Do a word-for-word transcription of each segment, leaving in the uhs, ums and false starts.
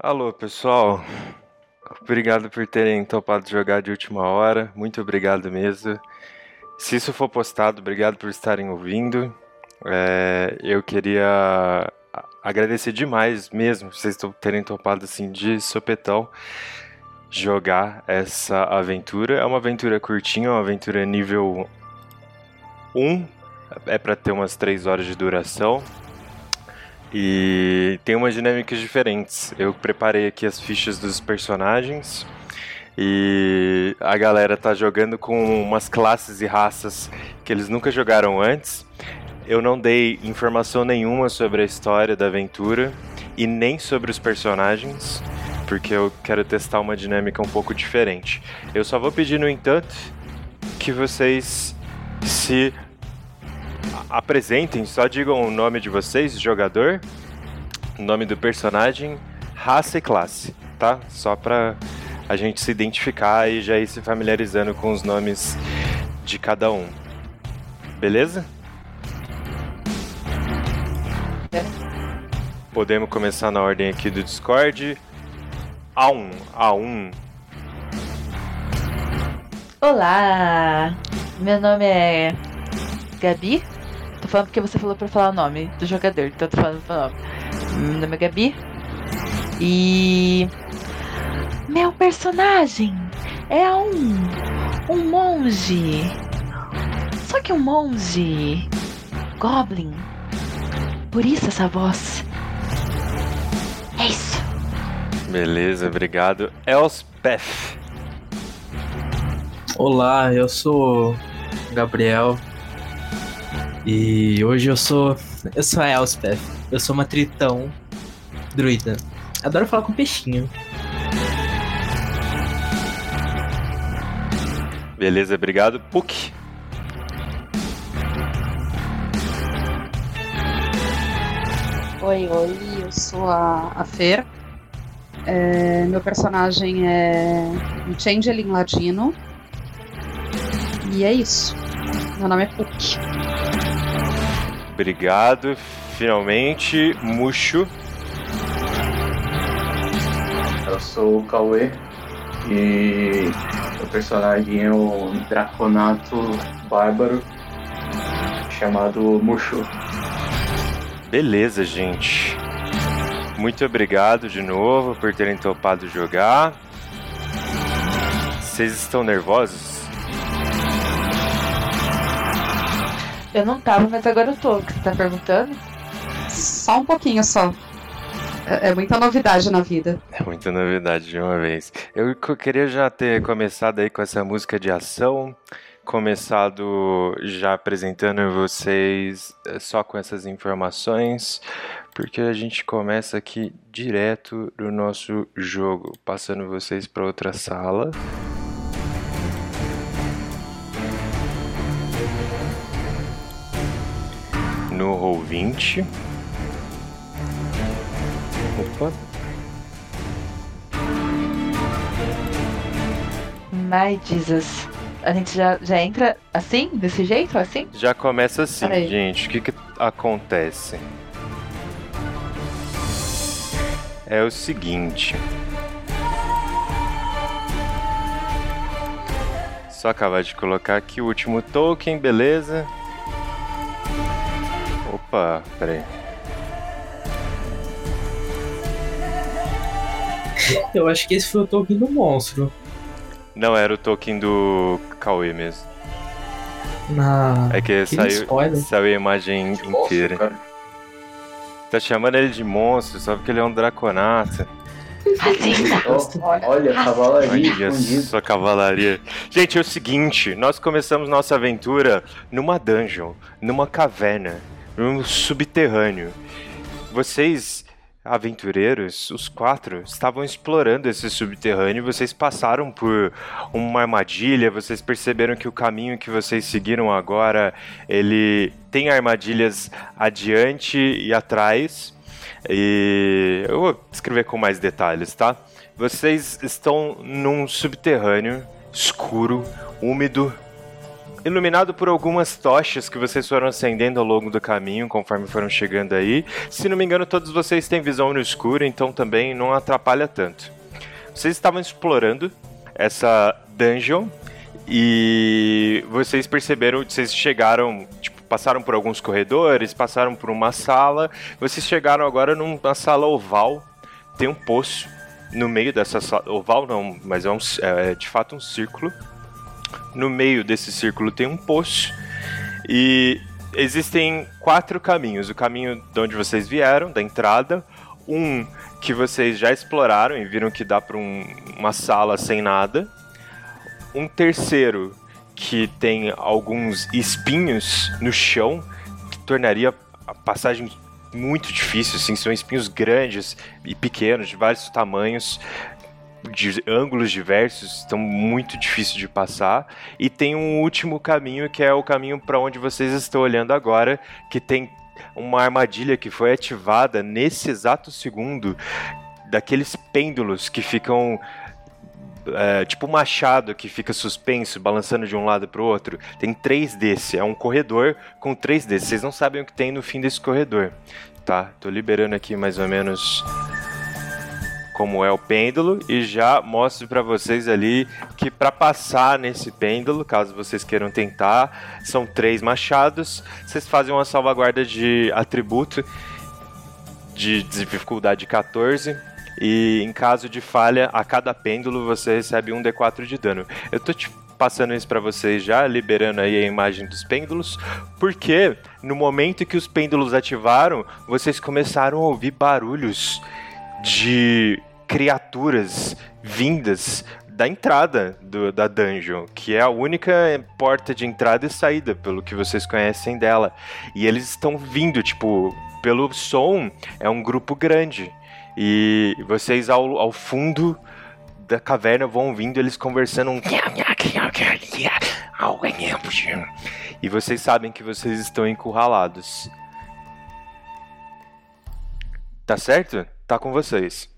Alô, pessoal. Obrigado por terem topado jogar de última hora. Muito obrigado mesmo. Se isso for postado, obrigado por estarem ouvindo. É, eu queria agradecer demais mesmo vocês terem topado assim de sopetão jogar essa aventura. É uma aventura curtinha, uma aventura nível um. É para ter umas três horas de duração. E tem umas dinâmicas diferentes. Eu preparei aqui as fichas dos personagens e a galera tá jogando com umas classes e raças que eles nunca jogaram antes. Eu não dei informação nenhuma sobre a história da aventura e nem sobre os personagens, porque eu quero testar uma dinâmica um pouco diferente. Eu só vou pedir, no entanto, que vocês se apresentem, só digam o nome de vocês, jogador, nome do personagem, raça e classe, tá? Só pra a gente se identificar e já ir se familiarizando com os nomes de cada um. Beleza? É. Podemos começar na ordem aqui do Discord. A um, A um. Olá! Meu nome é Gabi. Tô falando porque você falou pra falar o nome do jogador, então tô falando o nome. Meu nome é Gabi. E meu personagem é um, um monge. Só que um monge Goblin. Por isso essa voz. É isso. Beleza, obrigado. Elspeth. Olá, eu sou Gabriel. E hoje eu sou... Eu sou a Elspeth. Eu sou uma tritão druida. Adoro falar com peixinho. Beleza, obrigado. Puck. Oi, oi. Eu sou a, a Fer. É, meu personagem é um Changeling Ladino. E é isso. Meu nome é Puck. Obrigado, finalmente, Muxo. Eu sou o Cauê e o personagem é o Draconato Bárbaro, chamado Muxo. Beleza, gente. Muito obrigado de novo por terem topado jogar. Vocês estão nervosos? Eu não tava, mas agora eu tô. Você tá perguntando? Só um pouquinho só. É, é muita novidade na vida. É muita novidade de uma vez. Eu queria já ter começado aí com essa música de ação. Começado já apresentando vocês só com essas informações. Porque a gente começa aqui direto do nosso jogo. Passando vocês para outra sala. No roll vinte. Opa. My Jesus. A gente já, já entra assim? Desse jeito? Assim? Já começa assim, Aí. gente. O que que acontece? É o seguinte. Só acabar de colocar aqui o último token, beleza? Opa, peraí. Eu acho que esse foi o token do monstro. Não, era o token do Cauê mesmo. Ah, é que, que saiu, saiu a imagem que inteira. Monstro, tá chamando ele de monstro, só porque ele é um draconato. Oh, olha, a cavalaria. Olha só a cavalaria. Gente, é o seguinte, nós começamos nossa aventura numa dungeon, numa caverna. Um subterrâneo. Vocês, aventureiros, os quatro, estavam explorando esse subterrâneo. Vocês passaram por uma armadilha. Vocês perceberam que o caminho que vocês seguiram agora, ele tem armadilhas adiante e atrás. E eu vou escrever com mais detalhes, tá? Vocês estão num subterrâneo escuro, úmido, iluminado por algumas tochas que vocês foram acendendo ao longo do caminho, conforme foram chegando aí. Se não me engano, todos vocês têm visão no escuro, então também não atrapalha tanto. Vocês estavam explorando essa dungeon e vocês perceberam, vocês chegaram, tipo, passaram por alguns corredores, passaram por uma sala. Vocês chegaram agora numa sala oval, tem um poço no meio dessa sala, oval não, mas é, um, é de fato um círculo. No meio desse círculo tem um poço e existem quatro caminhos. O caminho de onde vocês vieram, da entrada, um que vocês já exploraram e viram que dá para um, uma sala sem nada, um terceiro que tem alguns espinhos no chão, que tornaria a passagem muito difícil, assim, são espinhos grandes e pequenos, de vários tamanhos, de ângulos diversos, então muito difícil de passar. E tem um último caminho, que é o caminho para onde vocês estão olhando agora, que tem uma armadilha que foi ativada nesse exato segundo, daqueles pêndulos que ficam... É, tipo um machado que fica suspenso, balançando de um lado para o outro. Tem três desse, é um corredor com três desse. Vocês não sabem o que tem no fim desse corredor, tá? Tô liberando aqui mais ou menos como é o pêndulo e já mostro para vocês ali que para passar nesse pêndulo, caso vocês queiram tentar, são três machados. Vocês fazem uma salvaguarda de atributo de dificuldade catorze. E em caso de falha, a cada pêndulo você recebe um D quatro de dano. Eu tô te passando isso pra vocês já, liberando aí a imagem dos pêndulos, porque no momento que os pêndulos ativaram, vocês começaram a ouvir barulhos de criaturas vindas da entrada do, da dungeon, que é a única porta de entrada e saída, pelo que vocês conhecem dela. E eles estão vindo, tipo, pelo som, é um grupo grande. E vocês ao, ao fundo da caverna vão vindo eles conversando um... E vocês sabem que vocês estão encurralados. Tá certo? Tá com vocês.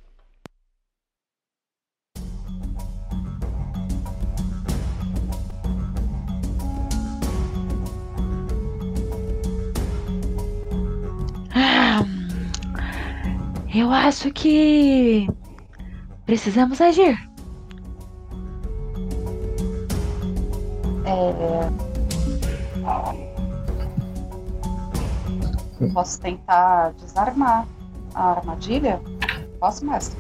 Eu acho que precisamos agir. É... Posso tentar desarmar a armadilha? Posso, mestre?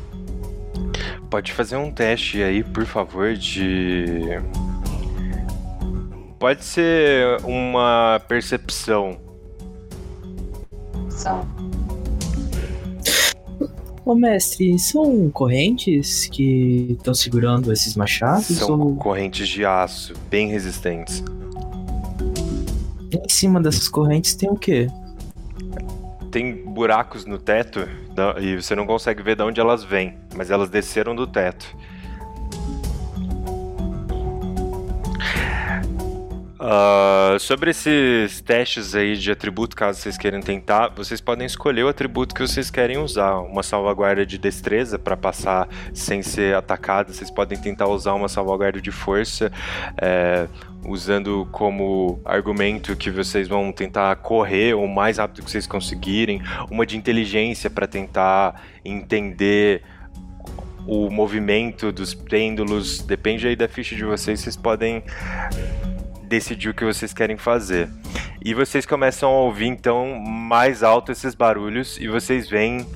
Pode fazer um teste aí, por favor, de... Pode ser uma percepção. Percepção. Ô mestre, são correntes que estão segurando esses machados? São ou... correntes de aço, bem resistentes. Em cima dessas correntes tem o quê? Tem buracos no teto e você não consegue ver de onde elas vêm, mas elas desceram do teto. Uh, sobre esses testes aí de atributo, caso vocês queiram tentar, vocês podem escolher o atributo que vocês querem usar. Uma salvaguarda de destreza para passar sem ser atacado, vocês podem tentar usar uma salvaguarda de força, é, usando como argumento que vocês vão tentar correr o mais rápido que vocês conseguirem, uma de inteligência para tentar entender o movimento dos pêndulos. Depende aí da ficha de vocês, vocês podem... decidir o que vocês querem fazer. E vocês começam a ouvir, então, mais alto esses barulhos, e vocês veem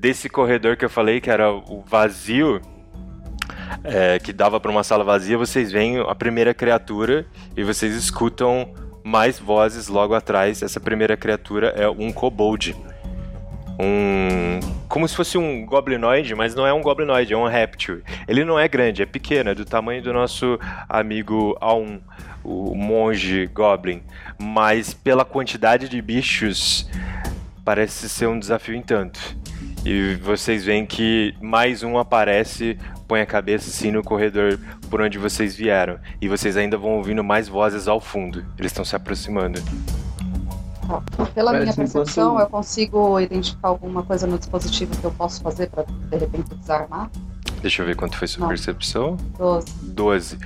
desse corredor que eu falei, que era o vazio, é, que dava para uma sala vazia, vocês veem a primeira criatura, e vocês escutam mais vozes logo atrás. Essa primeira criatura é um kobold. Um... como se fosse um goblinoide, mas não é um goblinoide, é um réptil. Ele não é grande, é pequeno, é do tamanho do nosso amigo A um, o monge Goblin, mas pela quantidade de bichos parece ser um desafio em tanto. E vocês veem que mais um aparece, põe a cabeça assim no corredor por onde vocês vieram, e vocês ainda vão ouvindo mais vozes ao fundo, eles estão se aproximando. Pela minha percepção, eu consigo identificar alguma coisa no dispositivo que eu posso fazer para de repente desarmar? Deixa eu ver quanto foi sua percepção. doze. doze.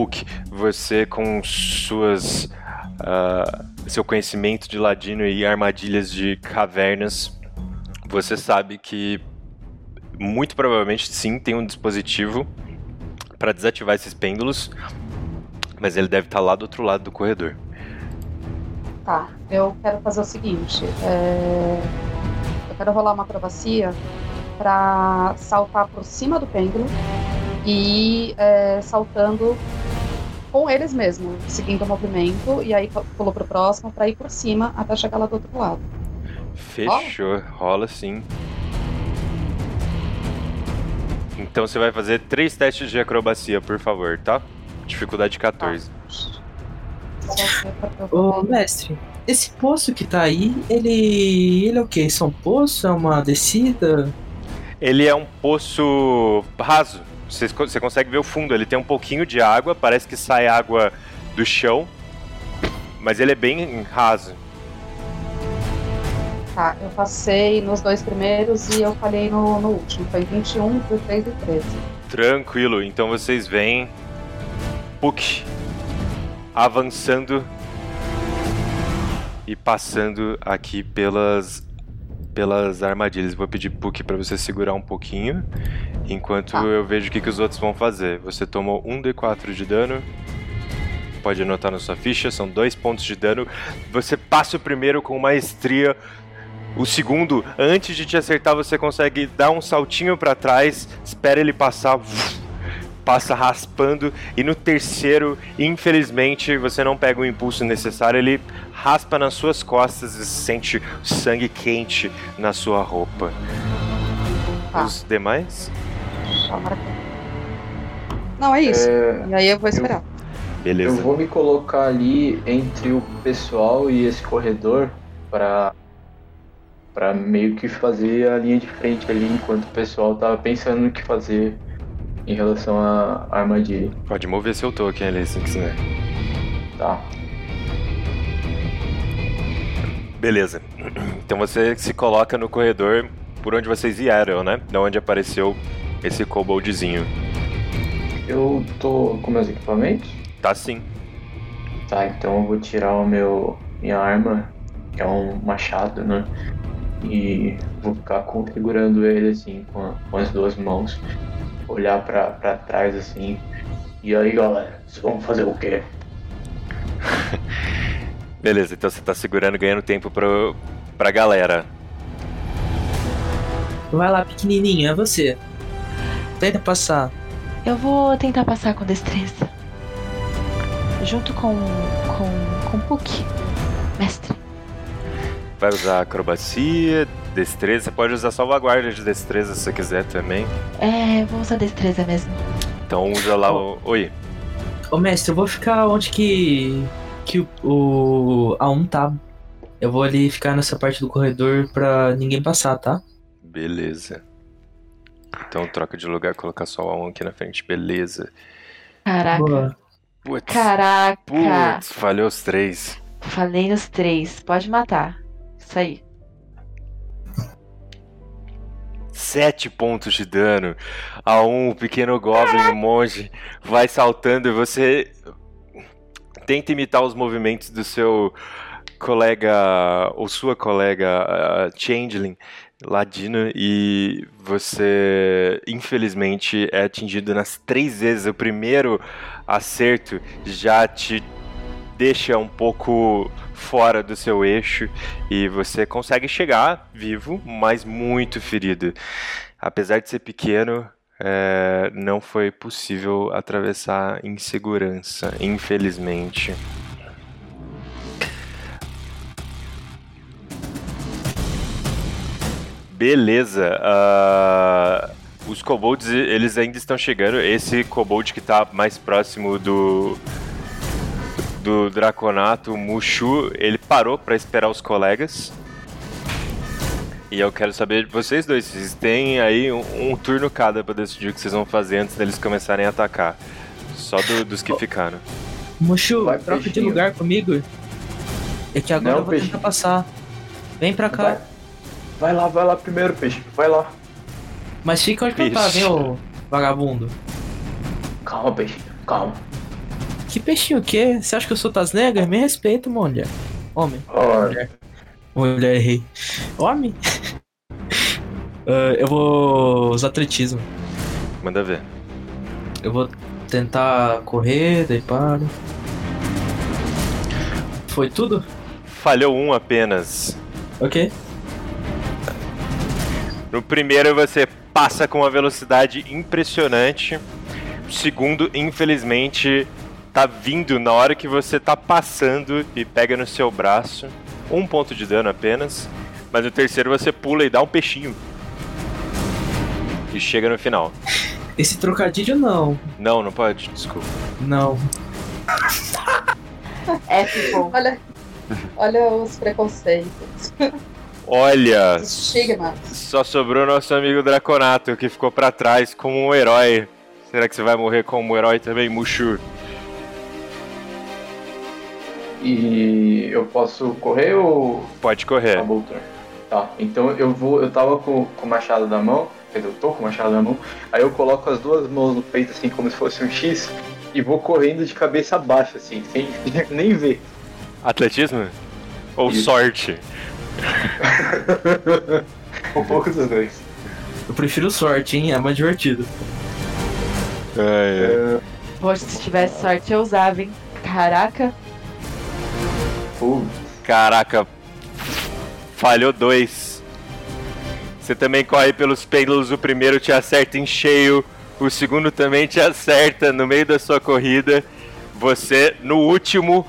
Puck, você com suas, uh, seu conhecimento de ladino e armadilhas de cavernas, você sabe que muito provavelmente sim tem um dispositivo para desativar esses pêndulos, mas ele deve estar lá do outro lado do corredor. Tá, eu quero fazer o seguinte, é... eu quero rolar uma acrobacia para saltar por cima do pêndulo e é, saltando com eles mesmo, seguindo o movimento, e aí pulo pro próximo para ir por cima até chegar lá do outro lado. Fechou, rola, rola sim. Então você vai fazer três testes de acrobacia, por favor, tá? Dificuldade quatorze. Ô, mestre, esse poço que tá aí, ele, ele é o quê? Isso é um poço? É uma descida? Ele é um poço raso. Você, você consegue ver o fundo. Ele tem um pouquinho de água, parece que sai água do chão, mas ele é bem raso. Tá, eu passei nos dois primeiros e eu falhei no, no último. Foi vinte e um, dezesseis e treze. Tranquilo, então vocês veem Puck avançando e passando aqui pelas, pelas armadilhas. Vou pedir, Puck, para você segurar um pouquinho enquanto ah. eu vejo o que, que os outros vão fazer. Você tomou um D quatro de dano. Pode anotar na sua ficha, são dois pontos de dano. Você passa o primeiro com maestria. O segundo, antes de te acertar, você consegue dar um saltinho para trás, espera ele passar, passa raspando, e no terceiro, infelizmente, você não pega o impulso necessário, ele raspa nas suas costas e sente sangue quente na sua roupa. Ah. Os demais? Não, é isso. É... E aí eu vou esperar. Beleza. Eu vou me colocar ali entre o pessoal e esse corredor para... Pra meio que fazer a linha de frente ali, enquanto o pessoal tava pensando no que fazer em relação à armadilha. Pode mover seu token ali, assim que quiser. Tá. Beleza. Então você se coloca no corredor por onde vocês vieram, né? Da onde apareceu esse koboldzinho. Eu tô com meus equipamentos? Tá, sim. Tá, então eu vou tirar o meu... minha arma, que é um machado, né? E vou ficar configurando ele assim com, a, com as duas mãos, olhar pra, pra trás assim. E aí, galera, vocês vão fazer o quê? Beleza, então você tá segurando, ganhando tempo pro, pra galera. Vai lá, pequenininha, é você. Tenta passar. Eu vou tentar passar com destreza. Junto com com, com o Puck, mestre. Vai usar acrobacia, destreza. Você pode usar salvaguarda de destreza se você quiser também. É, vou usar destreza mesmo. Então usa lá o... Oi. Ô mestre, eu vou ficar onde que... Que o... A um tá. Eu vou ali ficar nessa parte do corredor pra ninguém passar, tá? Beleza. Então troca de lugar, colocar só o A um aqui na frente. Beleza. Caraca. Boa. Putz. Caraca. Putz, falhou os três. Falei os três. Pode matar. Isso aí. Sete pontos de dano. A um, o pequeno Goblin, o monge, vai saltando e você tenta imitar os movimentos do seu colega, ou sua colega, uh, Changeling, Ladino, e você, infelizmente, é atingido nas três vezes. O primeiro acerto já te deixa um pouco fora do seu eixo e você consegue chegar vivo, mas muito ferido. Apesar de ser pequeno, é, não foi possível atravessar em segurança, infelizmente. Beleza. Uh, os kobolds, eles ainda estão chegando. Esse kobold que está mais próximo do... do Draconato, o Mushu, ele parou pra esperar os colegas. E eu quero saber de vocês dois, vocês têm aí um, um turno cada pra decidir o que vocês vão fazer antes deles começarem a atacar. Só do, dos que oh. ficaram. Mushu, vai, troca peixinho de lugar comigo. É que agora não, eu vou peixinho. tentar passar. Vem pra cá. Vai. vai lá, vai lá primeiro, peixe. Vai lá. Mas fica onde eu tá, viu, vagabundo? Calma, peixe. Calma. Que peixinho que é? Você acha que eu sou Tasnega? Me respeita, mulher. Homem. Olha. Mulher, errei. Homem? uh, eu vou usar atletismo. Manda ver. Eu vou tentar correr, daí paro. Foi tudo? Falhou um apenas. Ok. No primeiro você passa com uma velocidade impressionante. O segundo, infelizmente, tá vindo na hora que você tá passando e pega no seu braço. Um ponto de dano apenas. Mas no terceiro você pula e dá um peixinho. E chega no final. Esse trocadilho não. Não, não pode, desculpa. Não. É, ficou. Olha, olha os preconceitos. Olha, estigma. Só sobrou nosso amigo Draconato, que ficou pra trás como um herói. Será que você vai morrer como um herói também, Mushu? E eu posso correr ou... Pode correr. Tá, tá, então eu vou... Eu tava com, com o machado na mão. Quer dizer, eu tô com o machado na mão. Aí eu coloco as duas mãos no peito, assim, como se fosse um X. E vou correndo de cabeça baixa, assim, sem nem ver. Atletismo? Ou isso. Sorte? Um pouco dos dois. Eu prefiro sorte, hein? É mais divertido. É, é. Poxa, se tivesse sorte eu usava, hein? Caraca. Uh, caraca. Falhou dois. Você também corre pelos pêndulos. O primeiro te acerta em cheio. O segundo também te acerta no meio da sua corrida. Você, no último,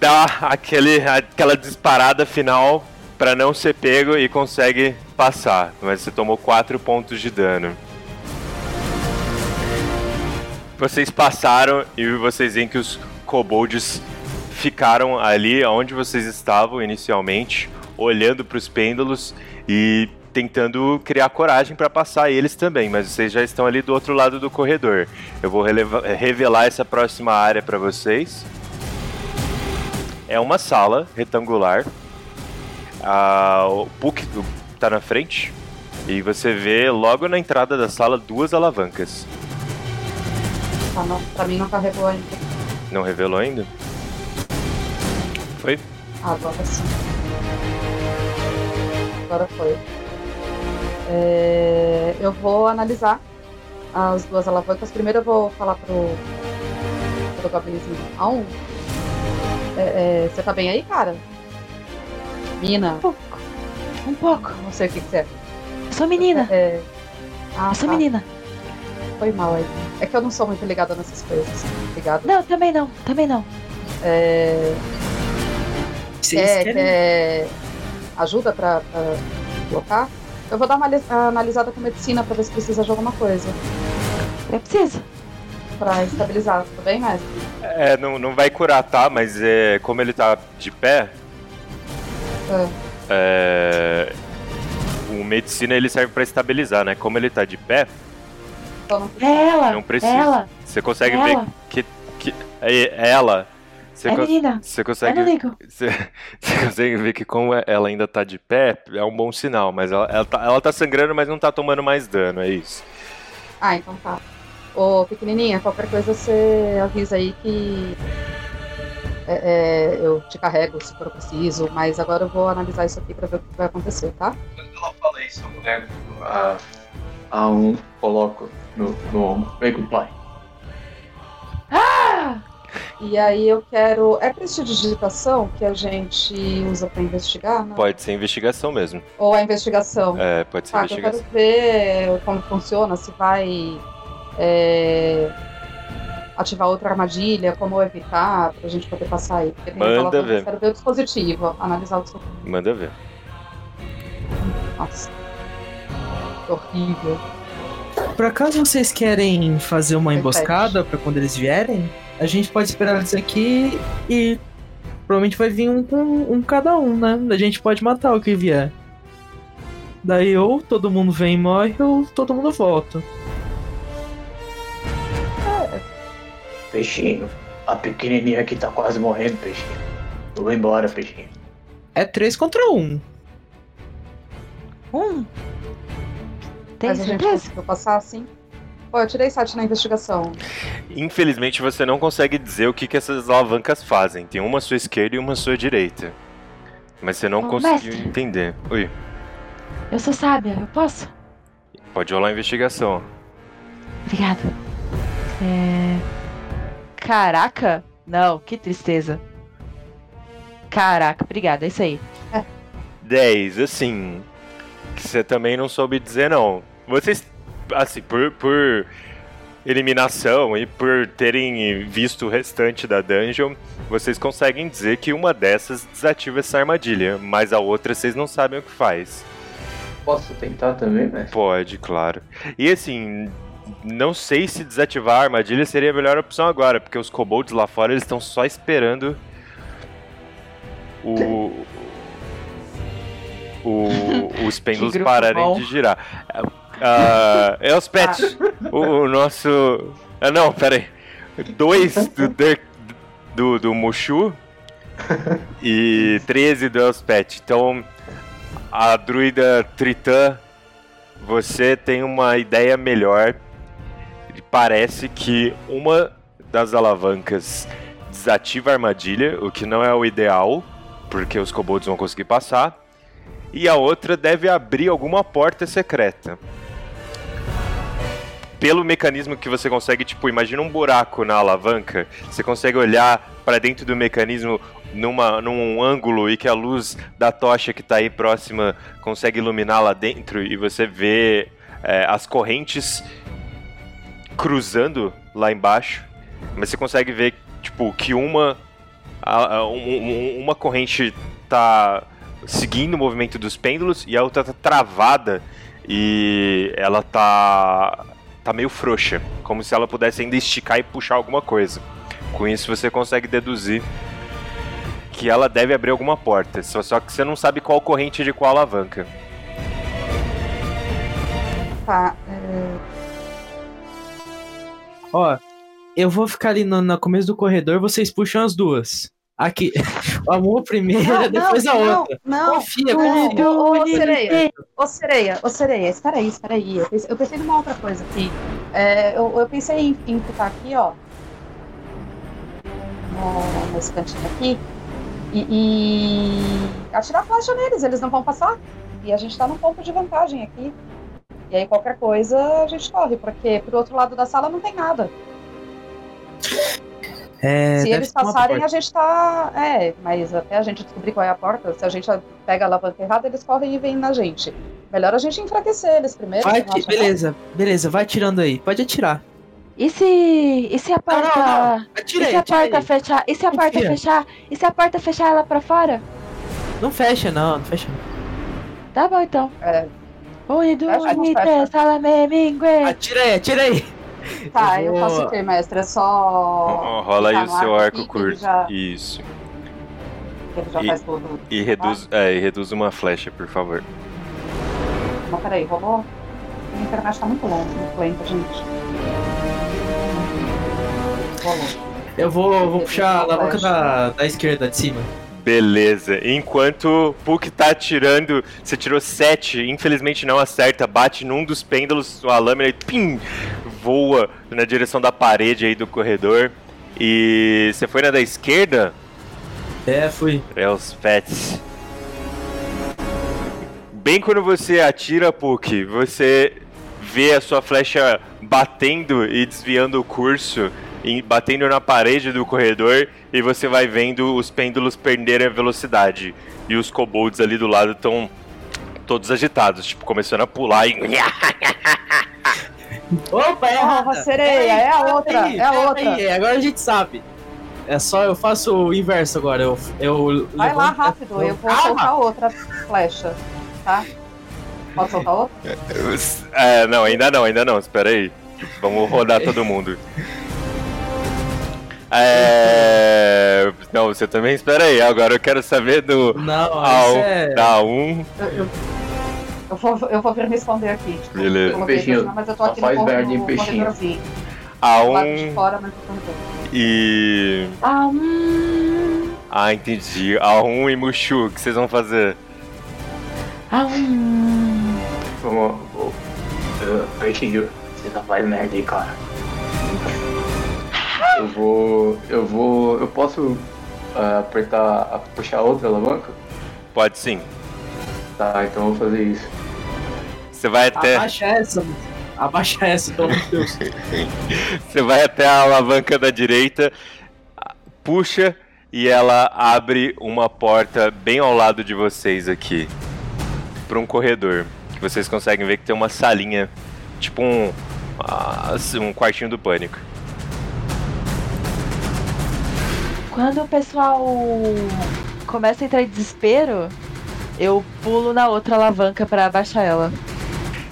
dá aquele, aquela disparada final pra não ser pego e consegue passar. Mas você tomou quatro pontos de dano. Vocês passaram e vocês veem que os kobolds ficaram ali onde vocês estavam inicialmente, olhando para os pêndulos e tentando criar coragem para passar eles também, mas vocês já estão ali do outro lado do corredor. Eu vou releva- revelar essa próxima área para vocês. É uma sala retangular. Ah, o Puck está na frente e você vê logo na entrada da sala duas alavancas. Ah, não, para mim não tá revelou ainda. Não revelou ainda? Foi? Ah, agora sim. Agora foi. É, eu vou analisar as duas alavancas. Primeiro eu vou falar pro, pro Goblinismo A um. É, é, você tá bem aí, cara? Mina? Um pouco. Um pouco. Não sei o que que é. Eu sou menina. É... Ah, eu sou tá. menina. Foi mal aí. É que eu não sou muito ligada nessas coisas. Ligado? Não, também não. Também não. É... Quer, quer ajuda pra, pra colocar? Eu vou dar uma analisada com medicina pra ver se precisa de alguma coisa. Eu preciso. Pra estabilizar, tá bem, mestre? É, não, não vai curar, tá? Mas é, como ele tá de pé, é. É, o medicina ele serve pra estabilizar, né? Como ele tá de pé, então, ela, não precisa. Ela, você consegue ela. ver que, que é ela. Você, é, con- você, consegue, você, você consegue ver que como ela ainda tá de pé, é um bom sinal, mas ela, ela, tá, ela tá sangrando, mas não tá tomando mais dano, é isso. Ah, então tá. Ô, pequenininha, qualquer coisa você avisa aí que é, é, eu te carrego se for preciso, mas agora eu vou analisar isso aqui pra ver o que vai acontecer, tá? Quando ela fala isso, eu pego a, a um, coloco no ombro, vem com o pai. Ah! E aí eu quero... É prestidigitação que a gente usa pra investigar, né? Pode ser investigação mesmo. Ou a investigação. É, pode ser tá, investigação. Eu quero ver como funciona, se vai é... ativar outra armadilha, como evitar, pra gente poder passar aí. Porque Manda ver. Eu quero ver o dispositivo, analisar o dispositivo. Manda ver. Nossa. Que horrível. Por acaso vocês querem fazer uma emboscada pra quando eles vierem? A gente pode esperar isso aqui e provavelmente vai vir um com um, um cada um, né? A gente pode matar o que vier. Daí ou todo mundo vem e morre ou todo mundo volta. É. Peixinho, a pequenininha aqui tá quase morrendo, peixinho. Eu vou embora, peixinho. É três contra um. Um? Tem certeza que eu passar assim? Pô, eu tirei sete na investigação. Infelizmente você não consegue dizer o que, que essas alavancas fazem. Tem uma à sua esquerda e uma à sua direita. Mas você não oh, conseguiu mestre. entender. Oi. Eu sou sábia, eu posso? Pode rolar a investigação. Obrigado. É... Caraca! Não, que tristeza. Caraca, obrigada, é isso aí. dez, assim... Que você também não soube dizer, não. Vocês, assim, por, por eliminação e por terem visto o restante da dungeon, vocês conseguem dizer que uma dessas desativa essa armadilha, mas a outra vocês não sabem o que faz. Posso tentar também, né? Pode, claro. E assim, não sei se desativar a armadilha seria a melhor opção agora, porque os kobolds lá fora, eles estão só esperando o... O, os pêndulos pararem bom. de girar. Uh, é os pets. Ah. O, o nosso... Ah, não, peraí. Dois do, do, do, do Mushu e treze do Elspeth. Então, a druida Tritã, você tem uma ideia melhor. Parece que uma das alavancas desativa a armadilha, o que não é o ideal, porque os kobolds vão conseguir passar. E a outra deve abrir alguma porta secreta. Pelo mecanismo que você consegue, tipo, imagina um buraco na alavanca, você consegue olhar para dentro do mecanismo numa, num ângulo e que a luz da tocha que tá aí próxima consegue iluminar lá dentro e você vê é, as correntes cruzando lá embaixo, mas você consegue ver, tipo, que uma, a, a, um, uma corrente tá... seguindo o movimento dos pêndulos e a outra tá travada e ela tá tá meio frouxa, como se ela pudesse ainda esticar e puxar alguma coisa. Com isso você consegue deduzir que ela deve abrir alguma porta, só, só que você não sabe qual corrente de qual alavanca. Tá. É... Ó, eu vou ficar ali no, no começo do corredor, vocês puxam as duas. Aqui, amor primeiro, não, depois não, a outra. Não, não. Confia, confia. Ô, ô, sereia, ô, sereia, ô, sereia, espera aí, espera aí. Eu pensei, eu pensei numa outra coisa aqui. É, eu, eu pensei em, em ficar aqui, ó. Nesse cantinho aqui. E, e atirar flecha neles, eles não vão passar. E a gente tá num ponto de vantagem aqui. E aí qualquer coisa a gente corre, porque pro outro lado da sala não tem nada. É, se eles passarem, a gente tá... É, mas até a gente descobrir qual é a porta, se a gente pega a alavanca errada, eles correm e vêm na gente. Melhor a gente enfraquecer eles primeiro. Vai ti... Beleza, nada. beleza, vai atirando aí. Pode atirar. E se, e se a porta... Não, não, não. Atirei, e se a porta fechar? E se a porta Confia. fechar? E se a porta fechar ela pra fora? Não fecha, não. Não fecha. Tá bom, então. É. Unido, unido, salame, mingue. Atira aí, atira aí. Tá, eu, vou... eu faço o que, mestre? É só... Oh, rola aí o seu arco aqui, curto. Já... Isso. Ele já e, faz tudo. E reduz, ah. é, e reduz uma flecha, por favor. Mas peraí, rolou? A internet tá muito longa, muito lenta, gente. Rolou. Eu vou, eu vou puxar a alavanca da, da esquerda, de cima. Beleza. Enquanto Puck tá atirando, você tirou sete, infelizmente não acerta, bate num dos pêndulos, a lâmina e pim! Voa na direção da parede aí do corredor. E você foi na da esquerda? É, fui. É os pets. Bem quando você atira, Puck, você vê a sua flecha batendo e desviando o curso, e batendo na parede do corredor, e você vai vendo os pêndulos perderem a velocidade. E os kobolds ali do lado estão todos agitados, tipo, começando a pular e... Opa, é a oh, sereia, é a outra, aí, é a outra. Aí, agora a gente sabe. É só eu faço o inverso agora. Eu, eu Vai levanto, lá rápido, eu vou calma. soltar outra flecha, tá? Posso soltar outra? É, não, ainda não, ainda não, espera aí. Vamos rodar todo mundo. É... Não, você também espera aí. Agora eu quero saber do... Não, ao... é... Da um... Eu, eu... Eu vou, eu vou vir responder aqui. Tipo, Beleza. Eu peixinho, mas eu tô aqui faz no corredor assim. A um... de fora, mas eu e... A um... Ah, entendi. A um e Mushu, o que vocês vão fazer? A um... Vamos... Peixinho, você só faz merda aí, cara. Eu vou... Eu vou... Eu posso uh, apertar... Puxar outra alavanca? Pode sim. Tá, então eu vou fazer isso. Você vai até... Abaixa essa, mano. Abaixa essa, pelo amor de Deus. Você vai até a alavanca da direita, puxa e ela abre uma porta bem ao lado de vocês aqui. Para um corredor. Que vocês conseguem ver que tem uma salinha. Tipo um... Uh, um quartinho do pânico. Quando o pessoal começa a entrar em desespero, eu pulo na outra alavanca pra abaixar ela.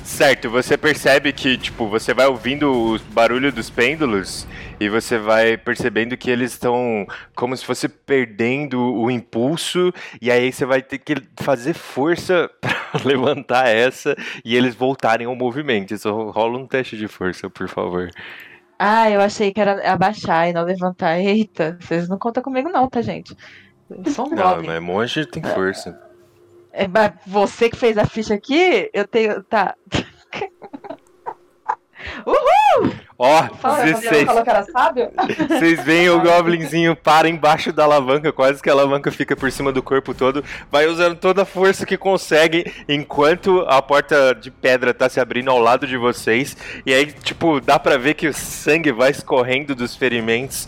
Certo, você percebe que, tipo, você vai ouvindo o barulho dos pêndulos e você vai percebendo que eles estão como se fosse perdendo o impulso, e aí você vai ter que fazer força pra levantar essa e eles voltarem ao movimento. Só rola um teste de força, por favor. Ah, eu achei que era abaixar e não levantar. Eita, vocês não contam comigo não, tá, gente? Eu sou um Goblin. Não, mas monge tem força. É, mas você que fez a ficha aqui, eu tenho... Tá. Uhul! Ó, dezesseis. Vocês veem o Goblinzinho para embaixo da alavanca, quase que a alavanca fica por cima do corpo todo. Vai usando toda a força que consegue, enquanto a porta de pedra tá se abrindo ao lado de vocês. E aí, tipo, dá pra ver que o sangue vai escorrendo dos ferimentos,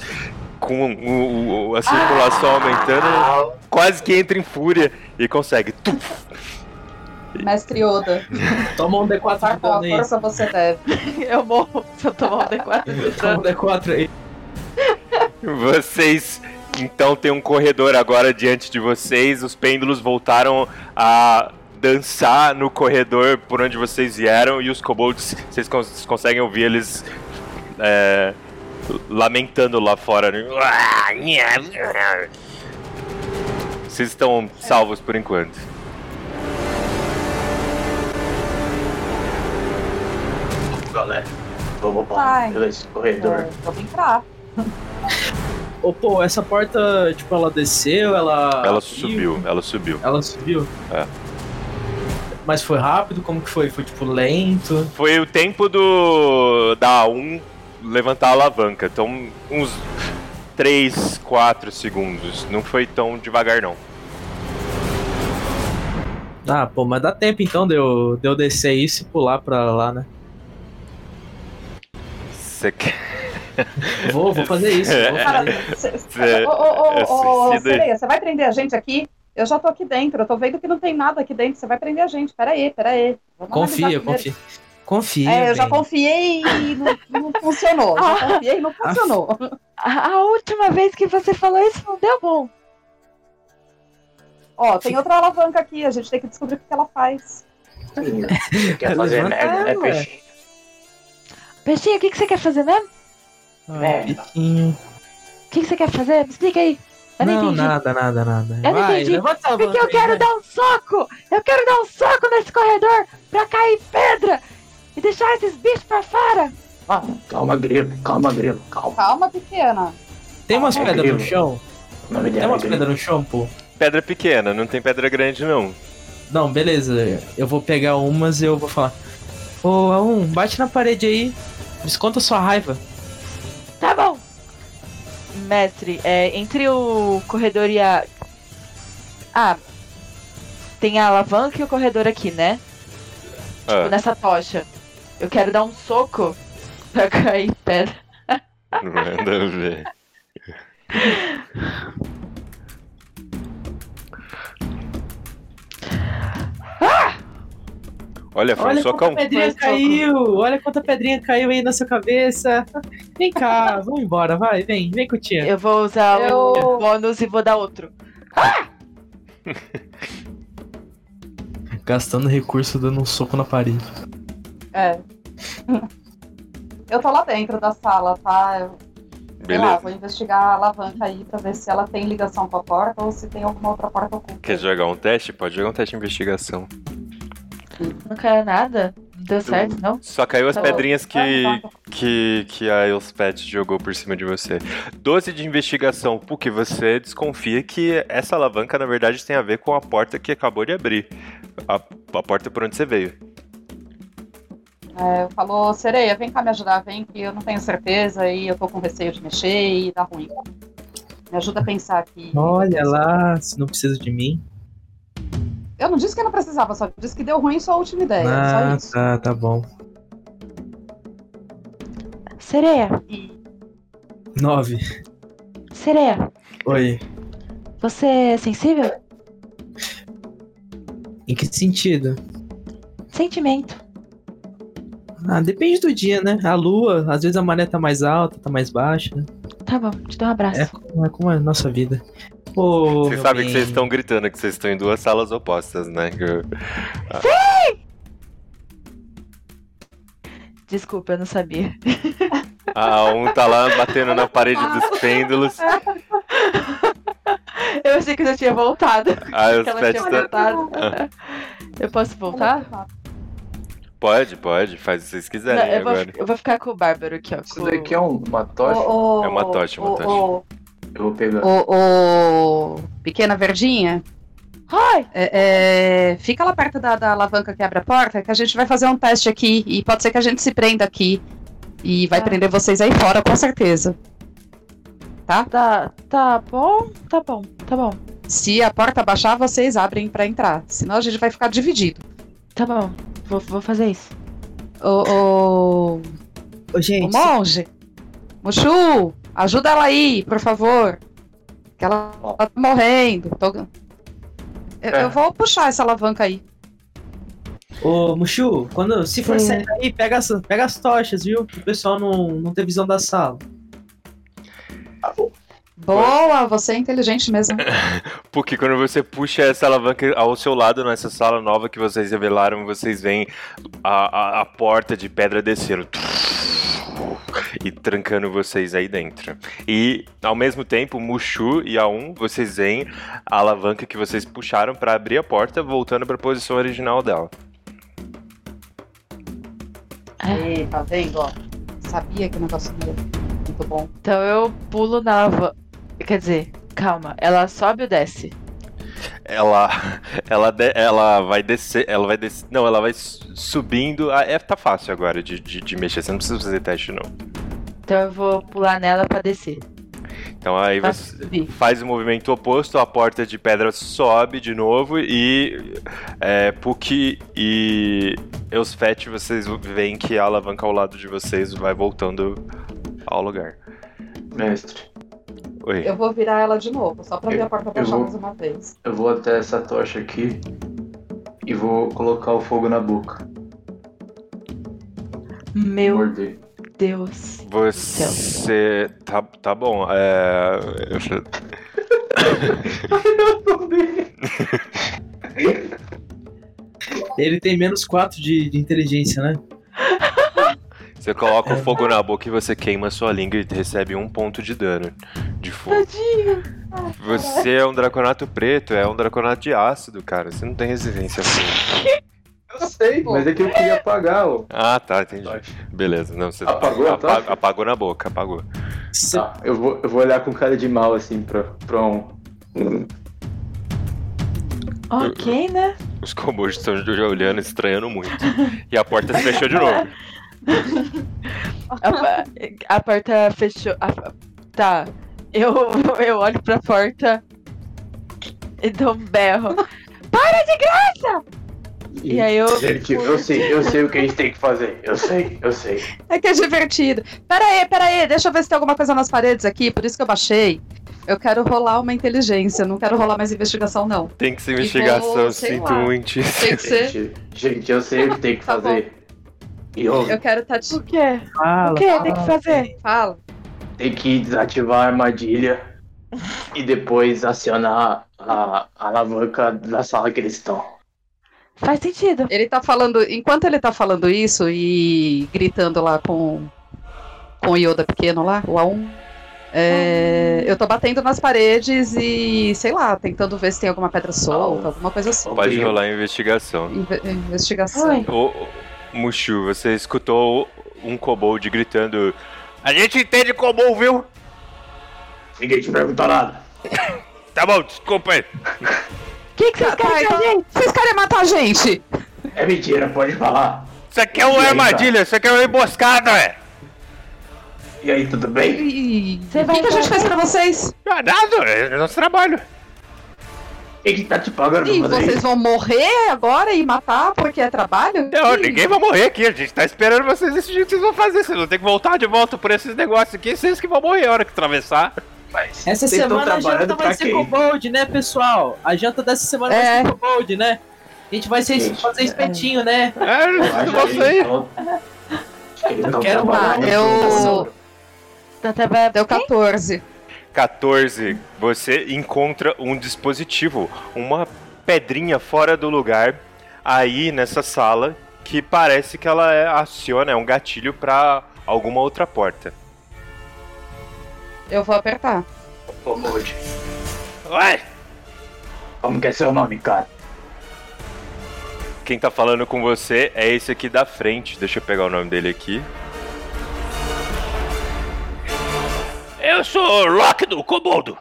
com o, o, a circulação ah! aumentando. Quase que entra em fúria e consegue. Tuf! Mestre Yoda. Toma um D quatro ah, qual força você deve. Eu morro se eu tomar um D quatro. Toma um D quatro aí. Vocês, então, tem um corredor agora diante de vocês. Os pêndulos voltaram a dançar no corredor por onde vocês vieram. E os kobolds, vocês cons- conseguem ouvir eles é, lamentando lá fora. Vocês estão salvos por enquanto. Galera, vamos para esse corredor. Vamos entrar. Ô, pô, essa porta, tipo, ela desceu, ela... Ela subiu, ela subiu. Ela subiu? É. Mas foi rápido? Como que foi? Foi, tipo, lento? Foi o tempo do... da um levantar a alavanca. Então, uns três, quatro segundos. Não foi tão devagar, não. Ah, pô, mas dá tempo, então, de eu, de eu descer isso e pular pra lá, né? Vou, vou fazer isso. Ô, Sereia, você vai prender a gente aqui? Eu já tô aqui dentro, eu tô vendo que não tem nada aqui dentro. Você vai prender a gente, peraí, peraí. Confia, confia. Confia. É, eu bem. já confiei e não, não funcionou. Já ah, confiei e não funcionou. A, a última vez que você falou isso não deu bom. Ó, tem outra alavanca aqui, a gente tem que descobrir o que ela faz. Quer fazer merda, é peixe. Peixinho, o que, que você quer fazer mesmo? Né? Ah, Peixinho. O que, que você quer fazer? Me explica aí. Eu não, não nada, nada, nada. Eu não entendi. Porque eu quero dar um soco! Eu quero dar um soco nesse corredor pra cair pedra e deixar esses bichos pra fora! Ah, calma, grilo, calma, grilo, calma. Calma, pequena. Tem umas calma, pedras grilo. no chão? Não, não tem umas grilo. pedras no chão, pô? Pedra pequena, não tem pedra grande, não. Não, beleza. Eu vou pegar umas e eu vou falar. Ô, A um, bate na parede aí. Desconta sua raiva. Tá bom. Mestre, é, entre o corredor e a... Ah, tem a alavanca e o corredor aqui, né? Ah. Tipo, nessa tocha. Eu quero dar um soco pra cair pedra. Manda ver. Ah! Olha, foi olha um socão. Olha quanta pedrinha caiu, olha quanta pedrinha caiu aí na sua cabeça. Vem cá, vamos embora, vai, vem, vem com o tia. Eu vou usar Eu... o bônus e vou dar outro. Ah! Gastando recurso dando um soco na parede. É. Eu tô lá dentro da sala, tá? Eu... Beleza. Lá, vou investigar a alavanca aí pra ver se ela tem ligação com a porta ou se tem alguma outra porta oculta. Quer jogar um teste? Pode jogar um teste de investigação. Não caiu nada? Não deu certo, não? Só caiu as pedrinhas que, que, que a Elspeth jogou por cima de você. doze de investigação, porque você desconfia que essa alavanca, na verdade, tem a ver com a porta que acabou de abrir. A, a porta por onde você veio. É, falou, sereia, vem cá me ajudar, vem que eu não tenho certeza e eu tô com receio de mexer e dá ruim. Me ajuda a pensar aqui. Olha lá, se não precisa de mim. Eu não disse que eu não precisava, só disse que deu ruim sua última ideia. Ah, só isso. Tá, tá bom. Sereia. Nove. Sereia. Oi. Você é sensível? Em que sentido? Sentimento. Ah, depende do dia, né? A lua, às vezes a maré tá mais alta, tá mais baixa, né? Tá bom, te dou um abraço. É como é, como é a nossa vida. Oh, vocês sabem que vocês estão gritando, que vocês estão em duas salas opostas, né? Sim! Desculpa, eu não sabia. Ah, um tá lá batendo na parede dos pêndulos. Eu achei que já tinha voltado. Ah, eu ela tinha voltado. Ah. Eu posso voltar? Pode, pode, faz o que vocês quiserem. Não, eu, agora. Vou, eu vou ficar com o Bárbaro aqui, ó. Isso com... daqui é uma tocha? Oh, oh, é uma tocha, uma oh, tocha. Oh, oh. Eu vou pegar. Ô, oh, oh, pequena verdinha. Oi! É, é, fica lá perto da, da alavanca que abre a porta, que a gente vai fazer um teste aqui. E pode ser que a gente se prenda aqui. E vai ah. prender vocês aí fora, com certeza. Tá? Tá, tá bom, tá bom, tá bom. Se a porta baixar, vocês abrem pra entrar. Senão a gente vai ficar dividido. Tá bom. Vou, vou fazer isso. Ô, ô... ô gente. Ô, monge. Mushu, ajuda ela aí, por favor. Que ela tá morrendo. Tô... Eu, é. eu vou puxar essa alavanca aí. Ô, Mushu, quando se for sair aí, pega as, pega as tochas, viu? Pro pessoal não, não ter visão da sala. Boa, você é inteligente mesmo. Porque quando você puxa essa alavanca ao seu lado, nessa sala nova que vocês revelaram, vocês veem a, a, a porta de pedra descendo e trancando vocês aí dentro. E ao mesmo tempo, Mushu e Aum, vocês veem a alavanca que vocês puxaram pra abrir a porta, voltando pra posição original dela. Aí, tá vendo? Ó, sabia que o negócio ia. Muito bom. Então eu pulo na alavanca. Quer dizer, calma, ela sobe ou desce? Ela. Ela, de, ela vai descer. Ela vai descer. Não, ela vai subindo. Ah, é, tá fácil agora de, de, de mexer. Você não precisa fazer teste, não. Então eu vou pular nela pra descer. Então aí pra você subir. Faz o movimento oposto, a porta de pedra sobe de novo e. É, Puck e Eusfet, vocês veem que a alavanca ao lado de vocês vai voltando ao lugar. Mestre. Oi. Eu vou virar ela de novo, só pra eu, ver a porta baixar mais uma vez. Eu vou até essa tocha aqui e vou colocar o fogo na boca. Meu Morder. Deus. Você... Tá, tá bom, é... Ele tem menos quatro de, de inteligência, né? Você coloca o fogo na boca e você queima a sua língua e recebe um ponto de dano de fogo. Tadinho! Você é um draconato preto, é um draconato de ácido, cara. Você não tem resistência a fogo. Eu sei, mas é que eu queria apagar, ó. Ah, tá, entendi. Beleza, não, você apagou, apagou, tá? Apagou na boca, apagou. Tá, eu vou, eu vou olhar com cara de mal, assim, pra, pra um... Ok, né? Os combos estão já olhando, estranhando muito. E a porta se fechou de novo. a, a porta fechou. A, tá. Eu, eu olho pra porta e dou um berro. Para de graça! E, e aí eu. Gente, eu sei, eu sei o que a gente tem que fazer. Eu sei, eu sei. É que é divertido. Pera aí, pera aí, deixa eu ver se tem alguma coisa nas paredes aqui, por isso que eu baixei. Eu quero rolar uma inteligência, não quero rolar mais investigação, não. Tem que ser investigação, vou, sinto muito. Tem que ser. Gente, gente, eu sei o que tem que tá fazer. Bom. Eu... eu quero tá te... O quê? Fala, o quê? Fala, tem que fazer? Fala. Tem que desativar a armadilha e depois acionar a, a alavanca da sala que eles estão. Faz sentido. Ele tá falando... Enquanto ele tá falando isso e gritando lá com, com o Yoda pequeno lá, o A um, é, eu tô batendo nas paredes e, sei lá, tentando ver se tem alguma pedra solta, alguma coisa assim. Pode rolar a investigação. Inve- investigação. Ô... Mushu, você escutou um kobold gritando: a gente entende kobold, viu? Ninguém te perguntou nada. Tá bom, desculpa aí. O que vocês querem? Vocês querem matar a gente? É mentira, pode falar. Isso aqui é uma aí, armadilha, tá? Isso aqui é uma emboscada, velho. E aí, tudo bem? O que, que a gente fez pra vocês? Ah, nada, é nosso trabalho. Ele tá te pagando. E vocês vão morrer agora e matar porque é trabalho? Não, ninguém vai morrer aqui. A gente tá esperando vocês decidirem o que vocês vão fazer. Vocês vão ter que voltar de volta por esses negócios aqui. Vocês que vão morrer a hora que atravessar. Mas essa semana a janta vai ser kobold, né, pessoal? A janta dessa semana é. vai ser kobold, né? A gente vai ser, gente, fazer é. espetinho, né? É, vocês. Eu quero uma. Eu. Deu quatorze. quatorze, você encontra um dispositivo, uma pedrinha fora do lugar aí nessa sala que parece que ela aciona, é um gatilho pra alguma outra porta. Eu vou apertar. Ô, Moody. Ué! Como que é seu nome, cara? Quem tá falando com você é esse aqui da frente, deixa eu pegar o nome dele aqui. Eu sou o Loki do Koboldo.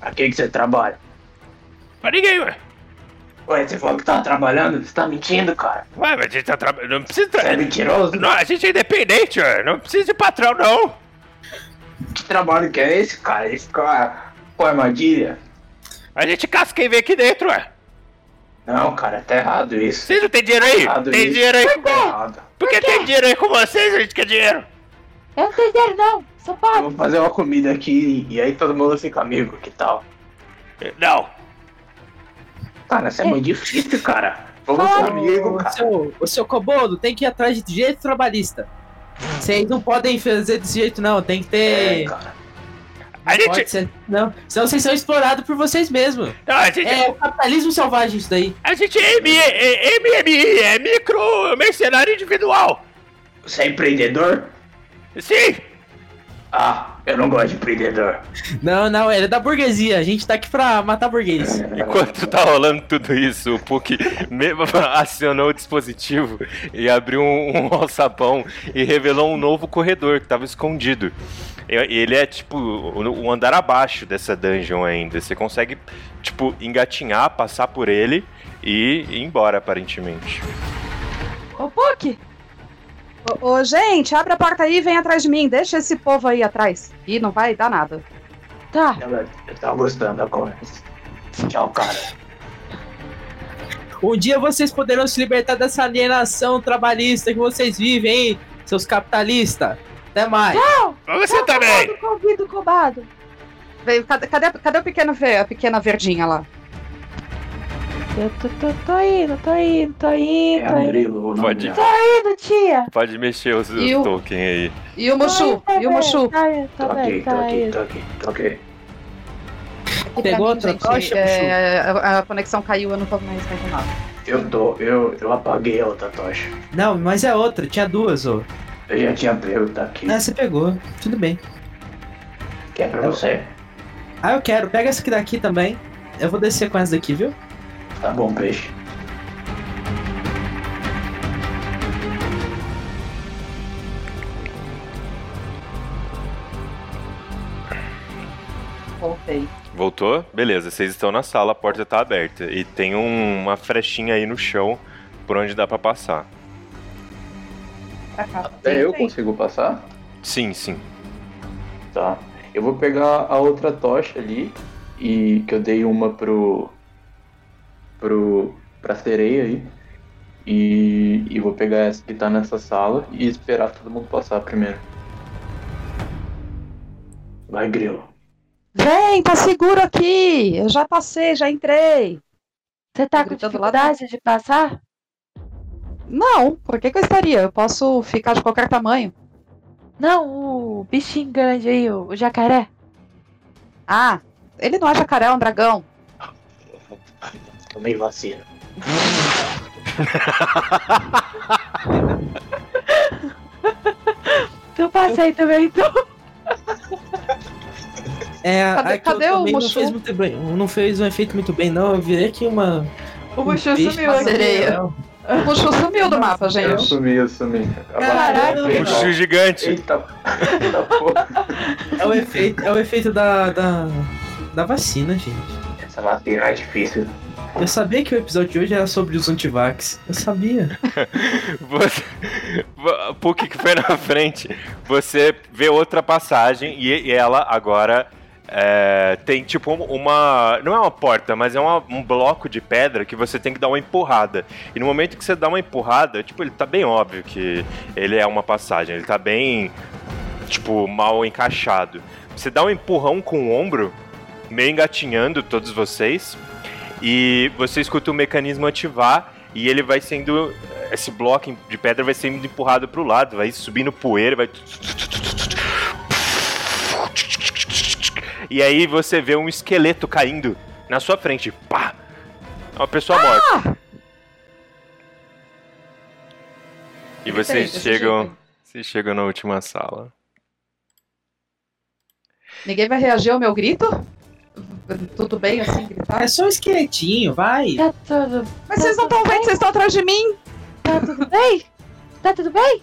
Pra quem que você trabalha? Pra ninguém, ué. Ué, você falou que tava trabalhando? Você tá mentindo, cara. Ué, mas a gente tá trabalhando, não precisa... Você é mentiroso? Não, a gente é independente, ué. Não precisa de patrão, não. Que trabalho que é esse, cara? Esse cara com armadilha? A gente casca quem vem aqui dentro, ué. Não, cara, tá errado isso. Vocês não tem dinheiro aí? Tá tem isso. dinheiro aí? Por quê? Tá Por que tem dinheiro aí com vocês? A gente quer dinheiro. Eu não tenho dinheiro não, sou pobre. Vou fazer uma comida aqui e aí todo mundo fica amigo, que tal? Não. Cara, isso é, é muito difícil, cara. Vamos ser amigo, cara. O seu, o seu koboldo tem que ir atrás de direito trabalhista. Vocês não podem fazer desse jeito não, tem que ter... É, cara. Não a gente... Ser, não, senão vocês são explorados por vocês mesmos. Não, a gente... É o capitalismo selvagem isso daí. A gente é M M I, é, é, é micro mercenário individual. Você é empreendedor? Sim! Ah, eu não gosto de empreendedor. Não, não, ele é da burguesia. A gente tá aqui pra matar burguês. Enquanto tá rolando tudo isso, o Puck acionou o dispositivo e abriu um alçapão e revelou um novo corredor que tava escondido. Ele é, tipo, um andar abaixo dessa dungeon ainda. Você consegue, tipo, engatinhar, passar por ele e ir embora, aparentemente. Ô, Puck! Ô, ô, gente, abre a porta aí e vem atrás de mim. Deixa esse povo aí atrás. Ih, não vai dar nada. Tá. Eu tava gostando da conversa. Tchau, cara. Um dia vocês poderão se libertar dessa alienação trabalhista que vocês vivem, hein, seus capitalistas. Até mais. Tchau. Você tchau, também. Convido, combado. Cadê, cadê, cadê o pequeno, a pequena verdinha lá? Eu tô, tô, tô indo, tô indo, tô indo, tô indo. Pode, tô indo, tia. Pode mexer os, os tokens aí. E o Mushu, tá e o Mushu. Tá, tá, tá, tá, tá, tá aqui, tô aqui, tô aqui. Pegou outra tocha, é, a, a conexão caiu, eu não tô mais vendo nada. Eu tô, eu, eu apaguei a outra tocha. Não, mas é outra, tinha duas, ô. Eu já tinha pego, tá aqui. Ah, você pegou, tudo bem. Que é pra eu... você. Ah, eu quero, pega essa aqui daqui também. Eu vou descer com essa daqui, viu? Tá bom, peixe. Voltei. Voltou? Beleza, vocês estão na sala, a porta tá aberta. E tem um, uma frechinha aí no chão por onde dá pra passar. Até eu consigo passar? Sim, sim. Tá. Eu vou pegar a outra tocha ali e que eu dei uma pro... Pro, pra sereia aí e, e vou pegar essa que tá nessa sala e esperar todo mundo passar primeiro. Vai, grilo. Vem, tá seguro aqui. Eu já passei, já entrei. Você tá com dificuldade de passar? Não, por que que eu estaria? Eu posso ficar de qualquer tamanho. Não, o bichinho grande aí, o jacaré. Ah, ele não é jacaré, é um dragão. Tomei vacina. Eu passei também, então. É, cadê, cadê o Mushu? Não fez, bem, não fez um efeito muito bem, não. Eu virei aqui uma... O Mushu um sumiu aqui. Sereia. O Mushu sumiu do mapa, gente. Eu sumi, eu sumi. Caralho. O Mushu gigante. Eita, eita porra. É o efeito, é o efeito da, da, da vacina, gente. Essa vacina é difícil. Eu sabia que o episódio de hoje era sobre os antivax. Eu sabia. Você... O Puck que foi na frente, você vê outra passagem e ela agora é, tem tipo uma... Não é uma porta, mas é uma, um bloco de pedra que você tem que dar uma empurrada. E no momento que você dá uma empurrada, tipo, ele tá bem óbvio que ele é uma passagem. Ele tá bem, tipo, mal encaixado. Você dá um empurrão com o ombro, meio engatinhando todos vocês... E você escuta o mecanismo ativar e ele vai sendo... Esse bloco de pedra vai sendo empurrado pro lado, vai subindo poeira, vai... E aí você vê um esqueleto caindo na sua frente. Pá! É uma pessoa morta. Ah! E vocês chegam... Vocês chegam na última sala. Ninguém vai reagir ao meu grito? Tudo bem assim gritar? É só um esqueletinho, vai. Tá tudo... Mas tá vocês não estão vendo, vocês estão atrás de mim. Tá tudo bem? Tá tudo bem?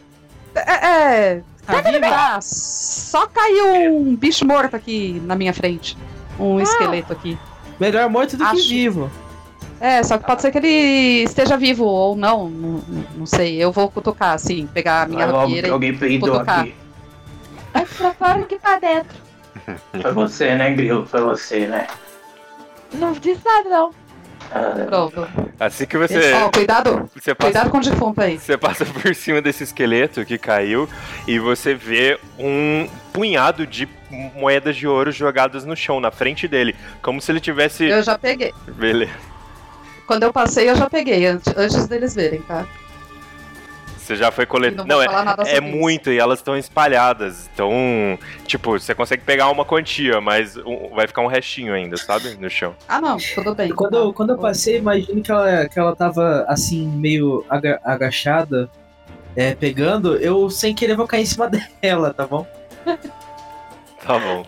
É, é... Tá, tá tudo bem? Ah, só caiu um bicho morto aqui na minha frente. Um ah. esqueleto aqui. Melhor morto do Acho. que vivo. É, só que pode ser que ele esteja vivo ou não, não, não sei. Eu vou cutucar assim, pegar a minha rapieira e cutucar. Vai pra fora que tá dentro. Foi você, né, Grilo? Foi você, né? Não disse nada, não. Ah, pronto. Assim que você... Oh, cuidado, você passa, cuidado com o defunto aí. Você passa por cima desse esqueleto que caiu e você vê um punhado de moedas de ouro jogadas no chão, na frente dele. Como se ele tivesse... Eu já peguei. Beleza. Quando eu passei, eu já peguei, antes deles verem, tá? Você já foi coletando. Não, não é, é muito, e elas estão espalhadas. Então, tipo, você consegue pegar uma quantia, mas vai ficar um restinho ainda, sabe? No chão. Ah, não, tudo bem. Quando, eu, quando eu passei, imagino que ela, que ela tava assim, meio aga- agachada, é, pegando. Eu, sem querer, vou cair em cima dela, tá bom? Tá bom.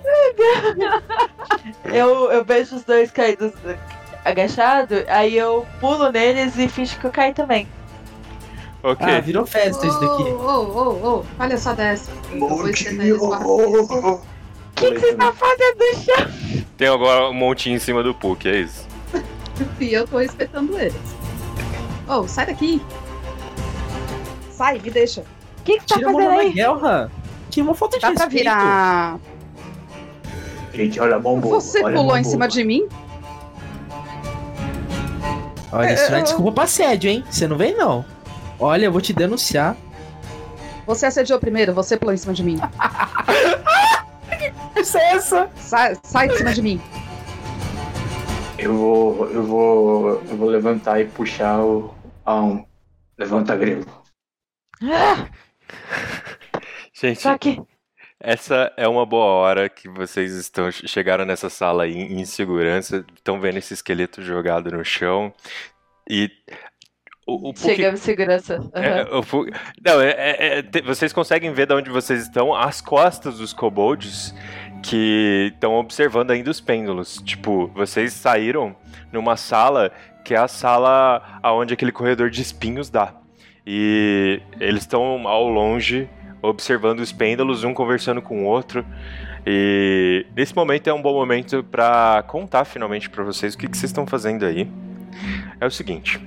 eu, eu vejo os dois caídos agachados, aí eu pulo neles e finge que eu caí também. Okay. Ah, virou festa isso daqui. Ô, ô, ô, olha só dessa. Montinho. O que você está fazendo do chão? Tem agora um montinho em cima do Puck, é isso. E eu tô espetando eles. Ô, oh, sai daqui. Sai, me deixa. O que você tá fazendo aí? Guerra. Que uma falta de Dá respeito. Pra virar... Gente, olha a mão boa. Você olha pulou em cima de mim? Olha, isso é desculpa pra assédio, hein? Você não vem, não. Olha, eu vou te denunciar. Você assediou primeiro, você pulou em cima de mim. Que é essa? Sai, sai de cima de mim. Eu vou, eu vou, eu vou levantar e puxar o Aon. Levanta, grilo. Ah! Gente, aqui. Essa é uma boa hora que vocês estão, chegaram nessa sala aí em segurança. Estão vendo esse esqueleto jogado no chão e... O, o Puck... Chegamos em segurança. Uhum. É, o Puck... Não, é, é, é, vocês conseguem ver de onde vocês estão as costas dos kobolds que estão observando ainda os pêndulos. Tipo, vocês saíram numa sala que é a sala onde aquele corredor de espinhos dá. E eles estão ao longe observando os pêndulos, um conversando com o outro. E nesse momento é um bom momento para contar finalmente para vocês o que, que vocês estão fazendo aí. É o seguinte,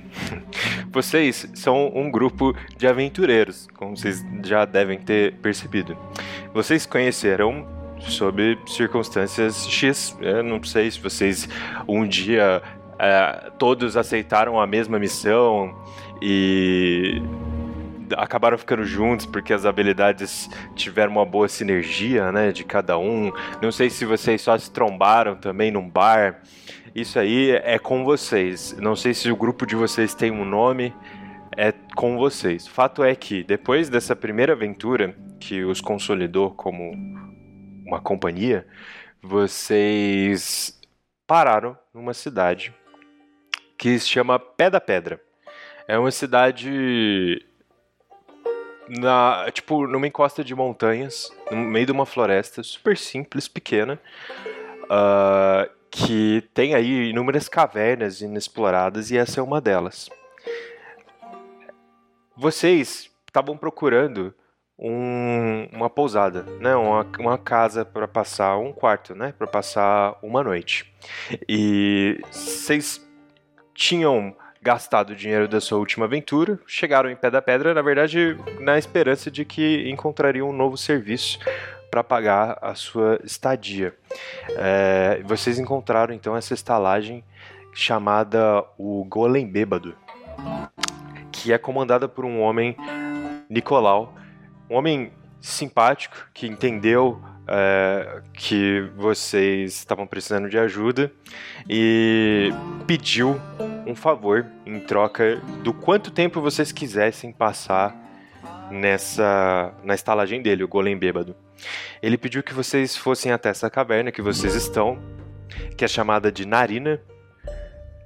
vocês são um grupo de aventureiros, como vocês já devem ter percebido. Vocês conheceram sob circunstâncias X, eu não sei se vocês um dia é, todos aceitaram a mesma missão e acabaram ficando juntos porque as habilidades tiveram uma boa sinergia, né, de cada um. Não sei se vocês só se trombaram também num bar... Isso aí é com vocês. Não sei se o grupo de vocês tem um nome, é com vocês. Fato é que, depois dessa primeira aventura, que os consolidou como uma companhia, vocês pararam numa cidade que se chama Pé da Pedra. É uma cidade, na, tipo, numa encosta de montanhas, no meio de uma floresta, super simples, pequena. Ah... Uh, que tem aí inúmeras cavernas inexploradas e essa é uma delas. Vocês estavam procurando um, uma pousada, né? uma, uma casa para passar, um quarto, né? Para passar uma noite. E vocês tinham gastado o dinheiro da sua última aventura, chegaram em Pé da Pedra, na verdade, na esperança de que encontrariam um novo serviço para pagar a sua estadia. É, vocês encontraram, então, essa estalagem chamada o Golem Bêbado, que é comandada por um homem, Nicolau, um homem simpático, que entendeu é, que vocês estavam precisando de ajuda e pediu um favor em troca do quanto tempo vocês quisessem passar nessa, na estalagem dele, o Golem Bêbado. Ele pediu que vocês fossem até essa caverna que vocês estão, que é chamada de Narina.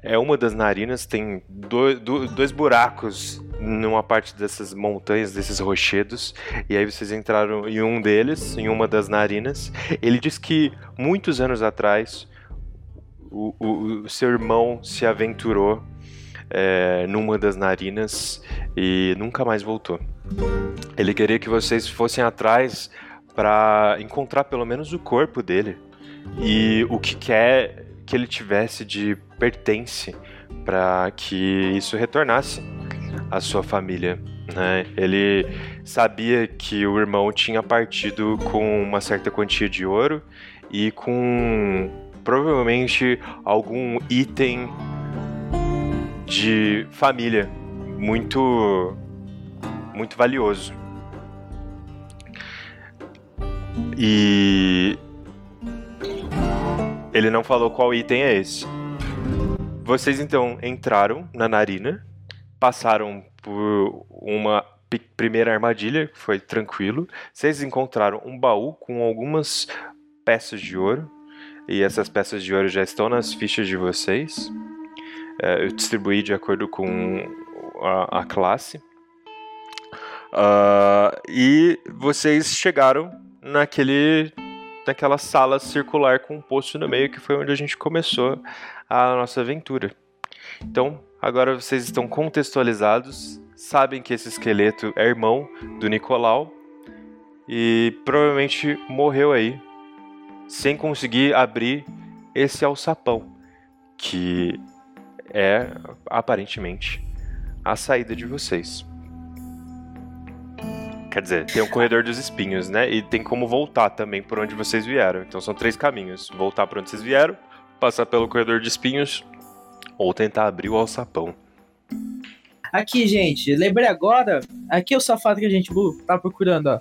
É uma das narinas, tem dois, dois buracos numa parte dessas montanhas, desses rochedos, e aí vocês entraram em um deles, em uma das narinas. Ele diz que muitos anos atrás o, o, o seu irmão se aventurou é, numa das narinas e nunca mais voltou. Ele queria que vocês fossem atrás para encontrar pelo menos o corpo dele e o que quer que ele tivesse de pertence para que isso retornasse à sua família, né? Ele sabia que o irmão tinha partido com uma certa quantia de ouro e com provavelmente algum item de família muito, muito valioso. E ele não falou qual item é esse. Vocês então entraram na narina, passaram por uma p- primeira armadilha, que foi tranquilo. Vocês encontraram um baú com algumas peças de ouro, e essas peças de ouro já estão nas fichas de vocês. É, eu distribuí de acordo com a, a classe. Uh, e vocês chegaram naquele... naquela sala circular com um poço no meio, que foi onde a gente começou a nossa aventura. Então, agora vocês estão contextualizados, sabem que esse esqueleto é irmão do Nicolau e provavelmente morreu aí, sem conseguir abrir esse alçapão, que é, aparentemente, a saída de vocês. Quer dizer, tem o corredor dos espinhos, né? E tem como voltar também por onde vocês vieram. Então são três caminhos. Voltar por onde vocês vieram, passar pelo corredor de espinhos ou tentar abrir o alçapão. Aqui, gente. Lembrei agora. Aqui é o safado que a gente tá procurando, ó.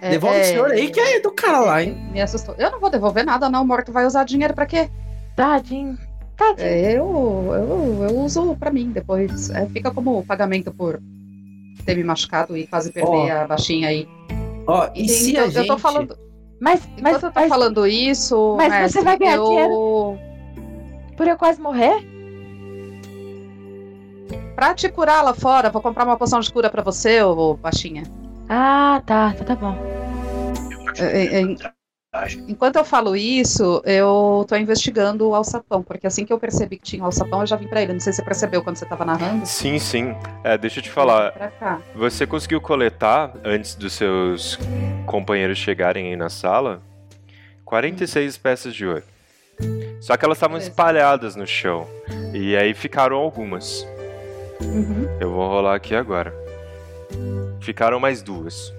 É, Devolve é, o senhor aí que é do cara lá, hein? Me assustou. Eu não vou devolver nada, não. O morto vai usar dinheiro pra quê? Tadinho. Tadinho. É, eu, eu, eu uso pra mim depois. É, fica como pagamento por... ter me machucado e quase perder oh. a baixinha aí. Ó, oh, e sim, se eu, gente... eu tô falando... Mas, mas, eu tô mas, falando isso... Mas mestre, você vai ganhar eu... dinheiro por eu quase morrer? Pra te curar lá fora, vou comprar uma poção de cura pra você, ô baixinha. Ah, tá, tá, tá bom. É, é, enquanto eu falo isso, eu tô investigando o alçapão, porque assim que eu percebi que tinha o alçapão, eu já vim pra ele. Não sei se você percebeu quando você tava narrando. Sim, sim. É, deixa eu te falar. Pra cá. Você conseguiu coletar, antes dos seus companheiros chegarem aí na sala, quarenta e seis peças de ouro. Só que elas estavam espalhadas no chão. E aí ficaram algumas. Uhum. Eu vou rolar aqui agora. Ficaram mais duas.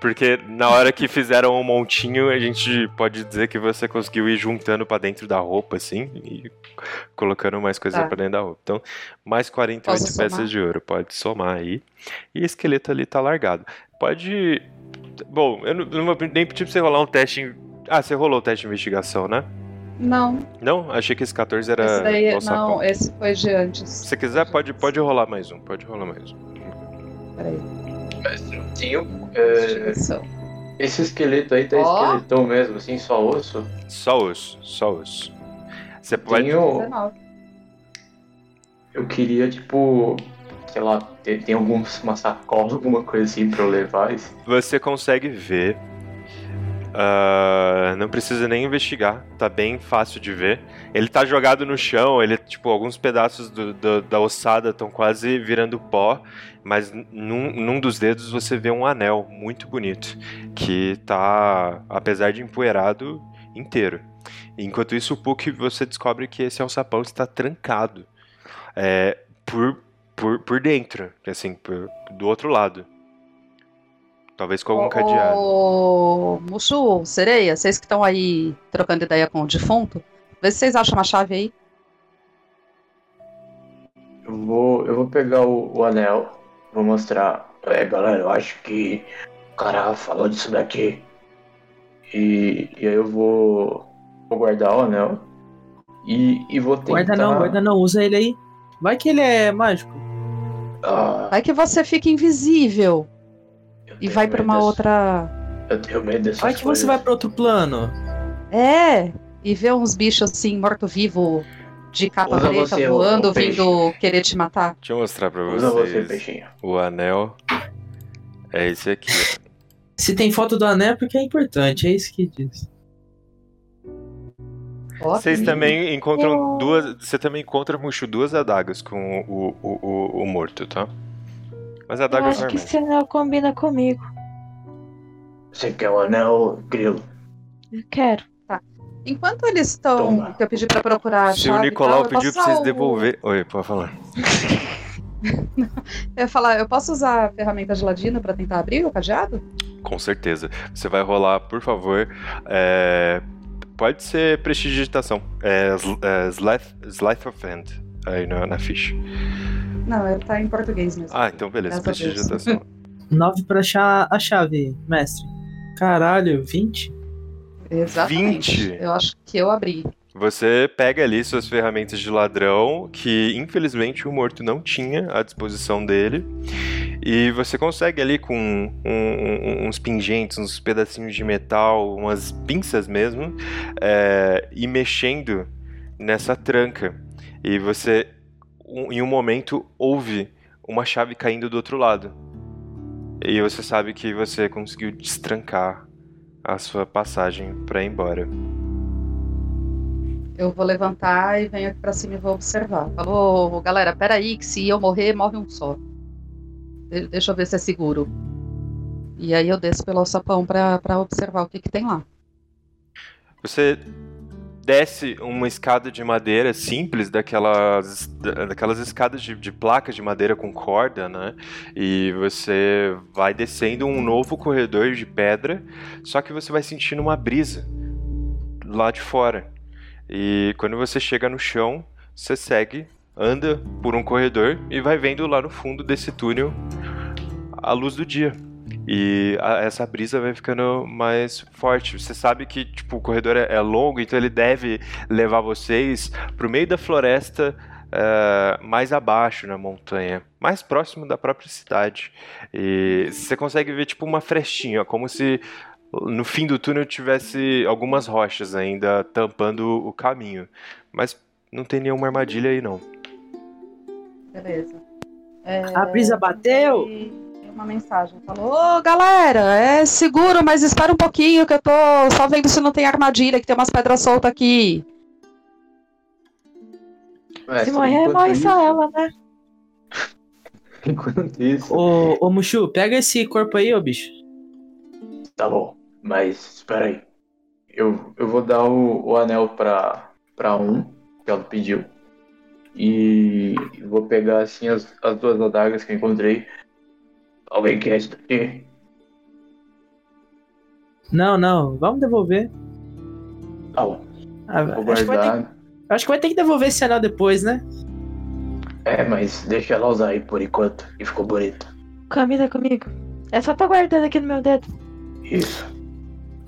Porque na hora que fizeram um montinho, a gente pode dizer que você conseguiu ir juntando pra dentro da roupa, assim, e colocando mais coisa tá. pra dentro da roupa. Então, mais quarenta e oito Posso peças somar? De ouro. Pode somar aí. E o esqueleto ali tá largado. Pode... Bom, eu não, não vou nem pedir pra você rolar um teste... Em... Ah, você rolou o teste de investigação, né? Não. Não? Achei que esse catorze era... Esse daí, não, esse foi de antes. Se você quiser, pode, pode rolar mais um. Pode rolar mais um. Peraí. Mestre, eu tenho, é, esse esqueleto aí tá oh. esqueletão mesmo, assim, só osso? Só osso, só osso. Você pode... Tenho... Eu queria, tipo, sei lá, ter, tem alguma sacola, alguma coisa assim pra eu levar isso. Você consegue ver, uh, não precisa nem investigar, tá bem fácil de ver. Ele tá jogado no chão, ele, tipo, alguns pedaços do, do, da ossada estão quase virando pó, mas num, num dos dedos você vê um anel muito bonito, que tá, apesar de empoeirado, inteiro. Enquanto isso, o Puck, você descobre que esse alçapão está trancado é, por, por, por dentro, assim, por, do outro lado. Talvez com algum oh, cadeado. Ô, Mushu, Sereia, vocês que estão aí trocando ideia com o defunto, vê se vocês acham uma chave aí. Eu vou, eu vou pegar o, o anel, vou mostrar. É, galera, eu acho que o cara falou disso daqui. E, e aí eu vou, vou guardar o anel e, e vou tentar... Guarda não, guarda não, usa ele aí. Vai que ele é mágico. Ah, vai que você fica invisível. E vai pra uma desse... outra... Eu tenho medo dessas coisas. Vai que você vai pra outro plano. É, e vê uns bichos assim, morto-vivo, de capa usa preta, você, voando, um vindo querer te matar. Deixa eu mostrar pra usa vocês. Você, peixinho. O anel é esse aqui. Se tem foto do anel, porque é importante, é isso que diz. Vocês também encontram oh. duas... Você também encontra, Mushu, duas adagas com o, o, o, o morto, tá? Mas a daga eu acho é que esse anel combina comigo. Você quer o anel, grilo? Eu quero. Tá. Enquanto eles estão... que eu pedi pra procurar a Se chave, o Nicolau tá, pediu pra vocês um... devolver... Oi, pode falar. Eu ia falar, eu posso usar a ferramenta de Ladino pra tentar abrir o cadeado? Com certeza. Você vai rolar, por favor, é... pode ser prestidigitação. É, é, Slice, Slice of Hand. Aí na, na ficha. Não, tá em português mesmo. Ah, então beleza, prestidigitação. nove pra achar a chave, mestre. Caralho, vinte? Exatamente. vinte? Eu acho que eu abri. Você pega ali suas ferramentas de ladrão, que infelizmente o morto não tinha à disposição dele. E você consegue ali com um, um, uns pingentes, uns pedacinhos de metal, umas pinças mesmo, é, ir mexendo nessa tranca. E você... em um momento houve uma chave caindo do outro lado e você sabe que você conseguiu destrancar a sua passagem pra ir embora. Eu vou levantar e venho aqui pra cima e vou observar. Falou, galera, peraí, que se eu morrer, morre um só. Deixa eu ver se é seguro. E aí eu desço pelo alçapão pra, pra observar o que que tem lá. Você... desce uma escada de madeira simples, daquelas, daquelas escadas de, de placas de madeira com corda, né? E você vai descendo um novo corredor de pedra, só que você vai sentindo uma brisa lá de fora. E quando você chega no chão, você segue, anda por um corredor e vai vendo lá no fundo desse túnel a luz do dia. E a, essa brisa vai ficando mais forte. Você sabe que tipo, o corredor é, é longo, então ele deve levar vocês pro meio da floresta, uh, mais abaixo na montanha, mais próximo da própria cidade. E você consegue ver tipo uma frestinha, como se no fim do túnel tivesse algumas rochas ainda tampando o caminho. Mas não tem nenhuma armadilha aí não. Beleza. É... A brisa bateu? E... uma mensagem, falou, ô galera, é seguro, mas espera um pouquinho que eu tô só vendo se não tem armadilha, que tem umas pedras soltas aqui. É, se morrer, morre só ela, né? Enquanto isso... Ô, ô Mushu, pega esse corpo aí, ô bicho. Tá bom, mas espera aí. Eu, eu vou dar o, o anel pra, pra um, que ela pediu, e vou pegar assim as, as duas adagas que eu encontrei. Alguém quer isso daqui? Não, não. Vamos devolver. Tá bom. Ah, vou acho, guardar. Que ter... acho que vai ter que devolver esse anel depois, né? É, mas deixa ela usar aí por enquanto. E ficou bonito. Camila comigo. É só pra guardando aqui no meu dedo. Isso.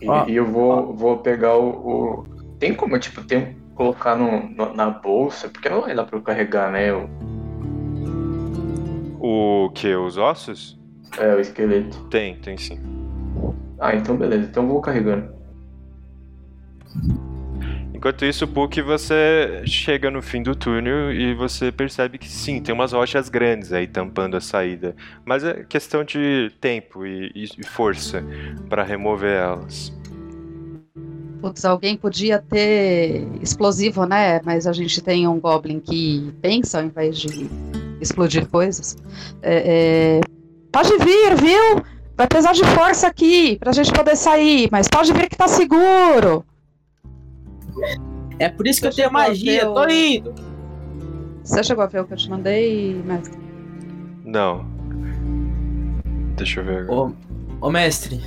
E, ó, e eu vou, vou pegar o, o... Tem como, tipo, tem... colocar no, no, na bolsa? Porque não vai dar pra eu carregar, né? Eu... O que? Os ossos? É, o esqueleto. Tem, tem sim. Ah, então beleza. Então vou carregando. Enquanto isso, Puck, você chega no fim do túnel e você percebe que sim, tem umas rochas grandes aí tampando a saída. Mas é questão de tempo e, e força pra remover elas. Putz, alguém podia ter explosivo, né? Mas a gente tem um Goblin que pensa ao invés de explodir coisas. É... é... Pode vir, viu? Vai precisar de força aqui pra gente poder sair, mas pode vir que tá seguro. É por isso que eu tenho magia, eu tô indo. Você chegou a ver o que eu te mandei, mestre? Não. Deixa eu ver agora. Ô, ô mestre,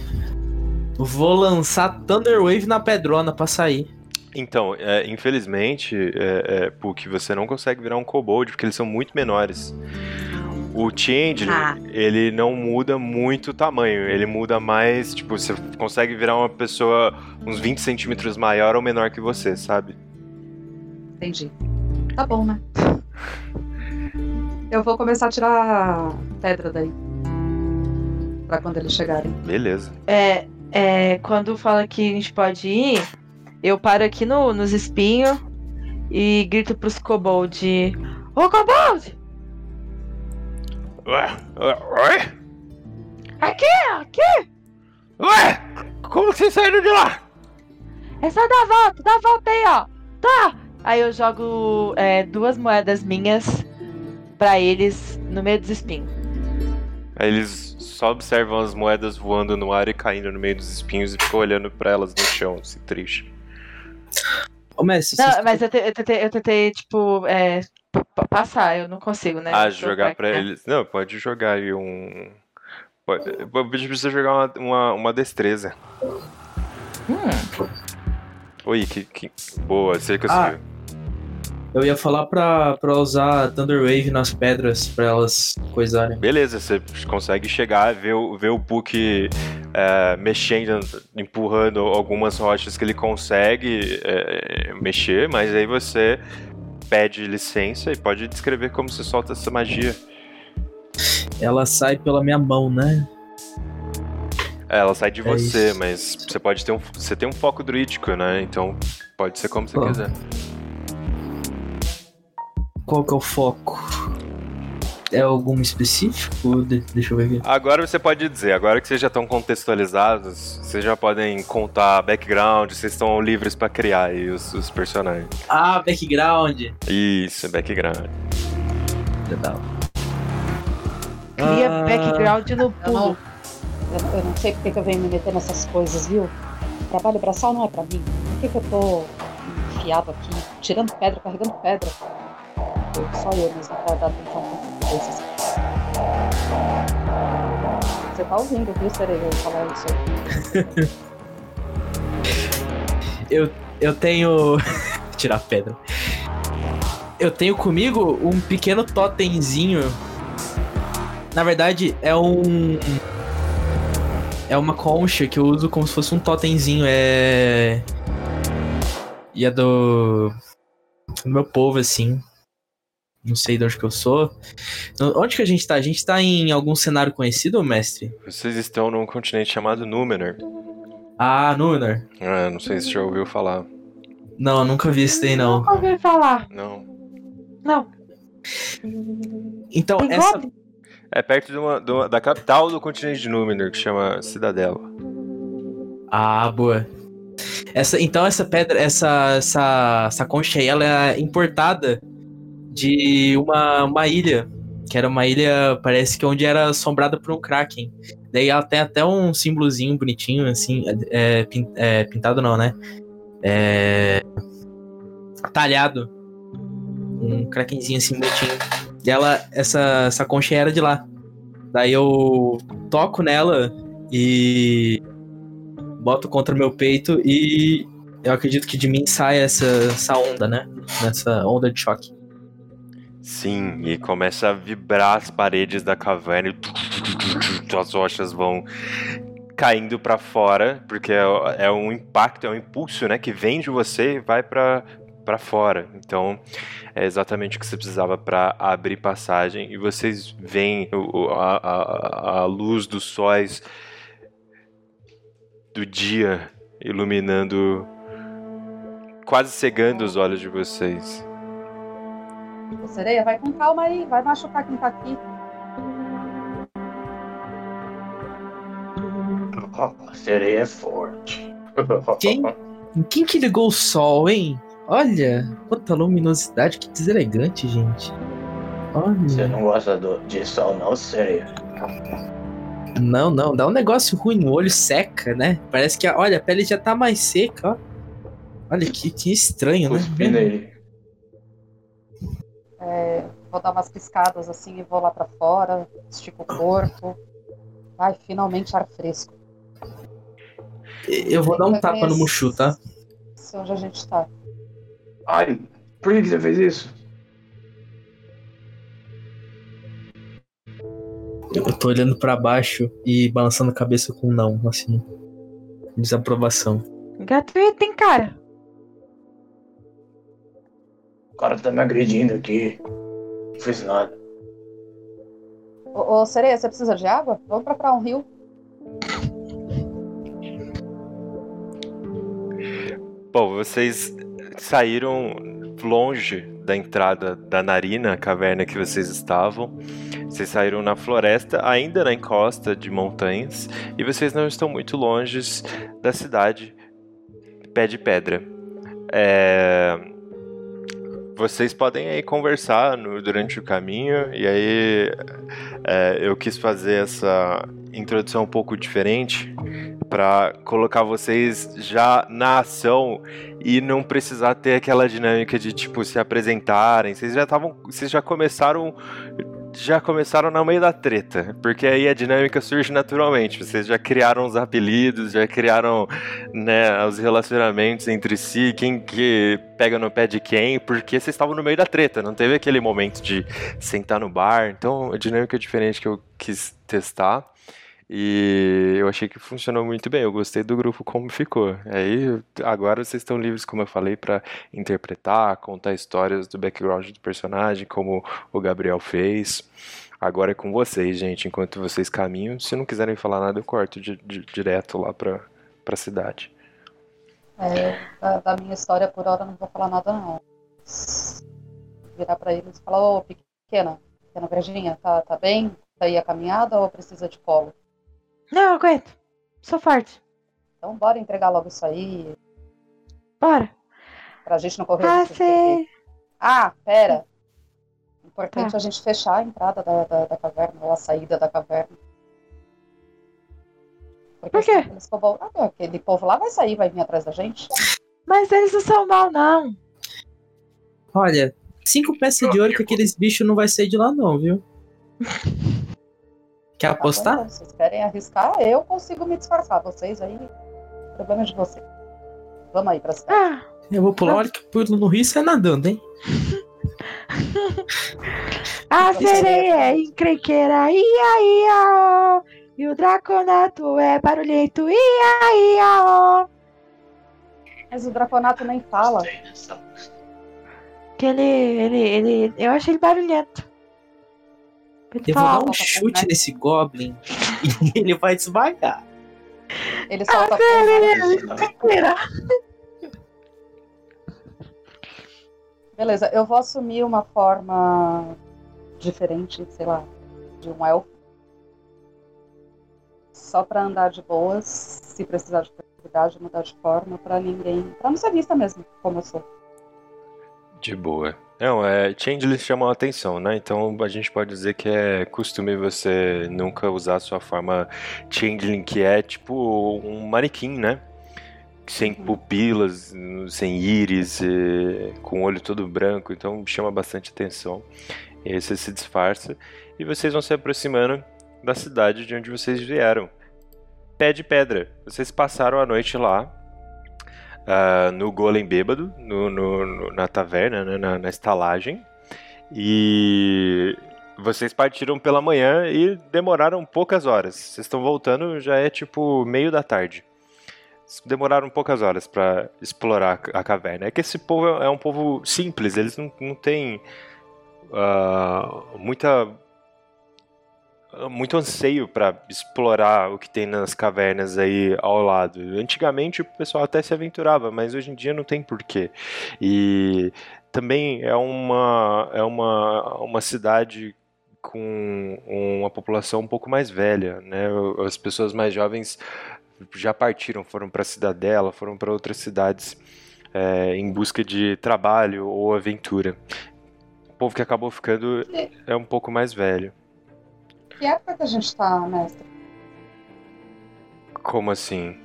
vou lançar Thunderwave na pedrona pra sair. Então, é, infelizmente, é, é, porque você não consegue virar um kobold, porque eles são muito menores. O Changeling, ah. ele não muda muito o tamanho, ele muda mais, tipo, você consegue virar uma pessoa uns vinte centímetros maior ou menor que você, sabe? Entendi. Tá bom, né? Eu vou começar a tirar pedra daí, pra quando eles chegarem. Beleza. É, é, quando fala que a gente pode ir, eu paro aqui no, nos espinhos e grito pros kobold: ô, kobold! Ué, ué? Aqui, aqui! Ué! Como vocês saíram de lá? É só dar a volta, dá a volta aí, ó! Tá! Aí eu jogo é, duas moedas minhas pra eles no meio dos espinhos. Aí eles só observam as moedas voando no ar e caindo no meio dos espinhos e ficam olhando pra elas no chão, assim, triste. Ô, Messi, não, vocês... mas eu, te, eu, tentei, eu tentei, tipo... É... passar, eu não consigo, né? Ah, jogar pra né? eles... Não, pode jogar aí um... Pode... O bicho precisa jogar uma, uma, uma destreza. Hum. Oi, que, que... Boa, você conseguiu. Ah, eu ia falar pra, pra usar Thunderwave nas pedras, pra elas coisarem. Beleza, você consegue chegar, ver, ver o Puck é, mexendo, empurrando algumas rochas que ele consegue é, mexer, mas aí você... pede licença e pode descrever como se solta essa magia. Ela sai pela minha mão, né? É, ela sai de é você, isso. Mas você pode ter um, você tem um foco druídico, né? Então pode ser como você Pô. quiser. Qual que é o foco? É algum específico? De- deixa eu ver aqui. Agora você pode dizer, agora que vocês já estão contextualizados, vocês já podem contar background, vocês estão livres pra criar aí os, os personagens. Ah, background! Isso, background. Legal. Cria ah, background no pulo. Eu não, eu não sei porque que eu venho me meter nessas coisas, viu? Trabalho braçal não é pra mim. Por que, que eu tô enfiado aqui, tirando pedra, carregando pedra? Só eu mesmo quero dar atenção pra vocês. Você tá ouvindo, viu, Sereia, falar isso? eu, eu tenho... Tirar pedra. Eu tenho comigo um pequeno totemzinho. Na verdade, é um... é uma concha que eu uso como se fosse um totemzinho. É... E é do... do meu povo, assim. Não sei de onde que eu sou. Onde que a gente tá? A gente tá em algum cenário conhecido, mestre? Vocês estão num continente chamado Númenor. Ah, Númenor. É, não sei se você já ouviu falar. Não, nunca vi isso daí, não. Nunca ouvi falar. Não. Não. Então, essa... Goblin? É perto de uma, de uma, da capital do continente de Númenor, que chama Cidadela. Ah, boa. Essa, então, essa pedra, essa, essa, essa concha aí, ela é importada... de uma, uma ilha, que era uma ilha, parece que onde era assombrada por um kraken. Daí ela tem até um símbolozinho bonitinho, assim, é, pin, é, pintado não, né? É, talhado. Um krakenzinho assim bonitinho. E ela, essa, essa concha era de lá. Daí eu toco nela e boto contra o meu peito e eu acredito que de mim sai essa, essa onda, né? Essa onda de choque. Sim, e começa a vibrar as paredes da caverna e as rochas vão caindo pra fora, porque é, é um impacto, é um impulso, né, que vem de você e vai pra, pra fora. Então, é exatamente o que você precisava pra abrir passagem. E vocês veem a, a, a luz dos sóis do dia iluminando, quase cegando os olhos de vocês. Sereia, vai com calma aí, vai machucar quem tá aqui. Oh, sereia é forte. Quem, quem que ligou o sol, hein? Olha, quanta luminosidade, que deselegante, gente. Olha. Você não gosta do, de sol não, sereia? Não, não, dá um negócio ruim no olho, seca, né? Parece que, olha, a pele já tá mais seca, ó. Olha que, que estranho, cuspir, né? Aí. É, vou dar umas piscadas assim e vou lá pra fora, estico o corpo. Ai, finalmente ar fresco. Eu vou dar um tapa no Mushu, tá? Se onde a gente tá. Ai, por que você fez isso? Eu tô olhando pra baixo e balançando a cabeça com não, assim. Desaprovação. Gratuito, hein, cara? O cara tá me agredindo aqui. Não fiz nada. Ô, ô Sereia, você precisa de água? Vamos pra, pra um rio. Bom, vocês saíram longe da entrada da Narina, a caverna que vocês estavam. Vocês saíram na floresta, ainda na encosta de montanhas, e vocês não estão muito longe da cidade Pé de Pedra. É... Vocês podem aí conversar no, durante o caminho, e aí é, eu quis fazer essa introdução um pouco diferente para colocar vocês já na ação e não precisar ter aquela dinâmica de tipo se apresentarem. Vocês já estavam, vocês já começaram já começaram no meio da treta, porque aí a dinâmica surge naturalmente. Vocês já criaram os apelidos, já criaram, né, os relacionamentos entre si, quem que pega no pé de quem, porque vocês estavam no meio da treta, não teve aquele momento de sentar no bar. Então a dinâmica é diferente que eu quis testar e eu achei que funcionou muito bem. Eu gostei do grupo como ficou. Aí agora vocês estão livres, como eu falei, para interpretar, contar histórias do background do personagem, como o Gabriel fez. Agora é com vocês, gente, enquanto vocês caminham. Se não quiserem falar nada, eu corto di- di- direto lá para a cidade. É, da, da minha história por hora eu não vou falar nada não. Virar para eles e falar: ô, oh, pequena, pequena Virgínia, tá, tá bem? Tá aí a caminhada ou precisa de colo? Não, eu aguento. Sou forte. Então bora entregar logo isso aí. Bora. Pra gente não correr risco. Ah, pera. Importante tá. A gente fechar a entrada da, da, da caverna ou a saída da caverna. Porque por quê? Povo... Ah, não, aquele povo lá vai sair, vai vir atrás da gente. Mas eles não são mal, não. Olha, cinco peças de ouro que aqueles bichos não vai sair de lá não, viu? Quer apostar? Tá, se vocês querem arriscar, eu consigo me disfarçar. Vocês aí, problema de vocês. Vamos aí pra cidade. Ah, eu vou pular, olha que pulo no rio sai nadando, hein? A sereia é encrenqueira, ia, ia, ó. E o Draconato é barulhento, ia, ia, ó. Mas o Draconato nem fala. Que ele, ele, ele, eu achei ele barulhento. Eu vou dar um chute nesse Goblin e ele vai desvagar. Ele solta a perna. Beleza, eu vou assumir uma forma diferente, sei lá, de um elfo. Só pra andar de boas, se precisar de oportunidade, mudar de forma pra ninguém. Pra não ser vista mesmo, como eu sou. De boa. Não, é, changelings chamam a atenção, né? Então a gente pode dizer que é costume você nunca usar a sua forma changeling, que é tipo um manequim, né? Sem pupilas, sem íris, e com o olho todo branco, então chama bastante atenção. E aí você se disfarça e vocês vão se aproximando da cidade de onde vocês vieram. Pé de Pedra. Vocês passaram a noite lá. Uh, no Golem Bêbado, no, no, no, na taverna, né, na, na estalagem. E vocês partiram pela manhã e demoraram poucas horas. Vocês estão voltando, já é tipo meio da tarde. Demoraram poucas horas para explorar a caverna. É que esse povo é um povo simples, eles não, não têm uh, muita... muito anseio para explorar o que tem nas cavernas aí ao lado. Antigamente o pessoal até se aventurava, mas hoje em dia não tem porquê. E também é uma, é uma, uma cidade com uma população um pouco mais velha, né? As pessoas mais jovens já partiram, foram para a Cidadela, foram para outras cidades é, em busca de trabalho ou aventura. O povo que acabou ficando é um pouco mais velho. Que época que a gente tá, mestre? Como assim?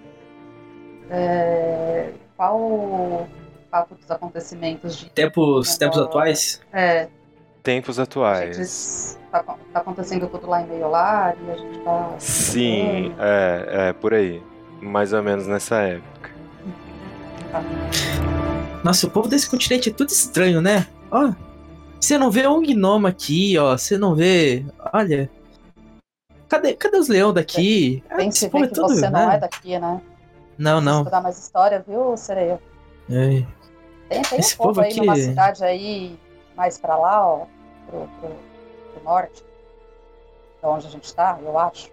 É... qual papo dos acontecimentos de tempos, tempos atuais? É. Tempos atuais. Tá, tá acontecendo tudo lá em Meiolar e a gente tá... Sim, é, é, por aí. Mais ou menos nessa época. Tá. Nossa, o povo desse continente é tudo estranho, né? Ó, você não vê um gnomo aqui, ó. Você não vê... Olha... Cadê, cadê os leões daqui? Bem, ah, se vê que é tudo, você né? não é daqui, né? Não, não. Estudar mais história, viu, Sereia? É. Tem, tem esse um povo, povo aqui... aí numa cidade aí... mais pra lá, ó, pro, pro, pro norte, de onde a gente tá, eu acho.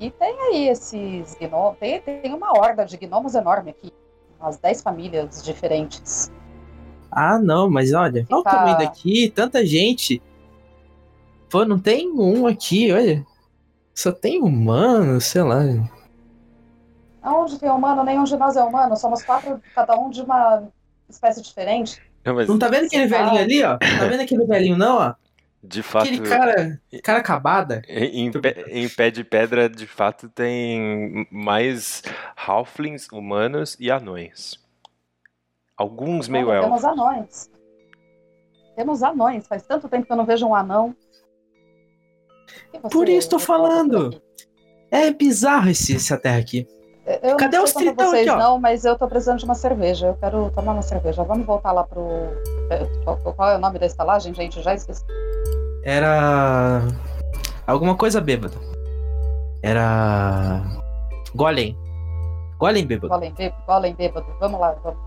E tem aí esses gnomos, tem, tem uma horda de gnomos enorme aqui, umas dez famílias diferentes. Ah, não, mas olha, olha o tamanho daqui, tanta gente. Pô, não tem um aqui, olha. Só tem humano, sei lá. Aonde tem humano, nenhum de nós é humano, somos quatro, cada um de uma espécie diferente. Não, mas... não tá vendo aquele velhinho ali, ó? Tá vendo aquele velhinho não, ó? De fato... Aquele cara... Cara acabada. Em, pe... em pé de pedra, de fato, tem mais halflings, humanos e anões. Alguns meio elfos. Temos anões. Temos anões. Faz tanto tempo que eu não vejo um anão. Por isso tô falando. É bizarro esse, essa terra aqui. Eu Cadê não os tritão vocês, aqui, ó? Não, mas eu tô precisando de uma cerveja. Eu quero tomar uma cerveja. Vamos voltar lá pro... Qual é o nome da estalagem, gente? Já esqueci. Era... Alguma coisa bêbada. Era... Golem. Golem bêbado. Golem bêbado. Golem bêbado. Vamos lá, vamos.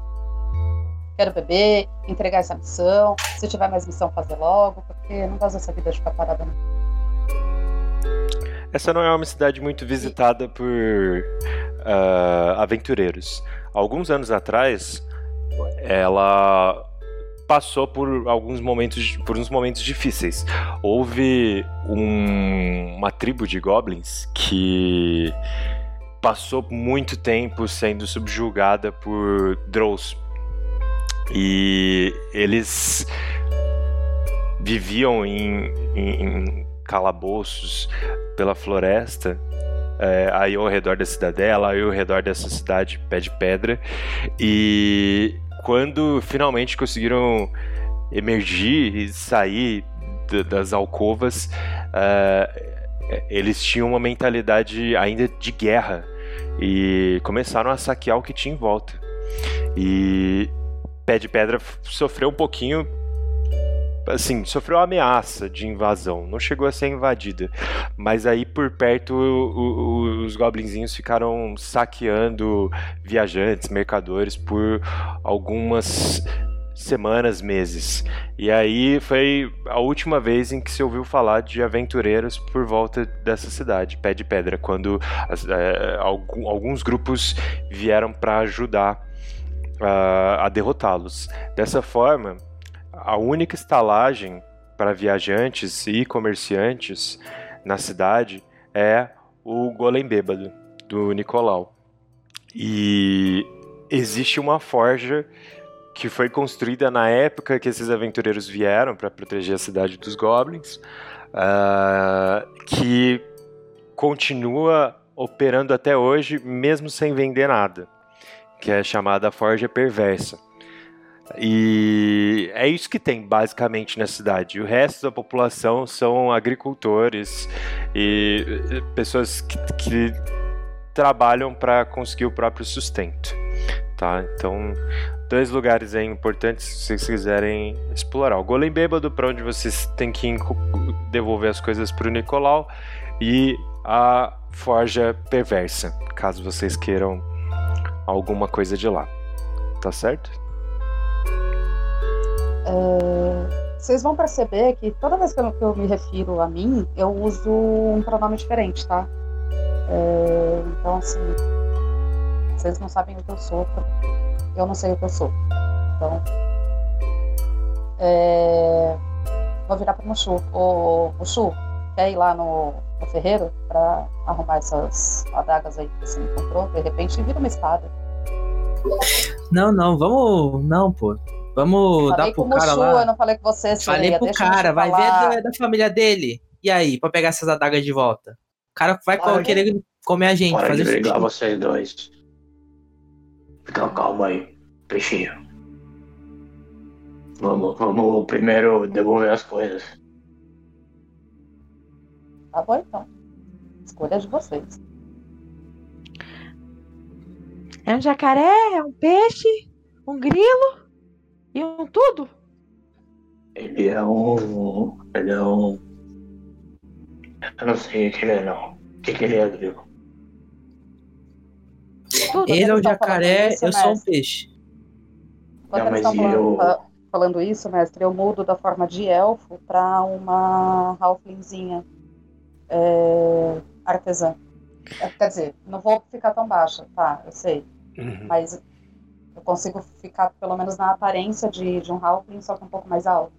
Quero beber, entregar essa missão. Se tiver mais missão, fazer logo. Porque não gosto dessa vida de ficar parada, não. Essa não é uma cidade muito visitada por uh, aventureiros. Alguns anos atrás, ela passou por alguns momentos, por uns momentos difíceis. Houve um, uma tribo de goblins que passou muito tempo sendo subjugada por drows. E eles viviam em... em calabouços pela floresta, é, aí ao redor da Cidadela, aí ao redor dessa cidade pé de pedra, e quando finalmente conseguiram emergir e sair d- das alcovas, uh, eles tinham uma mentalidade ainda de guerra e começaram a saquear o que tinha em volta, e pé de pedra sofreu um pouquinho. Assim, sofreu uma ameaça de invasão. Não chegou a ser invadida. Mas aí por perto o, o, os goblinzinhos ficaram saqueando viajantes, mercadores por algumas semanas, meses. E aí foi a última vez em que se ouviu falar de aventureiros por volta dessa cidade, Pé de Pedra, quando é, alguns grupos vieram para ajudar uh, a derrotá-los. Dessa forma, a única estalagem para viajantes e comerciantes na cidade é o Golem Bêbado, do Nicolau. E existe uma forja que foi construída na época que esses aventureiros vieram para proteger a cidade dos goblins, uh, que continua operando até hoje, mesmo sem vender nada, que é chamada Forja Perversa. E é isso que tem basicamente na cidade. O resto da população são agricultores e pessoas que, que trabalham para conseguir o próprio sustento, tá? Então, dois lugares aí importantes se vocês quiserem explorar: o Golem Bêbado, para onde vocês têm que inco- devolver as coisas para o Nicolau, e a Forja Perversa, caso vocês queiram alguma coisa de lá, tá certo? É, vocês vão perceber que toda vez que eu, que eu me refiro a mim, eu uso um pronome diferente, tá? É, então, assim, vocês não sabem o que eu sou, eu não sei o que eu sou. Então, é, vou virar pro Mushu. Ô, Mushu, quer ir lá no, no ferreiro pra arrumar essas adagas aí que você encontrou? De repente, vira uma espada. Não, não, vamos... Não, pô. Vamos falei dar pro cara Mushu, lá. Eu não falei com você, Sereia. Falei pro Deixa cara, vai falar. Ver da, da família dele. E aí, pra pegar essas adagas de volta. O cara vai Para querer de... comer a gente. Para fazer de brigar vocês dois. Fica calmo aí, peixinho. Vamos, vamos primeiro devolver as coisas. Tá bom então. Escolha de vocês. É um jacaré, é um peixe, um grilo e um tudo. Ele é um... Ele é um... Eu não sei o que ele é, não. O que, que ele é, grilo? Tudo. Ele é um jacaré, isso, eu mestre. Sou um peixe. Enquanto eles estão eu... falando, falando isso, mestre, eu mudo da forma de elfo para uma halflingzinha é... artesã. Quer dizer, não vou ficar tão baixa, tá, eu sei. Uhum. Mas eu consigo ficar pelo menos na aparência de, de um halfling, só que um pouco mais alto.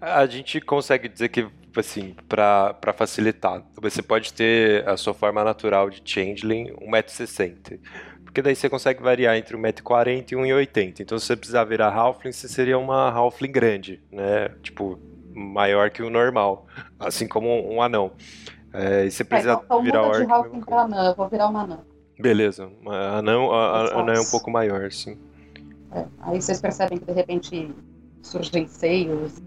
A gente consegue dizer que, assim, pra, pra facilitar, você pode ter a sua forma natural de Changeling um metro e sessenta. Porque daí você consegue variar entre um metro e quarenta e um metro e oitenta. Então, se você precisar virar halfling, você seria uma halfling grande, né? Tipo, maior que o normal. Assim como um anão. É, e você precisa é, então, virar orc. Eu vou virar uma anã. Beleza. A anã, a, a anã é um pouco maior, sim. É, aí vocês percebem que, de repente, surgem seios...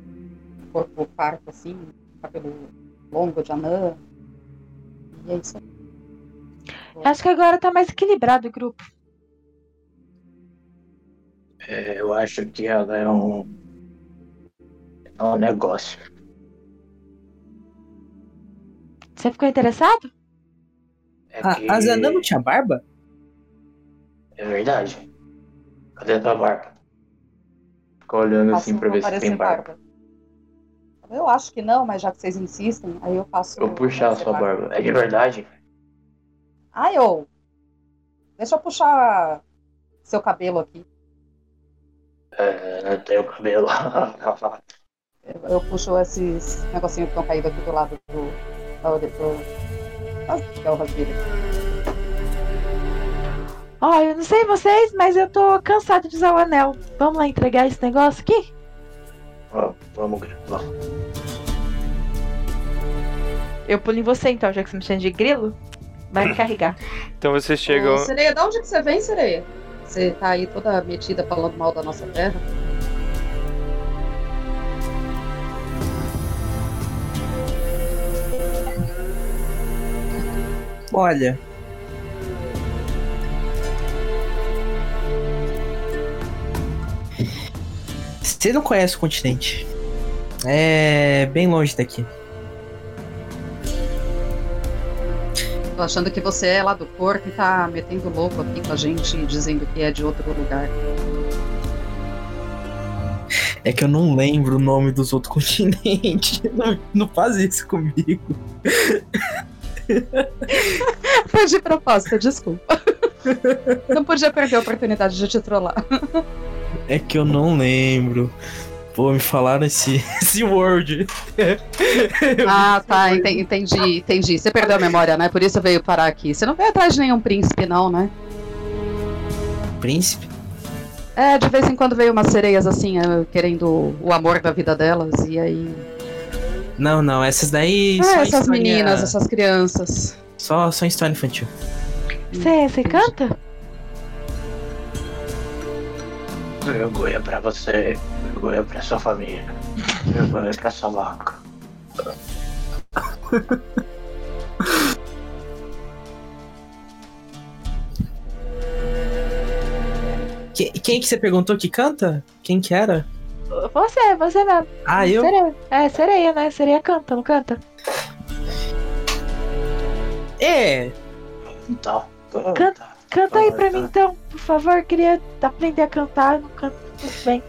corpo parto assim, cabelo longo de anã. E é isso aí. Acho que agora tá mais equilibrado o grupo. É, eu acho que ela é um... É um negócio. Você ficou interessado? É que... a, a Zanã não tinha barba? É verdade. Cadê a tua barba? Ficou olhando assim, assim pra ver se tem barba. barba. Eu acho que não, mas já que vocês insistem, aí eu passo... Eu puxar a sua barba. barba. É de verdade? Ai, ô! Deixa eu puxar seu cabelo aqui. É, não tenho cabelo. eu, eu puxo esses negocinhos que estão caídos aqui do lado do... da orelha. Ó, eu não sei vocês, mas eu tô cansado de usar o anel. Vamos lá entregar esse negócio aqui? Ó, vamos, vamos. Eu pulo em você então, já que você me chama de grilo. Vai me carregar. Então vocês chegam... Ô, sereia, de onde que você vem, sereia? Você tá aí toda metida falando mal da nossa terra? Olha... Você não conhece o continente. É bem longe daqui. Tô achando que você é lá do corpo e tá metendo louco aqui com a gente, dizendo que é de outro lugar. É que eu não lembro o nome dos outros continentes. Não, não faz isso comigo. Foi de propósito, desculpa. Não podia perder a oportunidade de te trollar. É que eu não lembro. Pô, me falaram esse, esse word. Ah, tá, entendi, entendi, entendi. Você perdeu a memória, né? Por isso veio parar aqui. Você não veio atrás de nenhum príncipe, não, né? Príncipe? É, de vez em quando veio umas sereias assim, querendo o amor da vida delas, e aí... Não, não, essas daí... Ah, essas história... meninas, essas crianças. Só, só história infantil. Você, você canta? Vergonha pra você, vergonha pra sua família, vergonha pra sua vaca. Que, quem que você perguntou que canta? Quem que era? Você, você mesmo. Ah, eu? Sereia. É, sereia, né? Sereia canta, não canta? É. Então, canta. canta. Canta aí pra mim então, por favor, eu queria aprender a cantar, eu não canto muito bem.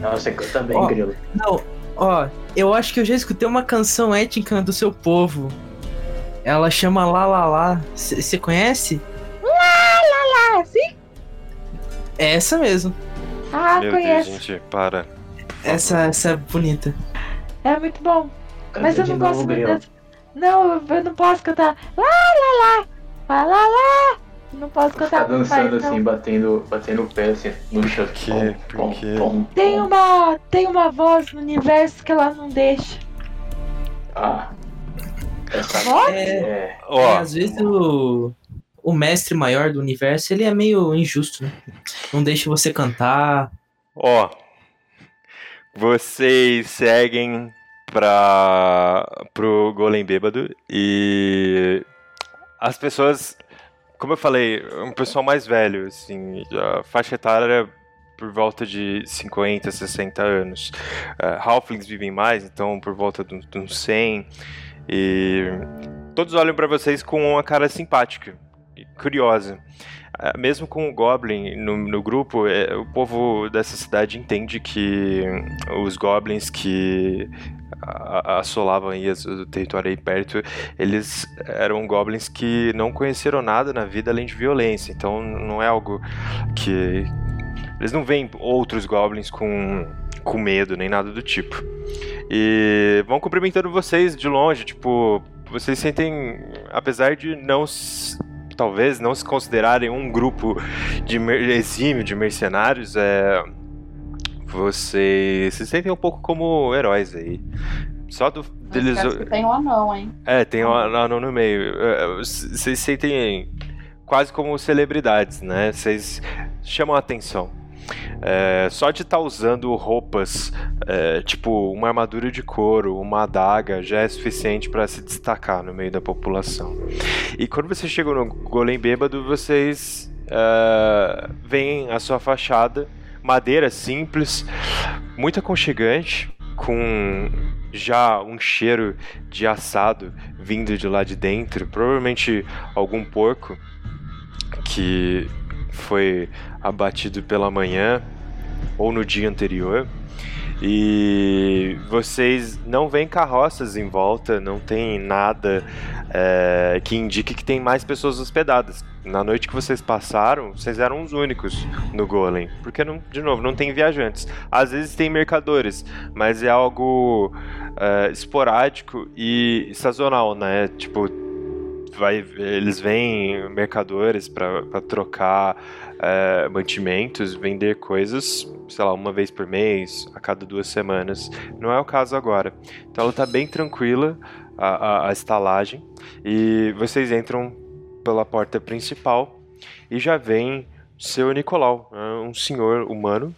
Não, você canta bem, oh, grilo. Não, ó, oh, eu acho que eu já escutei uma canção étnica do seu povo. Ela chama Lá Lá Lá, você conhece? Lá Lá Lá, sim? É essa mesmo. Ah, meu conheço. Deus, gente, para. Essa, essa é bonita. É muito bom, canta mas eu não novo, gosto grilo. Muito dessa. Não, eu não posso cantar Lá Lá Lá, Lá Lá Lá. Não posso cantar com o pai, dançando assim, batendo, batendo o pé assim, no chão. Tem uma, tem uma voz no universo que ela não deixa. Ah. Essa voz? É, é, é, às vezes o, o mestre maior do universo, ele é meio injusto, né? Não deixa você cantar. Ó, oh, vocês seguem para pro Golem Bêbado e as pessoas, como eu falei, um pessoal mais velho, assim, a faixa etária por volta de cinquenta, sessenta anos. Uh, halflings vivem mais, então por volta de uns cem. E todos olham para vocês com uma cara simpática e curiosa. Uh, mesmo com o Goblin no, no grupo, é, o povo dessa cidade entende que os Goblins que a, a, assolavam aí as, o território aí perto, eles eram Goblins que não conheceram nada na vida além de violência. Então não é algo que... Eles não veem outros Goblins com, com medo, nem nada do tipo. E vão cumprimentando vocês de longe, tipo... Vocês sentem, apesar de não... Talvez não se considerarem um grupo de exímio, de mercenários, é, vocês se sentem um pouco como heróis aí. Só do... Deles... Tem um anão, hein? É, tem um anão no meio. Vocês se sentem quase como celebridades, né? Vocês chamam a atenção. É, só de estar tá usando roupas, é, tipo uma armadura de couro, uma adaga, já é suficiente para se destacar no meio da população. E quando vocês chegam no Golem Bêbado, vocês é, veem a sua fachada, madeira simples, muito aconchegante, com já um cheiro de assado vindo de lá de dentro, provavelmente algum porco que foi abatido pela manhã ou no dia anterior. E vocês não veem carroças em volta, não tem nada é, que indique que tem mais pessoas hospedadas. Na noite que vocês passaram, vocês eram os únicos no Golem, porque não, de novo, não tem viajantes. Às vezes tem mercadores, mas é algo é, esporádico e sazonal, né? Tipo, Vai, eles vêm mercadores para trocar é, mantimentos, vender coisas, sei lá, uma vez por mês, a cada duas semanas. Não é o caso agora. Então ela está bem tranquila, a, a, a estalagem. E vocês entram pela porta principal e já vem seu Nicolau, um senhor humano.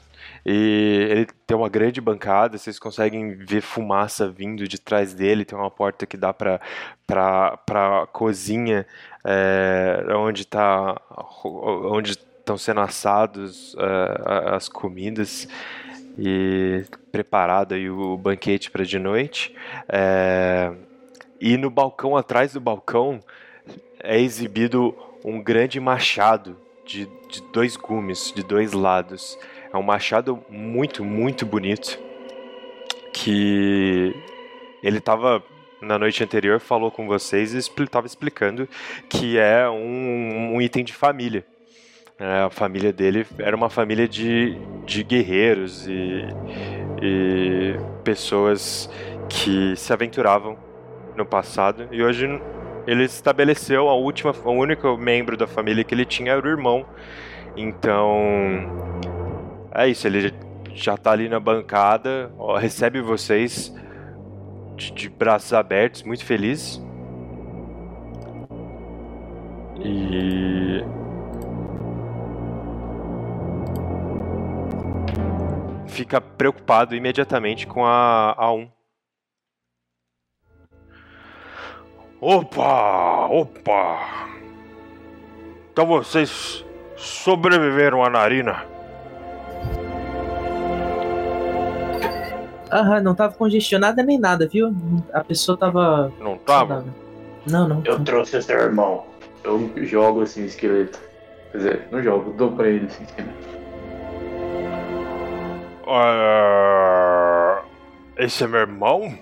E ele tem uma grande bancada, vocês conseguem ver fumaça vindo de trás dele, tem uma porta que dá para para cozinha, é, onde tá, onde estão sendo assados é, as comidas e preparado aí o banquete para de noite. É, e no balcão, atrás do balcão, é exibido um grande machado de, de dois gumes, de dois lados. É um machado muito, muito bonito, que ele estava, na noite anterior, falou com vocês e estava explicando que é um, um item de família. É, a família dele era uma família de, de guerreiros e, e pessoas que se aventuravam no passado, e hoje ele estabeleceu a última, o único membro da família que ele tinha era o irmão. Então... É isso, ele já tá ali na bancada, ó, recebe vocês de, de braços abertos, muito feliz. E... Fica preocupado imediatamente com a A um. Opa! Opa! Então vocês sobreviveram à Narina? Aham, não tava congestionada nem nada, viu? A pessoa tava... Não tava? Não, não. Eu trouxe seu irmão. Eu jogo assim, esqueleto. Quer dizer, não jogo, dou pra ele assim, esqueleto. Uh, esse é meu irmão?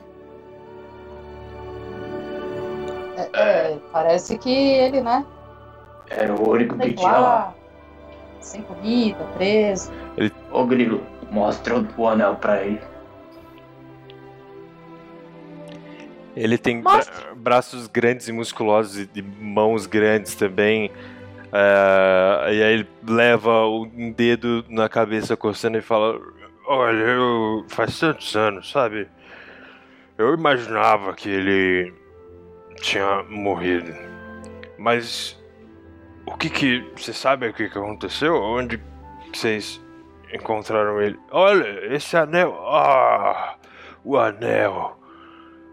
É, é, parece que ele, né? Era o único que tinha. Sem comida, preso. Ele... Ô, Grilo, mostra o anel pra ele. Ele tem bra- braços grandes e musculosos e, e mãos grandes também. Uh, e aí ele leva um dedo na cabeça coçando e fala: olha, eu, faz tantos anos, sabe? Eu imaginava que ele tinha morrido. Mas O que que... Você sabe o que que aconteceu? Onde vocês encontraram ele? Olha, esse anel... Ah, o anel...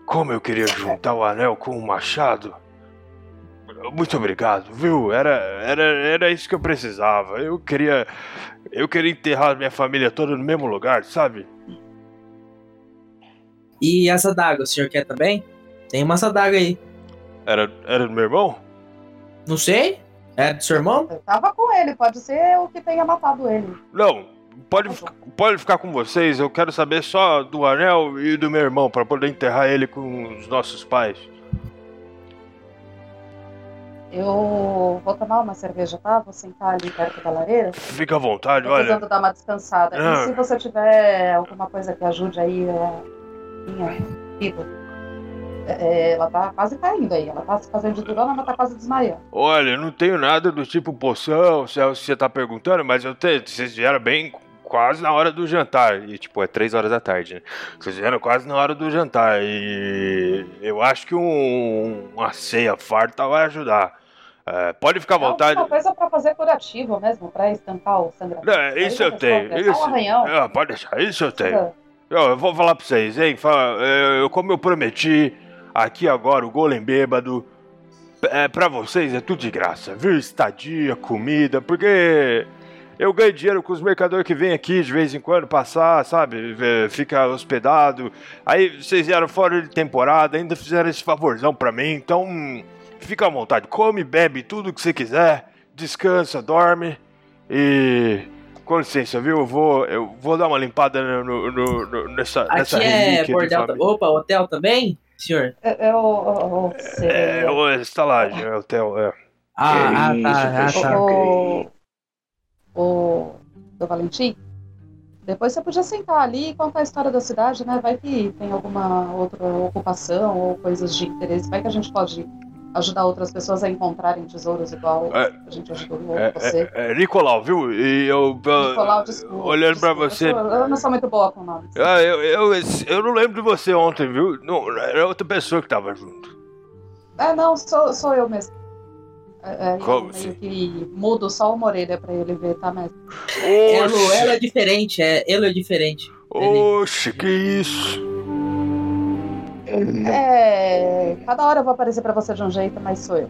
Como eu queria juntar o anel com o machado. Muito obrigado, viu? Era, era, era isso que eu precisava. Eu queria... Eu queria enterrar minha família toda no mesmo lugar, sabe? E essa adaga, o senhor quer também? Tem uma adaga aí. Era, era do meu irmão? Não sei. Era do seu irmão? Eu tava com ele, pode ser o que tenha matado ele. Não, pode, pode ficar com vocês. Eu quero saber só do anel e do meu irmão, pra poder enterrar ele com os nossos pais. Eu vou tomar uma cerveja, tá? Vou sentar ali perto da lareira. Fica à vontade, olha. Tô tentando dar uma descansada. Ah. E se você tiver alguma coisa que ajude aí... É... Minha vida, é, ela tá quase caindo aí, ela tá se fazendo de durona, mas tá quase desmaiando. Olha, eu não tenho nada do tipo poção, se é o que você tá perguntando, mas eu tenho, vocês vieram bem quase na hora do jantar, e tipo, é três horas da tarde, né? Vocês vieram quase na hora do jantar, e eu acho que um, uma ceia farta vai ajudar. É, pode ficar à vontade. É uma coisa pra fazer curativo mesmo, pra estancar o sangramento. É, isso eu tenho, isso. Só um arranhão. É, pode deixar, isso eu tenho. Eu vou falar pra vocês, hein? Como eu prometi, aqui agora o Golem Bêbado, é, pra vocês é tudo de graça, viu? Estadia, comida, porque eu ganho dinheiro com os mercadores que vêm aqui de vez em quando passar, sabe? Fica hospedado. Aí vocês vieram fora de temporada, ainda fizeram esse favorzão pra mim, então fica à vontade. Come, bebe tudo que você quiser, descansa, dorme e... Com licença, viu? Eu vou, eu vou dar uma limpada no, no, no, nessa relíquia. Aqui é bordel... Opa, hotel também, senhor? É o... É, é o estalagem, é o hotel, é. Ah, é, tá, isso, tá, tá. O... o... do Valentim? Depois você podia sentar ali e contar a história da cidade, né? Vai que tem alguma outra ocupação ou coisas de interesse. Vai que a gente pode... ajudar outras pessoas a encontrarem tesouros igual é, a gente ajudou é, você. É, é, Nicolau, viu? E eu, Nicolau, desculpa, olhando desculpa, pra você... Eu não sou muito boa com nomes. Ah, eu, eu, eu não lembro de você ontem, viu? Não, era outra pessoa que tava junto. É, não, sou, sou eu mesmo. É, como eu meio que mudo só uma orelha pra ele ver, tá, mesmo? Elo, ela é diferente, é, ela é diferente. Oxe, que isso! É, cada hora eu vou aparecer pra você de um jeito, mas sou eu.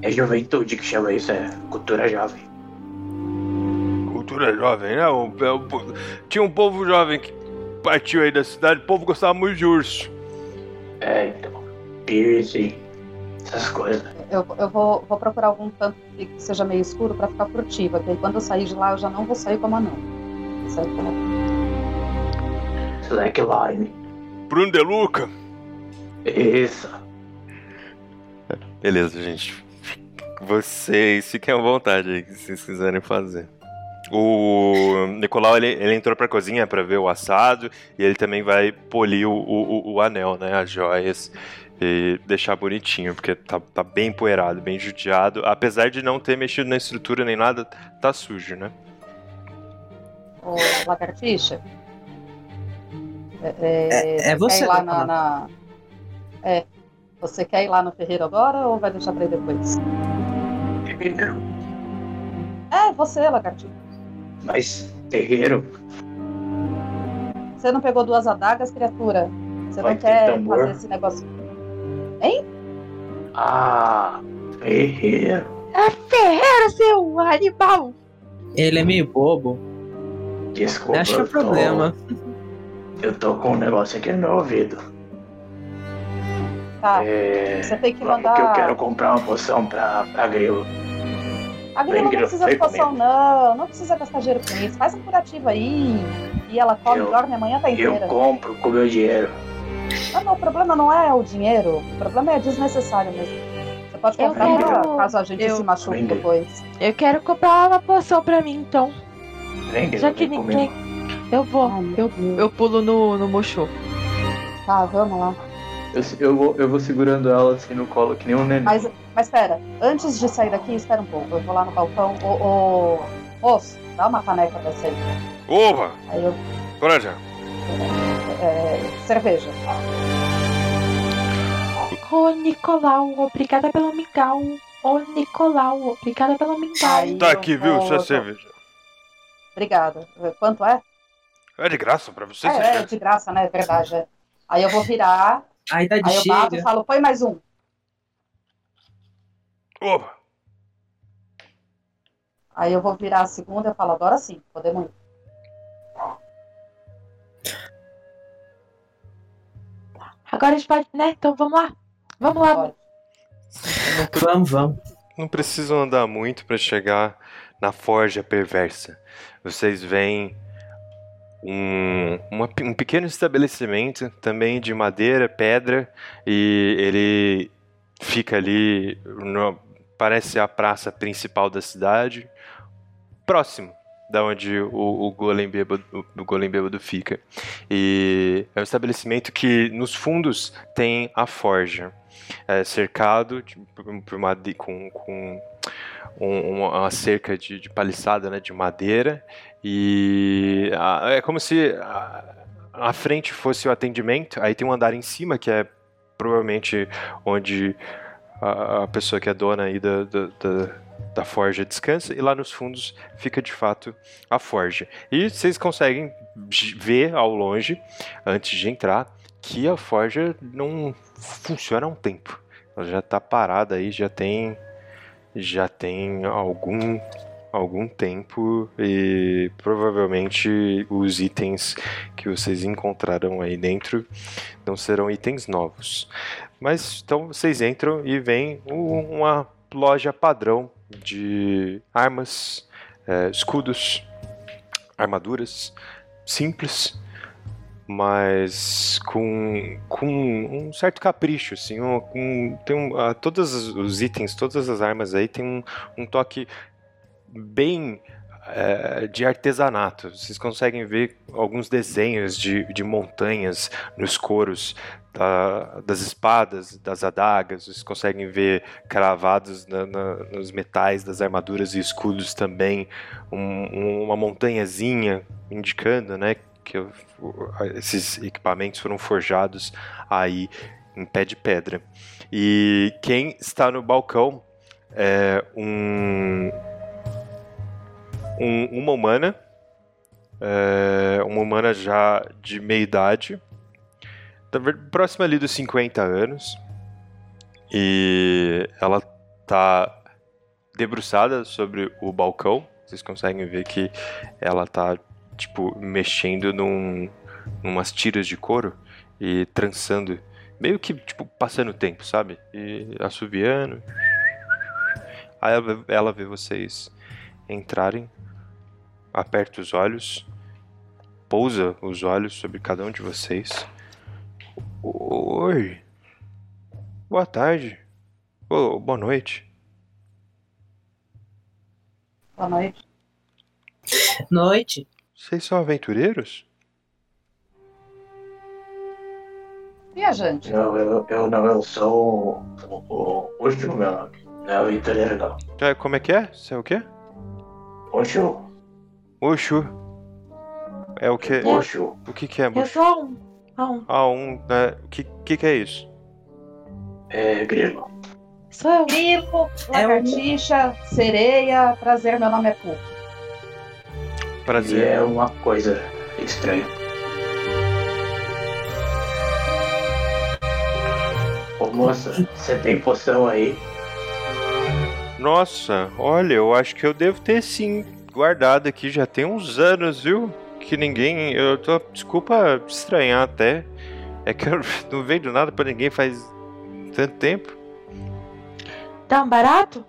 É juventude que chama isso, é cultura jovem. Cultura jovem, né? O, o, tinha um povo jovem que partiu aí da cidade, o povo gostava muito de urso. É, então, piercing, essas coisas. Eu, eu vou, vou procurar algum canto que seja meio escuro pra ficar furtiva, porque quando eu sair de lá eu já não vou sair como anão. Vou sair como anão. Slackline. Bruno De Luca. Isso. Beleza, gente. Vocês fiquem à vontade aí, se vocês quiserem fazer. O Nicolau, ele, ele entrou pra cozinha pra ver o assado e ele também vai polir o, o, o anel, né, as joias e deixar bonitinho, porque tá, tá bem empoeirado, bem judiado. Apesar de não ter mexido na estrutura nem nada, tá sujo, né? Ô, lagartixa. É, é, é você, você quer ir lá na, na... É, você quer ir lá no ferreiro agora ou vai deixar pra ir depois? Ferreiro. É, você, lagartixa. Mas, ferreiro? Você não pegou duas adagas, criatura? Você vai não quer fazer esse negócio? Hein? Ah, ferreiro. É ferreiro, seu animal! Ele é meio bobo. Desculpa, acho que é o problema. Eu tô com um negócio aqui no meu ouvido. Tá, é... você tem que mandar... Porque eu quero comprar uma poção pra, pra grilo. A grilo não precisa de poção, não. Não precisa gastar dinheiro com isso. Faz um curativo aí. E ela come, eu, dorme, amanhã tá inteira. Eu compro com o meu dinheiro. Não, não, o problema não é o dinheiro. O problema é desnecessário mesmo. Você pode comprar quero... caso a gente eu... se machuque depois. Eu quero comprar uma poção pra mim, então. Vem, já que ninguém... Comigo. Eu vou, eu, eu pulo no, no mochô. Tá, vamos lá. Eu, eu, vou, eu vou segurando ela assim no colo, que nem um neném. Mas, mas pera, antes de sair daqui, espera um pouco. Eu vou lá no balcão. Ô, ô, moço, dá uma caneca dessa aí. Opa! Aí eu... Franja. É, cerveja. Ô, Nicolau, obrigada pelo mingau. Ô, Nicolau, obrigada pela mensagem. Tá aqui, viu, oh, sua tô... cerveja. Obrigada. Quanto é? É de graça pra você. É, é, é de graça, né? É verdade. É. Aí eu vou virar, aí, tá aí eu bato e falo, põe mais um. Opa! Aí eu vou virar a segunda e falo, agora sim, podemos ir. Agora a gente pode, né? Então vamos lá. Vamos lá. Vamos, vamos. Não precisam andar muito para chegar na Forja Perversa. Vocês veem um, uma, um pequeno estabelecimento também de madeira, pedra, e ele fica ali, no, parece a praça principal da cidade, próximo da onde o, o, Golem Bêbado, o Golem Bêbado fica. E é um estabelecimento que nos fundos tem a forja, é, cercado de, por uma, com, com um, uma cerca de, de paliçada, né, de madeira, e a, é como se a, a frente fosse o atendimento, aí tem um andar em cima que é provavelmente onde a, a pessoa que é dona aí da... da, da da forja descansa, e lá nos fundos fica de fato a forja. E vocês conseguem ver ao longe, antes de entrar, que a forja não funciona há um tempo. Ela já está parada aí, já tem já tem algum algum tempo, e provavelmente os itens que vocês encontrarão aí dentro não serão itens novos. Mas então vocês entram e vem uma loja padrão de armas, é, escudos, armaduras, simples, mas com, com um certo capricho, assim, um, um, tem um, uh, todos os itens, todas as armas aí tem um, um toque bem uh, de artesanato. Vocês conseguem ver alguns desenhos de, de montanhas nos couros Da, das espadas, das adagas. Vocês conseguem ver cravados na, na, nos metais das armaduras e escudos também um, uma montanhazinha indicando, né, que esses equipamentos foram forjados aí em pé de pedra. E quem está no balcão é um, um uma humana, é uma humana já de meia idade, próxima ali dos cinquenta anos, e ela tá debruçada sobre o balcão. Vocês conseguem ver que ela tá tipo mexendo num, numas tiras de couro e trançando, meio que tipo passando o tempo, sabe? E assoviando. Aí ela, ela vê vocês entrarem, aperta os olhos, pousa os olhos sobre cada um de vocês. Oi, boa tarde, oh, boa noite. Boa noite. Noite. Vocês são aventureiros? Viajante. Não, eu, eu não, eu sou o último, meu nome. Não é o aventureiro, não. É, como é que é? Você é o quê? Oxu. Oxu. É o quê? Oxu. O que que é, Oxu? Eu sou um... A1, ah, um, né? O que, que que é isso? É grilo. Sou eu, grilo, lagartixa, é um... sereia, prazer, meu nome é Puck. Prazer. E é uma coisa estranha. Ô moça, você tem poção aí? Nossa, olha, eu acho que eu devo ter sim guardado aqui, já tem uns anos, viu? Que ninguém, eu tô, desculpa estranhar até, é que eu não vendo nada pra ninguém faz tanto tempo. Tá barato?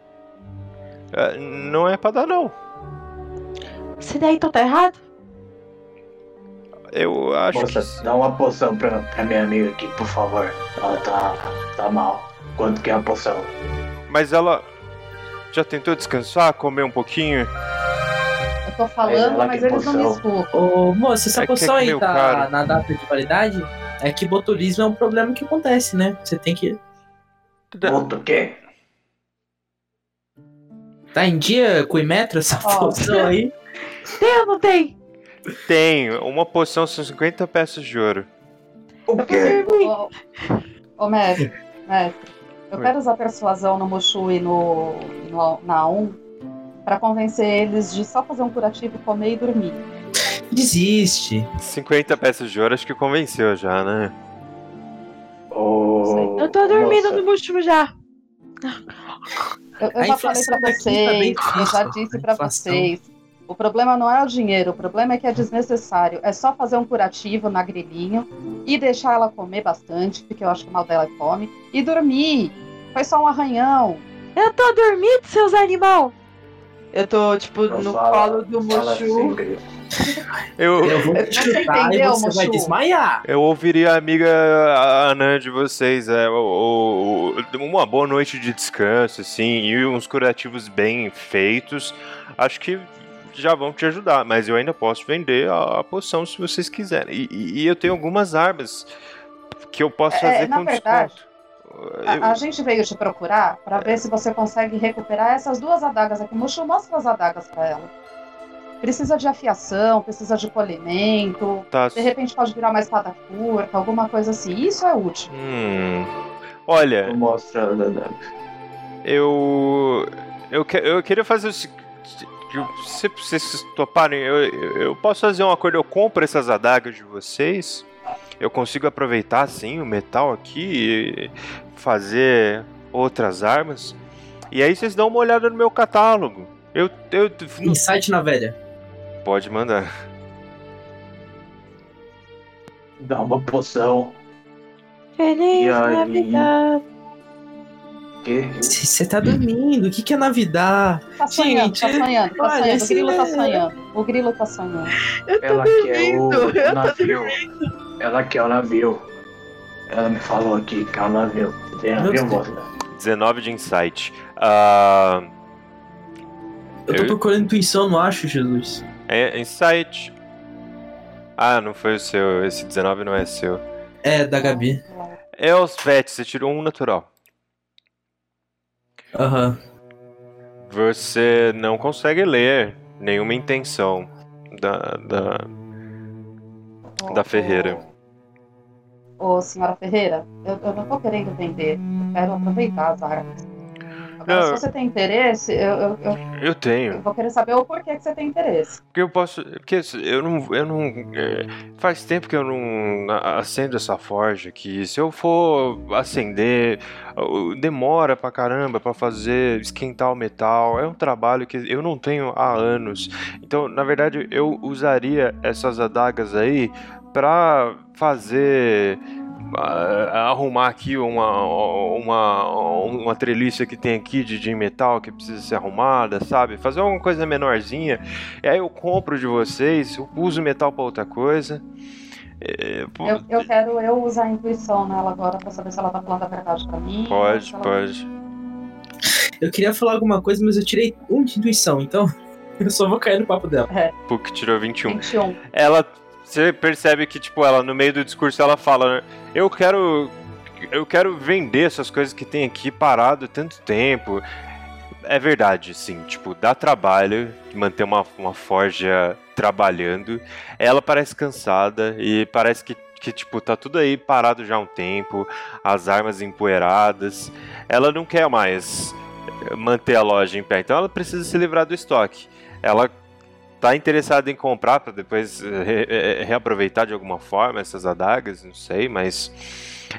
Uh, não é pra dar, não. Se daí tu tá errado? Eu acho. Poxa, que... dá uma poção pra, pra minha amiga aqui, por favor. Ela tá, tá mal. Quanto que é a poção? Mas ela já tentou descansar, comer um pouquinho? Eu tô falando, é, mas eles poção. Não me escutam. Ô, moço, essa é poção que é que aí tá caro. Na data de validade, é que botulismo é um problema que acontece, né? Você tem que... Boto o quê? Tá em dia com o Imetro essa oh. poção aí? Tem ou não tem? Tem. Uma poção são cinquenta peças de ouro. O quê? Ô, mestre, mestre. Eu quero usar persuasão no Mushu e no, no Naum pra convencer eles de só fazer um curativo, comer e dormir. Desiste. cinquenta peças de ouro acho que convenceu já, né? Oh, eu tô dormindo nossa. No Mushu já. Eu, eu já falei pra vocês, tá eu já disse pra vocês. O problema não é o dinheiro, o problema é que é desnecessário. É só fazer um curativo na grilinho e deixar ela comer bastante, porque eu acho que o mal dela come, e dormir. Foi só um arranhão. Eu tô dormindo, seus animal. Eu tô, tipo, não no fala, colo do Mushu. Eu, eu vou te chutar entendeu, e você Mushu? Vai desmaiar. Eu ouviria a amiga Anã de vocês. É, ou, ou, uma boa noite de descanso, assim, e uns curativos bem feitos. Acho que já vão te ajudar, mas eu ainda posso vender a, a poção se vocês quiserem. E, e, e eu tenho algumas armas que eu posso fazer é, com verdade, desconto. A, eu... a gente veio te procurar para é. ver se você consegue recuperar essas duas adagas aqui. Mushu, mostra as adagas para ela. Precisa de afiação, precisa de polimento, tá. De repente pode virar uma espada curta, alguma coisa assim. Isso é útil. Hum. Olha, eu, mostro eu, eu, que, eu queria fazer o seguinte. Se vocês toparem, eu, eu posso fazer um acordo, eu compro essas adagas de vocês, eu consigo aproveitar sim o metal aqui e fazer outras armas, e aí vocês dão uma olhada no meu catálogo. Eu, eu, Insight na velha. Pode mandar. Dá uma poção. Feliz Navidad. Você tá dormindo, o que, que é navidar? Tá sonhando, gente, tá sonhando, tá olha, sonhando. O grilo é... tá sonhando. O grilo tá sonhando. Eu tô ela dormindo, quer o eu navio. Tô dormindo. Ela quer o navio. Ela me falou aqui, que é o navio. Tem navio, moça. dezenove de insight. Uh... Eu tô eu... procurando intuição, não acho, Jesus. É, insight. Ah, não foi o seu. Esse dezenove não é seu. É, da Gabi. É os pets, você tirou um natural. Aham. Uhum. Você não consegue ler nenhuma intenção da da, oh, da Ferreira. Ô, oh, oh, senhora Ferreira, eu, eu não tô querendo vender. Eu quero aproveitar as armas. Agora, não, se você tem interesse, eu, eu, eu... Eu tenho. Eu vou querer saber o porquê que você tem interesse. Porque eu posso... Porque eu não... Eu não é, faz tempo que eu não acendo essa forja aqui. Se eu for acender, demora pra caramba pra fazer, esquentar o metal. É um trabalho que eu não tenho há anos. Então, na verdade, eu usaria essas adagas aí pra fazer... arrumar aqui uma, uma, uma treliça que tem aqui de, de metal que precisa ser arrumada, sabe? Fazer alguma coisa menorzinha. E aí eu compro de vocês, eu uso metal pra outra coisa. É, pô... eu, eu quero eu usar a intuição nela agora pra saber se ela tá falando a verdade pra mim. Pode, ela... pode. Eu queria falar alguma coisa, mas eu tirei um de intuição, então eu só vou cair no papo dela. É. Puck tirou vinte e um. vinte e um. Ela... Você percebe que, tipo, ela, no meio do discurso, ela fala, eu quero, eu quero vender essas coisas que tem aqui parado há tanto tempo. É verdade, sim, tipo, dá trabalho manter uma, uma forja trabalhando. Ela parece cansada e parece que, que, tipo, tá tudo aí parado já há um tempo, as armas empoeiradas. Ela não quer mais manter a loja em pé, então ela precisa se livrar do estoque. Ela... tá interessado em comprar para depois re- re- reaproveitar de alguma forma essas adagas, não sei, mas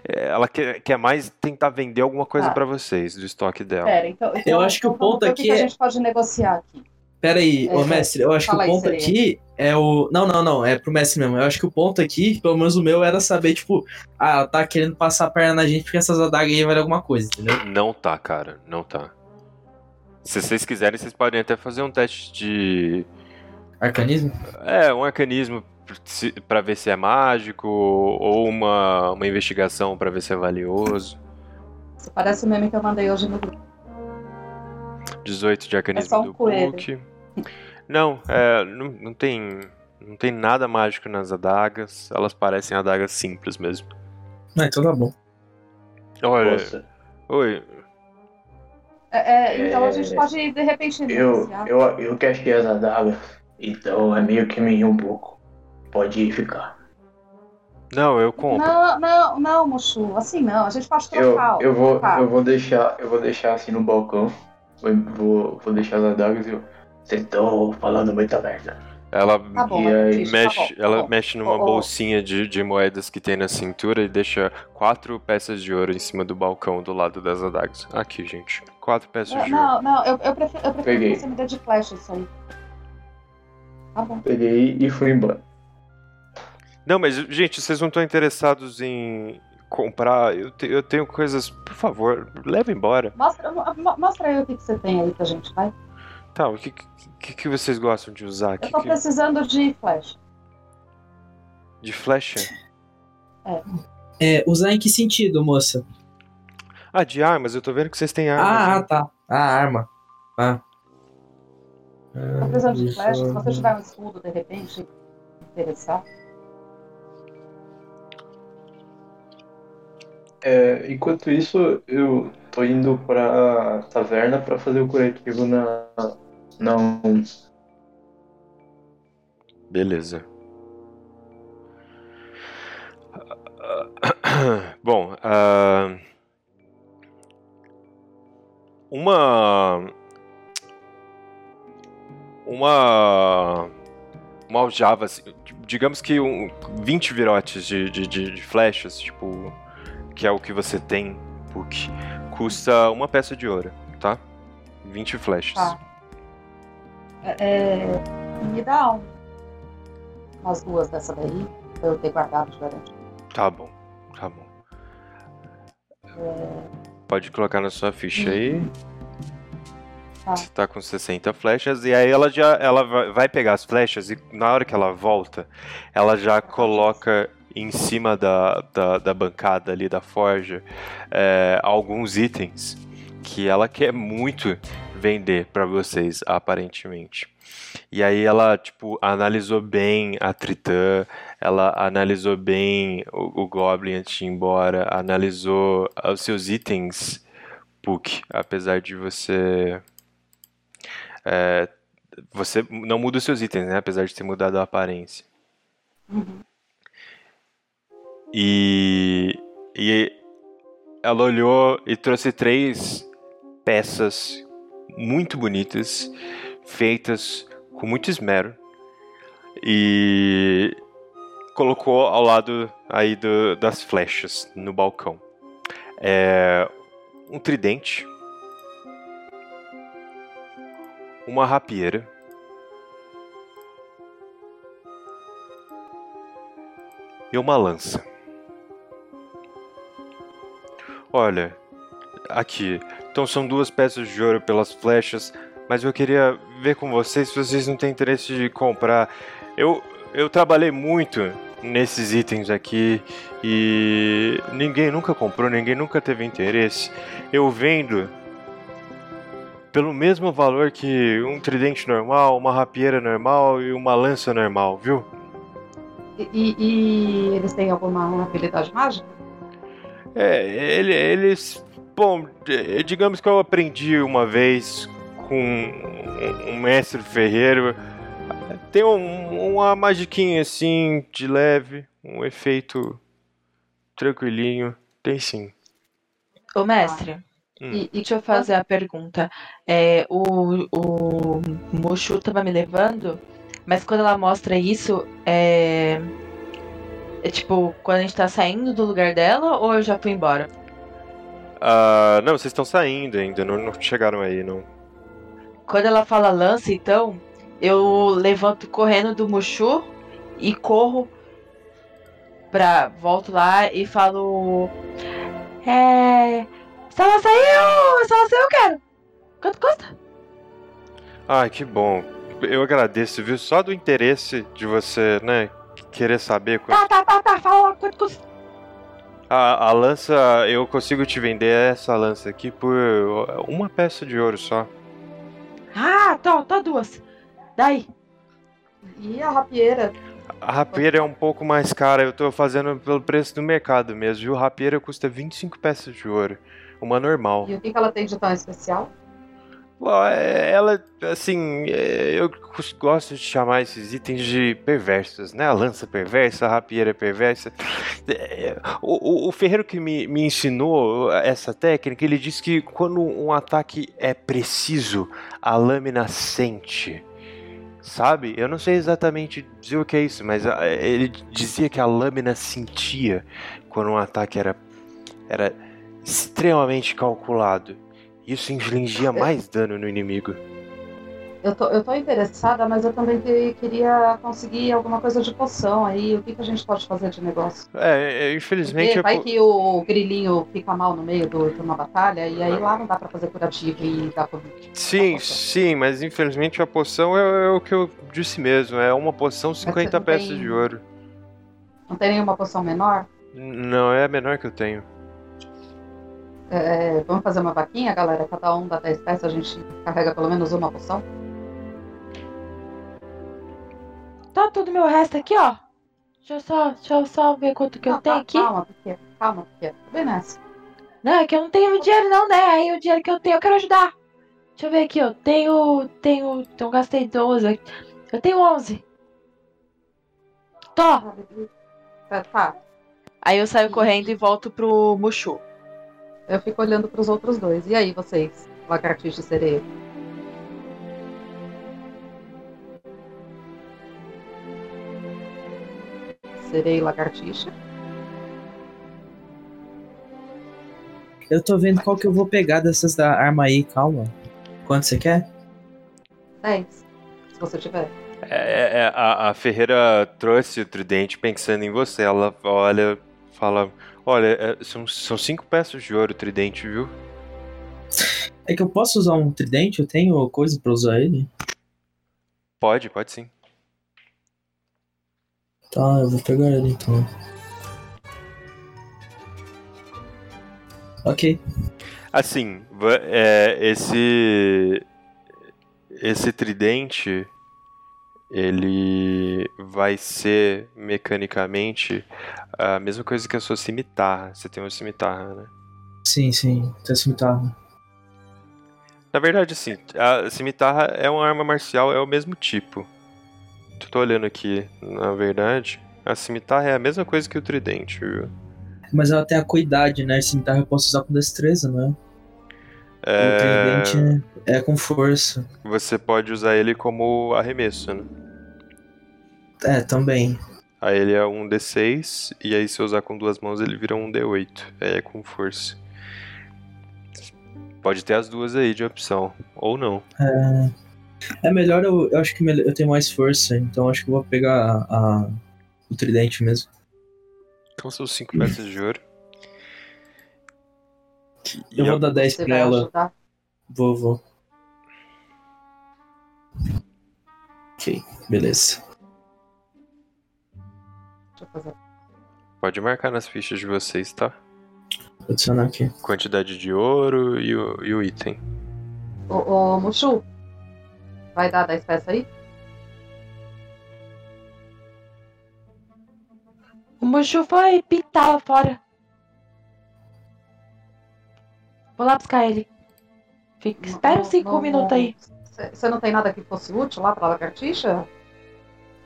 ela quer, quer mais tentar vender alguma coisa ah. para vocês do estoque dela. Pera, então, então, eu acho que o ponto aqui é... a gente pode negociar aqui. Pera aí, é, ô mestre, eu acho que o ponto aí, aqui é o... Não, não, não, é pro mestre mesmo. Eu acho que o ponto aqui, pelo menos o meu, era saber, tipo, ah, ela tá querendo passar a perna na gente porque essas adagas aí valem alguma coisa, entendeu? Não tá, cara, não tá. Se vocês quiserem, vocês podem até fazer um teste de... Arcanismo? É, um arcanismo pra ver se é mágico, ou uma, uma investigação pra ver se é valioso. Isso parece o meme que eu mandei hoje no grupo. dezoito de arcanismo é um do Book. Não, é, não, não, tem, não tem nada mágico nas adagas. Elas parecem adagas simples mesmo. Ah, então tá bom. Olha. Nossa. Oi. É, é, então é, a gente pode, de repente, eu, eu, eu cachei as adagas. Então é meio que meio um pouco. Pode ficar. Não, eu compro. Não, não, não, Mushu, assim não, a gente pode trocar. Eu, eu, vou, eu, vou, deixar, eu vou deixar assim no balcão, vou, vou deixar as adagas e eu... Vocês estão falando muita merda. Ela, tá bom, aí, mexe, tá ela mexe numa oh, oh. bolsinha de, de moedas que tem na cintura e deixa quatro peças de ouro em cima do balcão do lado das adagas. Aqui, gente. Quatro peças eu, de não, ouro. Não, não, eu, eu prefiro, eu prefiro que você me dê de flecha isso aí. Tá bom. Peguei e fui embora. Não, mas, gente, vocês não estão interessados em comprar. Eu, te, eu tenho coisas. Por favor, leva embora. Mostra, mostra aí o que, que você tem aí pra gente, vai. Tá, o que, que, que vocês gostam de usar? Eu que, tô que... precisando de flecha. De flecha? É. é. Usar em que sentido, moça? Ah, de armas. Eu tô vendo que vocês têm armas. Ah, né? Tá. Ah, arma. Ah. Tô precisando de flecha. Se você tiver um escudo, de repente, interessar. É, enquanto isso, eu... Tô indo pra taverna pra fazer o curativo na... na ONS. Beleza. Bom, uh, uma... Uma... Uma aljava, assim, digamos que um, vinte virotes de, de, de flechas, tipo, que é o que você tem, Puck. Custa uma peça de ouro, tá? vinte flechas. Tá. É, me dá um, umas duas dessa daí, pra eu ter guardado de garantia. Tá bom, tá bom. É... Pode colocar na sua ficha uhum. aí. Tá. Você tá com sessenta flechas, e aí ela já ela vai pegar as flechas e na hora que ela volta, ela já coloca... em cima da, da, da bancada ali da forja, é, alguns itens que ela quer muito vender para vocês, aparentemente. E aí ela, tipo, analisou bem a Tritã, ela analisou bem o, o Goblin antes de ir embora, analisou os seus itens, Puck, apesar de você... É, você não muda os seus itens, né? Apesar de ter mudado a aparência. Uhum. E, e ela olhou e trouxe três peças muito bonitas, feitas com muito esmero, e colocou ao lado aí do, das flechas no balcão. É, um tridente, uma rapieira, e uma lança. Olha, aqui. Então são duas peças de ouro pelas flechas, mas eu queria ver com vocês se vocês não têm interesse de comprar. Eu, eu trabalhei muito nesses itens aqui e ninguém nunca comprou, ninguém nunca teve interesse. Eu vendo pelo mesmo valor que um tridente normal, uma rapieira normal e uma lança normal, viu? E, e, e eles têm alguma habilidade mágica? É, ele, eles... Bom, digamos que eu aprendi uma vez com um, um mestre ferreiro. Tem um, uma magiquinha assim, de leve, um efeito tranquilinho. Tem sim. Ô, mestre, ah. hum. e, e deixa eu fazer a pergunta. É, o, o Mushu tava me levando, mas quando ela mostra isso, é... É tipo, quando a gente tá saindo do lugar dela, ou eu já fui embora? Ah, uh, não, vocês estão saindo ainda, não, não chegaram aí, não. Quando ela fala lança, então, eu levanto correndo do Mushu e corro pra... Volto lá e falo... É... Essa lança aí eu... Essa lança aí eu quero! Quanto custa? Ai, que bom. Eu agradeço, viu? Só do interesse de você, né... Querer saber... Quanto... Tá, tá, tá, tá, fala quanto custa. A, a lança, eu consigo te vender essa lança aqui por uma peça de ouro só. Ah, tá, tá duas. Daí. E a rapieira? A rapieira é um pouco mais cara, eu tô fazendo pelo preço do mercado mesmo, viu? A rapieira custa vinte e cinco peças de ouro, uma normal. E o que, que ela tem de tão especial? Bom, ela, assim, eu gosto de chamar esses itens de perversos, né? A lança perversa, a rapieira perversa. O, o, o ferreiro que me, me ensinou essa técnica, ele disse que quando um ataque é preciso, a lâmina sente. Sabe? Eu não sei exatamente dizer o que é isso, mas ele dizia que a lâmina sentia quando um ataque era, era extremamente calculado. Isso infligia mais dano no inimigo. Eu tô, eu tô interessada, mas eu também que, queria conseguir alguma coisa de poção aí. O que, que a gente pode fazer de negócio? É, infelizmente... Porque vai eu... que o grilinho fica mal no meio do, de uma batalha e aí lá não dá pra fazer curativo e dá pra... Sim, sim, mas infelizmente a poção é, é o que eu disse mesmo. É uma poção cinquenta peças tem... de ouro. Não tem nenhuma poção menor? Não, é a menor que eu tenho. É, vamos fazer uma vaquinha, galera? Cada um dá dez peças, a gente carrega pelo menos uma poção. Tá tudo meu resto aqui, ó. Deixa eu só, deixa eu só ver quanto que não, eu tá, tenho aqui. Calma, porque, calma, porque. Vem nessa. Não, é que eu não tenho dinheiro não, né? Aí o dinheiro que eu tenho, eu quero ajudar. Deixa eu ver aqui, ó. Tenho, tenho, então gastei doze. Eu tenho onze. Tô. Tá, tá. Aí eu saio correndo e volto pro Mushu. Eu fico olhando pros outros dois. E aí, vocês? Lagartixa e sereia. Sereia e lagartixa. Eu tô vendo qual que eu vou pegar dessas da arma aí, calma. Quanto você quer? dez. Se você tiver. É, é, a, a Ferreira trouxe o tridente pensando em você. Ela olha, fala... Olha, são, são cinco peças de ouro o tridente, viu? É que eu posso usar um tridente? Eu tenho coisa pra usar ele? Pode, pode sim. Tá, eu vou pegar ele então. Ok. Assim, é, esse... Esse tridente... Ele vai ser mecanicamente a mesma coisa que a sua cimitarra. Você tem uma cimitarra, né? Sim, sim, tem a cimitarra. Na verdade, sim, a cimitarra é uma arma marcial, é o mesmo tipo. Tô olhando aqui, na verdade, a cimitarra é a mesma coisa que o tridente, viu? Mas ela tem a acuidade, né? A cimitarra eu posso usar com destreza, né? É... O tridente é com força. Você pode usar ele como arremesso, né? É, também. Aí ele é um D seis, e aí se usar com duas mãos ele vira um D oito. Aí é com força. Pode ter as duas aí de opção, ou não. É, é melhor, eu, eu acho que eu tenho mais força, então acho que eu vou pegar a, a, o tridente mesmo. Então são cinco peças de ouro. Eu e vou a... dar dez pra ela. Vou, vou. Ok, beleza. Pode marcar nas fichas de vocês, tá? Vou adicionar aqui. Quantidade de ouro e o, e o item. Ô, ô, Mushu, vai dar dez peças aí? O Mushu foi pintar lá fora. Vou lá buscar ele. Fica, espera uns cinco minutos aí. Você não tem nada que fosse útil lá pra lagartixa?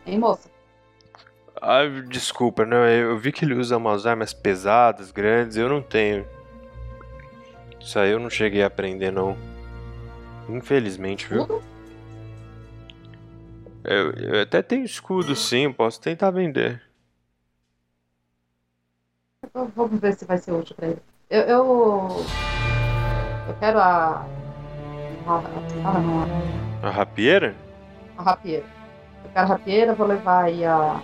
Hein, moça? Ah, desculpa, né? Eu vi que ele usa umas armas pesadas, grandes, eu não tenho. Isso aí eu não cheguei a aprender, não. Infelizmente, viu? Uhum. Eu, eu até tenho escudo, sim, posso tentar vender. Vamos ver se vai ser útil pra ele. Eu... eu... Eu quero a... a... Ah, não. A rapieira? A rapieira. Eu quero a rapieira, vou levar aí a...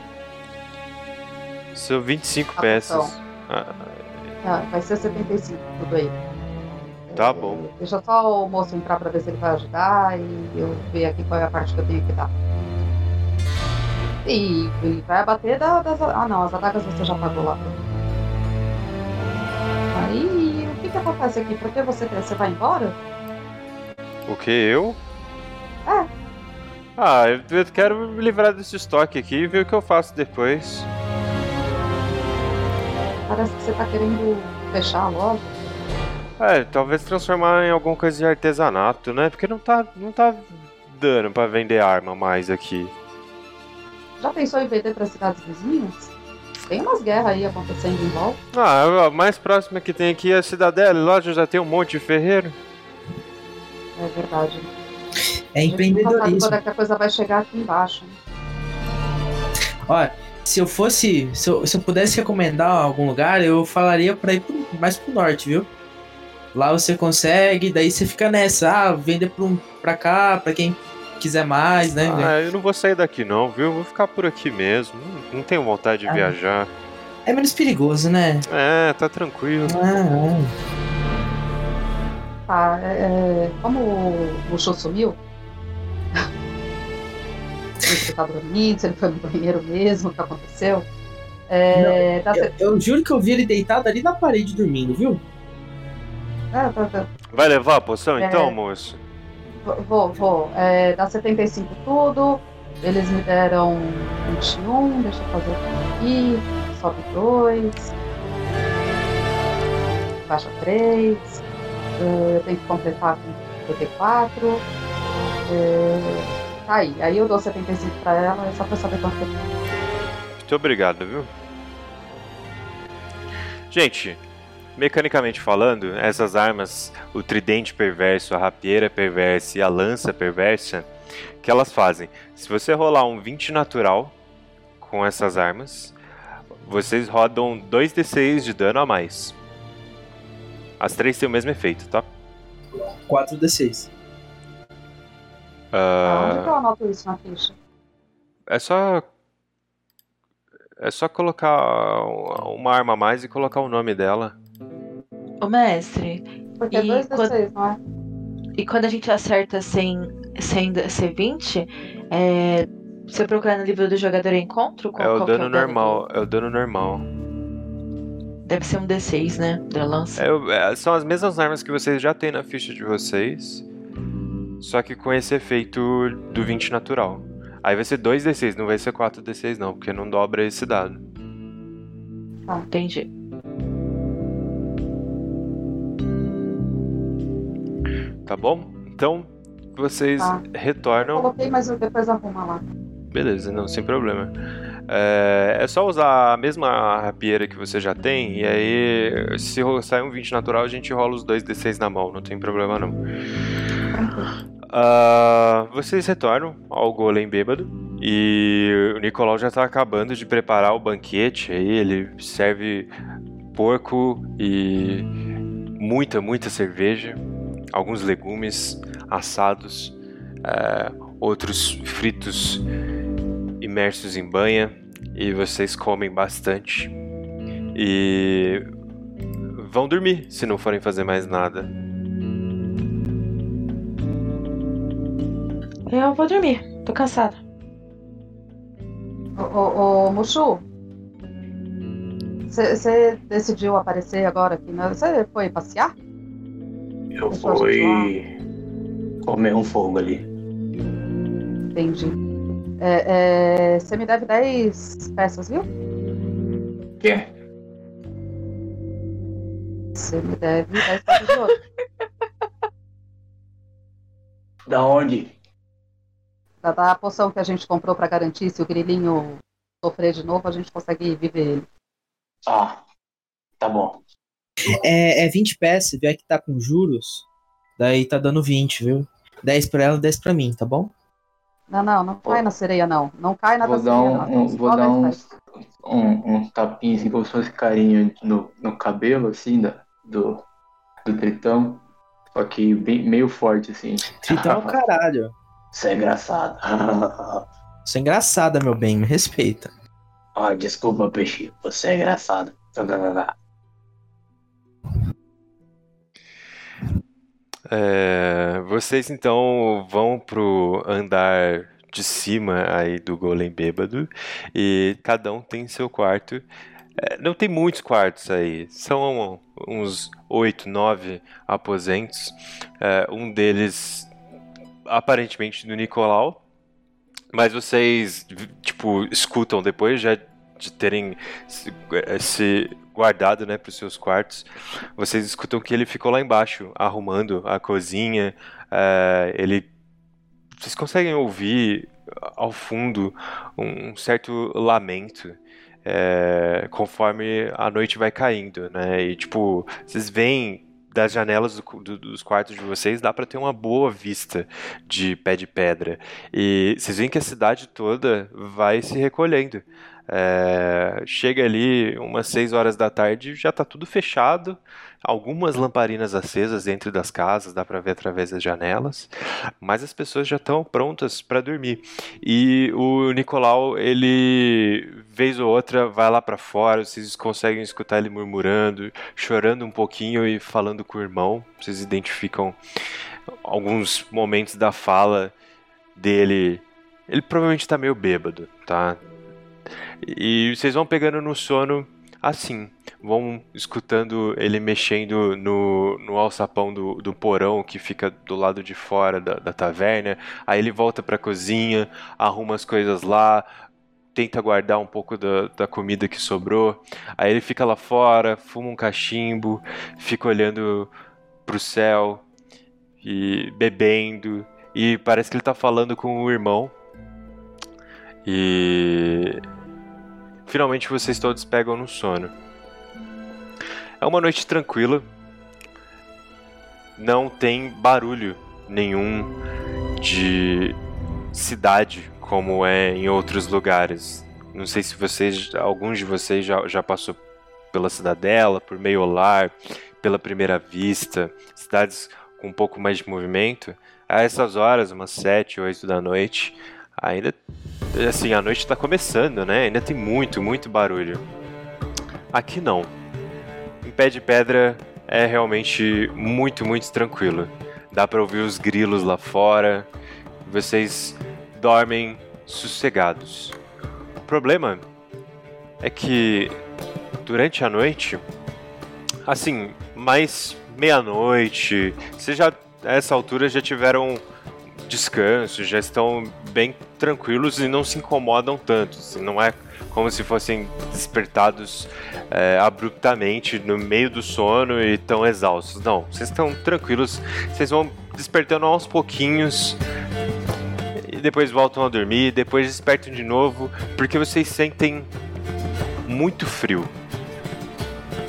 São vinte e cinco a peças. Ah. Ah, vai ser setenta e cinco, tudo aí. Tá eu, bom. Deixa só o moço entrar pra ver se ele vai ajudar e eu ver aqui qual é a parte que eu tenho que dar. E, e vai abater da, das... Ah, não, as adagas você já pagou lá. Aí... O que acontece aqui? Por que você, você vai embora? O que? Eu? É. Ah, eu, eu quero me livrar desse estoque aqui e ver o que eu faço depois. Parece que você tá querendo fechar a loja. É, talvez transformar em alguma coisa de artesanato, né? Porque não tá, não tá dando pra vender arma mais aqui. Já pensou em vender pra cidades vizinhas? Tem umas guerras aí acontecendo em volta. Ah, a mais próxima que tem aqui é a Cidadela. Lá já tem um monte de ferreiro. É verdade. É empreendedorismo. Quando é que a coisa vai chegar aqui embaixo, né? Olha, se eu fosse... Se eu, se eu pudesse recomendar algum lugar, eu falaria pra ir pro, mais pro norte, viu? Lá você consegue, daí você fica nessa. Ah, vender pra, um, pra cá, pra quem quiser mais, né? Ah, eu não vou sair daqui não, viu? Vou ficar por aqui mesmo. Não, não tenho vontade de ah, viajar. É menos perigoso, né? É, tá tranquilo. Ah, é. Tá, é, como o show sumiu... Se tá dormindo, se ele foi no banheiro mesmo, o que aconteceu? É, não, eu, eu juro que eu vi ele deitado ali na parede dormindo, viu? Ah, tá, tá. Vai levar a poção é, então, moço? Vou, vou. É, dá setenta e cinco tudo. Eles me deram vinte e um, deixa eu fazer aqui. Sobe dois. Baixa três. Eu tenho que completar com cinquenta e quatro. É... Tá aí, aí eu dou setenta e cinco pra ela, é só pra saber quanto tempo. Muito obrigado, viu? Gente, mecanicamente falando, essas armas, o tridente perverso, a rapieira perversa e a lança perversa, o que elas fazem? Se você rolar um vinte natural com essas armas, vocês rodam dois d seis de dano a mais. As três têm o mesmo efeito, tá? quatro d seis. Uh... Onde que eu anoto isso na ficha? É só... É só colocar uma arma a mais e colocar o nome dela. Ô mestre... Porque é dois quando... D seis, não é? E quando a gente acerta sem, sem C vinte, é... você procura no livro do jogador encontro? Qual, é o dano é o normal. É o dano normal. Deve ser um D seis, né? Da lança. É, são as mesmas armas que vocês já têm na ficha de vocês... Só que com esse efeito do vinte natural. Aí vai ser dois d seis, não vai ser quatro d seis não, porque não dobra esse dado. Ah, entendi. Tá bom? Então, vocês ah, retornam... Eu coloquei, mas eu depois arruma lá. Beleza, não, sem problema. É, é só usar a mesma rapieira que você já tem, e aí se sair um vinte natural, a gente rola os dois d seis na mão, não tem problema não. Uh, vocês retornam ao Golem Bêbado e o Nicolau já tá acabando de preparar o banquete. Aí ele serve porco e muita, muita cerveja, alguns legumes assados, uh, outros fritos imersos em banha, e vocês comem bastante e vão dormir se não forem fazer mais nada. Eu vou dormir, tô cansada. Ô, ô, ô Mushu, você decidiu aparecer agora aqui, né? Você foi passear? Eu Deixou fui comer um fogo ali. Entendi. Você é, é, me deve dez peças, viu? Quê? Você me deve dez peças de ouro. Da onde? Da poção que a gente comprou pra garantir, se o grilinho sofrer de novo, a gente consegue viver ele. Ah, tá bom. É, é vinte peças, viu? É que tá com juros, daí tá dando vinte, viu? dez pra ela, dez pra mim, tá bom? Não, não, não cai na sereia, não. Não cai na da sereia, não. Um, vou dar um, um, um tapinha, assim, como se fosse carinho no, no cabelo, assim, da, do, do Tritão. Só que bem, meio forte, assim. Tritão é o caralho. Isso é engraçado. Isso é engraçada, meu bem, me respeita. Ah, desculpa, peixe, você é engraçado. É, vocês então vão pro andar de cima aí do Golem Bêbado e cada um tem seu quarto. É, não tem muitos quartos aí, são uns oito, nove aposentos. É, um deles aparentemente do Nicolau, mas vocês, tipo, escutam depois já de terem se, se guardado, né, para os seus quartos, vocês escutam que ele ficou lá embaixo, arrumando a cozinha. Uh, ele... Vocês conseguem ouvir ao fundo um certo lamento, é, conforme a noite vai caindo, né? E tipo, vocês veem das janelas do, do, dos quartos de vocês, dá pra ter uma boa vista de pé de pedra. E vocês veem que a cidade toda vai se recolhendo. É, chega ali umas seis horas da tarde, já tá tudo fechado, algumas lamparinas acesas dentro das casas, dá pra ver através das janelas, mas as pessoas já estão prontas pra dormir. E o Nicolau, ele vez ou outra vai lá pra fora, vocês conseguem escutar ele murmurando, chorando um pouquinho e falando com o irmão. Vocês identificam alguns momentos da fala dele. Ele provavelmente tá meio bêbado, tá? E vocês vão pegando no sono assim, vão escutando ele mexendo no, no alçapão do, do porão que fica do lado de fora da, da taverna. Aí ele volta pra cozinha, arruma as coisas lá, tenta guardar um pouco da, da comida que sobrou. Aí ele fica lá fora, fuma um cachimbo, fica olhando pro céu e bebendo, e parece que ele tá falando com o irmão. E finalmente vocês todos pegam no sono. É uma noite tranquila. Não tem barulho nenhum de cidade como é em outros lugares. Não sei se vocês, alguns de vocês já, já passou pela Cidadela, por Meiolar, pela Primeira Vista, cidades com um pouco mais de movimento. A essas horas, umas sete, oito da noite, ainda... Assim, a noite tá começando, né? Ainda tem muito, muito barulho. Aqui não. Em Pé de Pedra é realmente muito, muito tranquilo. Dá pra ouvir os grilos lá fora. Vocês dormem sossegados. O problema é que durante a noite, assim, mais meia-noite, vocês já, a essa altura, já tiveram descanso, já estão bem tranquilos e não se incomodam tanto. Não é como se fossem despertados é, abruptamente no meio do sono e tão exaustos. Não, vocês estão tranquilos, vocês vão despertando aos pouquinhos e depois voltam a dormir, depois despertam de novo, porque vocês sentem muito frio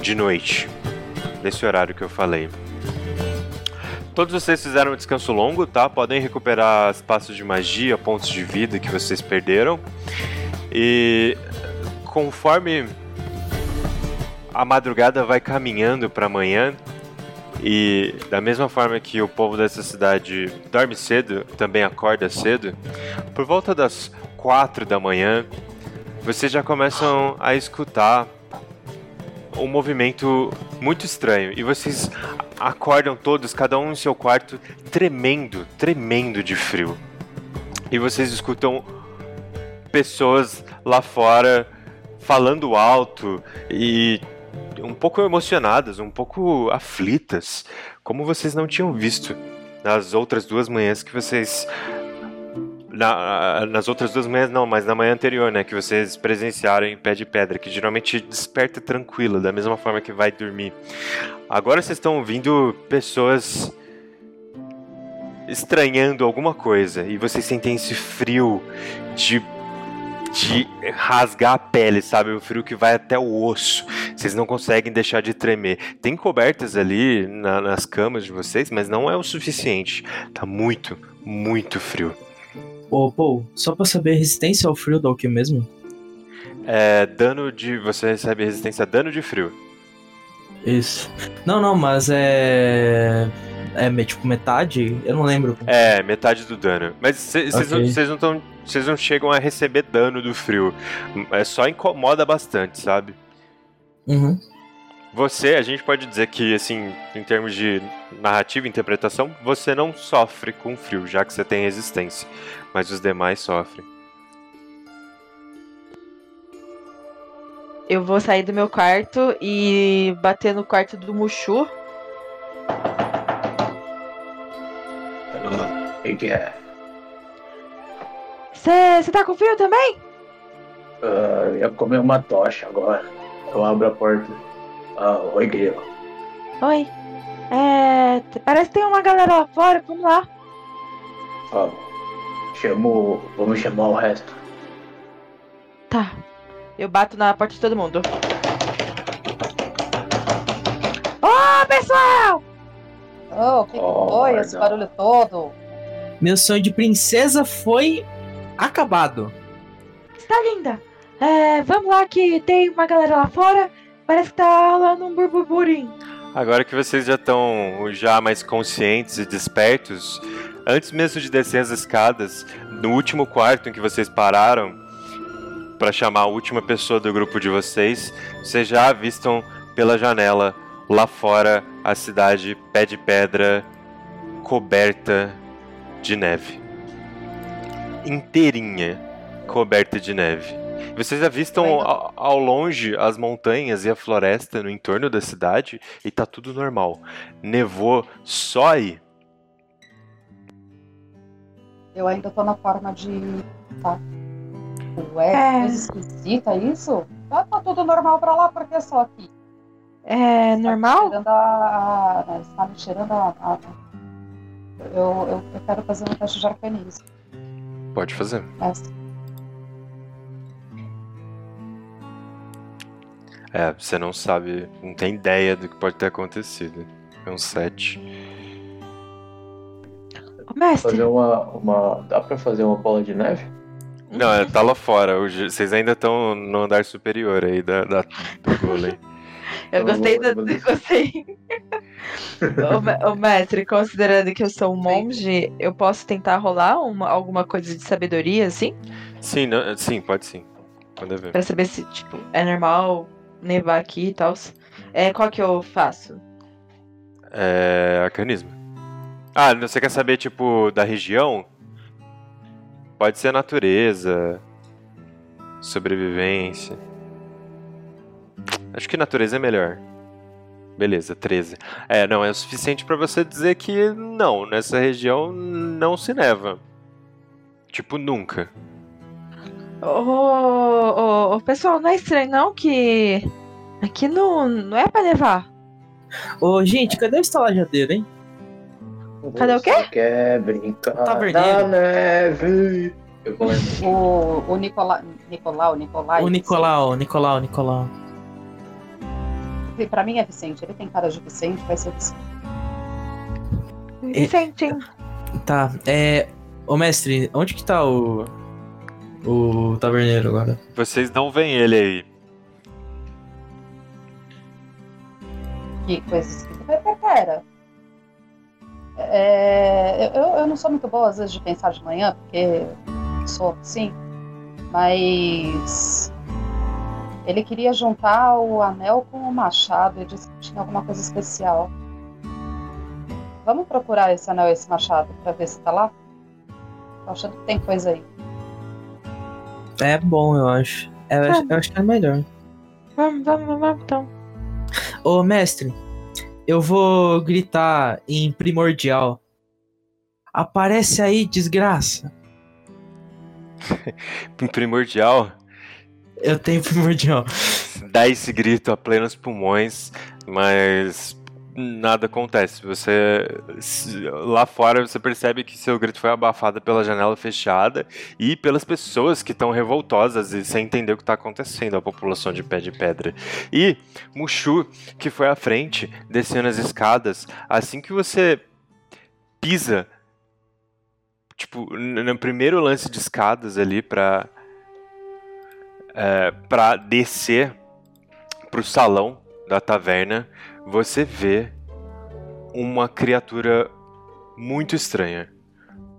de noite, nesse horário que eu falei. Todos vocês fizeram um descanso longo, tá? Podem recuperar espaços de magia, pontos de vida que vocês perderam. E conforme a madrugada vai caminhando para amanhã, e da mesma forma que o povo dessa cidade dorme cedo, também acorda cedo, por volta das quatro da manhã, vocês já começam a escutar um movimento muito estranho. E vocês acordam todos, cada um em seu quarto, tremendo, tremendo de frio. E vocês escutam pessoas lá fora falando alto e um pouco emocionadas, um pouco aflitas, como vocês não tinham visto nas outras duas manhãs que vocês... Na, nas outras duas manhãs não, mas na manhã anterior, né, que vocês presenciaram em Pé de Pedra, que geralmente desperta tranquila, da mesma forma que vai dormir. Agora vocês estão ouvindo pessoas estranhando alguma coisa, e vocês sentem esse frio de, de rasgar a pele, sabe? O frio que vai até o osso. Vocês não conseguem deixar de tremer. Tem cobertas ali na, nas camas de vocês, mas não é o suficiente. Tá muito, muito frio. Ô, oh, Paul, só pra saber, resistência ao frio dá o que mesmo? É, dano de... Você recebe resistência a dano de frio. Isso. Não, não, mas é... É tipo metade? Eu não lembro. É, metade do dano. Mas vocês okay. não, não, não chegam a receber dano do frio. É, só incomoda bastante, sabe? Uhum. Você, a gente pode dizer que, assim, em termos de narrativa e interpretação, você não sofre com frio, já que você tem resistência. Mas os demais sofrem. Eu vou sair do meu quarto e bater no quarto do Mushu. Você tá com frio também? Uh, eu ia comer uma tocha agora. Eu abro a porta. Ah, oi, grego. Oi. É... Parece que tem uma galera lá fora, vamos lá. Ah, chamou... Vamos chamar o resto. Tá. Eu bato na porta de todo mundo. Ô, oh, pessoal! Ô, oh, que oh, foi esse barulho todo? Meu sonho de princesa foi acabado. Está linda. É, vamos lá que tem uma galera lá fora. Parece que tá rolando um burburinho. Agora que vocês já estão já mais conscientes e despertos, antes mesmo de descer as escadas, no último quarto em que vocês pararam para chamar a última pessoa do grupo de vocês, vocês já avistam pela janela lá fora a cidade pé de pedra coberta de neve. Inteirinha coberta de neve. Vocês avistam ao, ao longe as montanhas e a floresta no entorno da cidade e tá tudo normal. Nevou só aí. Eu ainda tô na forma de... Tá. Ué, é... coisa esquisita isso? Ah, tá tudo normal pra lá, porque só aqui. É normal? Está me cheirando a... a... Eu, eu, eu quero fazer um teste de arcanismo. Pode fazer. Essa. É, você não sabe, não tem ideia do que pode ter acontecido. É um sete. Mestre. Fazer uma, uma, dá pra fazer uma bola de neve? Não, é, tá lá fora. Vocês ainda estão no andar superior aí da, da, do golem. eu, eu gostei vou, da, vou... Eu gostei. ô, ô, mestre, considerando que eu sou um monge, sim, eu posso tentar rolar uma, alguma coisa de sabedoria, assim? Sim, não, sim, pode sim. Pode ver. Pra saber se, tipo, é normal nevar aqui e tal. É, qual que eu faço? É... arcanismo. Ah, você quer saber, tipo, da região? Pode ser natureza, sobrevivência. Acho que natureza é melhor. Beleza, treze. É, não, é o suficiente pra você dizer que não, nessa região não se neva. Tipo, nunca. Ô, oh, oh, oh, pessoal, não é estranho não que aqui não, não é pra levar. Ô, oh, gente, cadê o estalajadeiro, hein? Cadê o quê? Você quer brincar na neve? O, o Nicolau, Nicolau, Nicolau. O Nicolau, Nicolau, Nicolau. Pra mim é Vicente, ele tem cara de Vicente, vai ser Vicente. Vicente, hein? Tá, é... Ô, mestre, onde que tá o... o taverneiro agora? Vocês não veem ele aí. Que coisa esquisita. Pera. É, eu, eu não sou muito boa às vezes de pensar de manhã, porque sou assim. Mas ele queria juntar o anel com o machado e disse que tinha alguma coisa especial. Vamos procurar esse anel e esse machado pra ver se tá lá? Tô achando que tem coisa aí. É bom, eu acho. Eu, ah. acho. eu acho que é melhor. Vamos, vamos, vamos, então. Ô, mestre, eu vou gritar em primordial. Aparece aí, desgraça. Em primordial? Eu tenho primordial. Dá esse grito a plenos pulmões, mas nada acontece. Você lá fora você percebe que seu grito foi abafado pela janela fechada e pelas pessoas que estão revoltosas e sem entender o que está acontecendo, a população de pé de pedra. E Mushu, que foi à frente, descendo as escadas, assim que você pisa, tipo, no primeiro lance de escadas ali para é, para descer pro salão da taverna, você vê uma criatura muito estranha,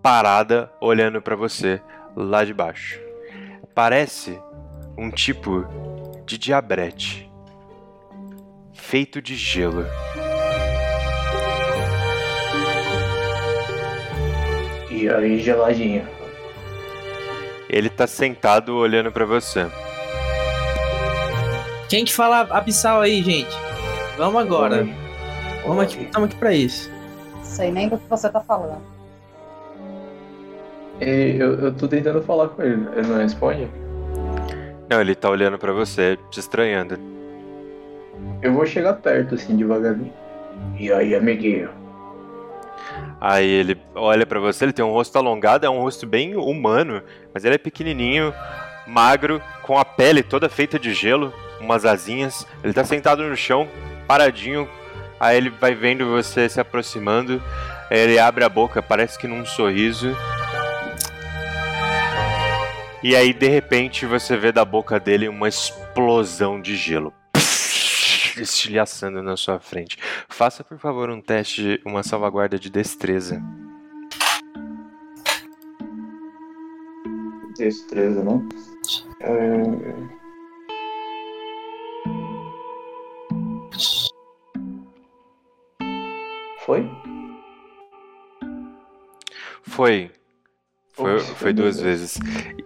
parada, olhando pra você lá de baixo. Parece um tipo de diabrete, feito de gelo. E aí, geladinho? Ele tá sentado olhando pra você. Quem que fala abissal aí, gente? Vamos agora. Vamos aqui, estamos aqui pra isso. Sei nem do que você tá falando. E eu, eu tô tentando falar com ele, ele não responde? Não, ele tá olhando pra você, te estranhando. Eu vou chegar perto, assim, devagarinho. E aí, amiguinho? Aí ele olha pra você, ele tem um rosto alongado, é um rosto bem humano, mas ele é pequenininho, magro, com a pele toda feita de gelo, umas asinhas. Ele tá sentado no chão, paradinho. Aí ele vai vendo você se aproximando. Ele abre a boca, parece que num sorriso. E aí, de repente, você vê da boca dele uma explosão de gelo estilhaçando na sua frente. Faça, por favor, um teste, uma salvaguarda de destreza. Destreza, não? É... Foi? Foi. Foi, foi duas vezes.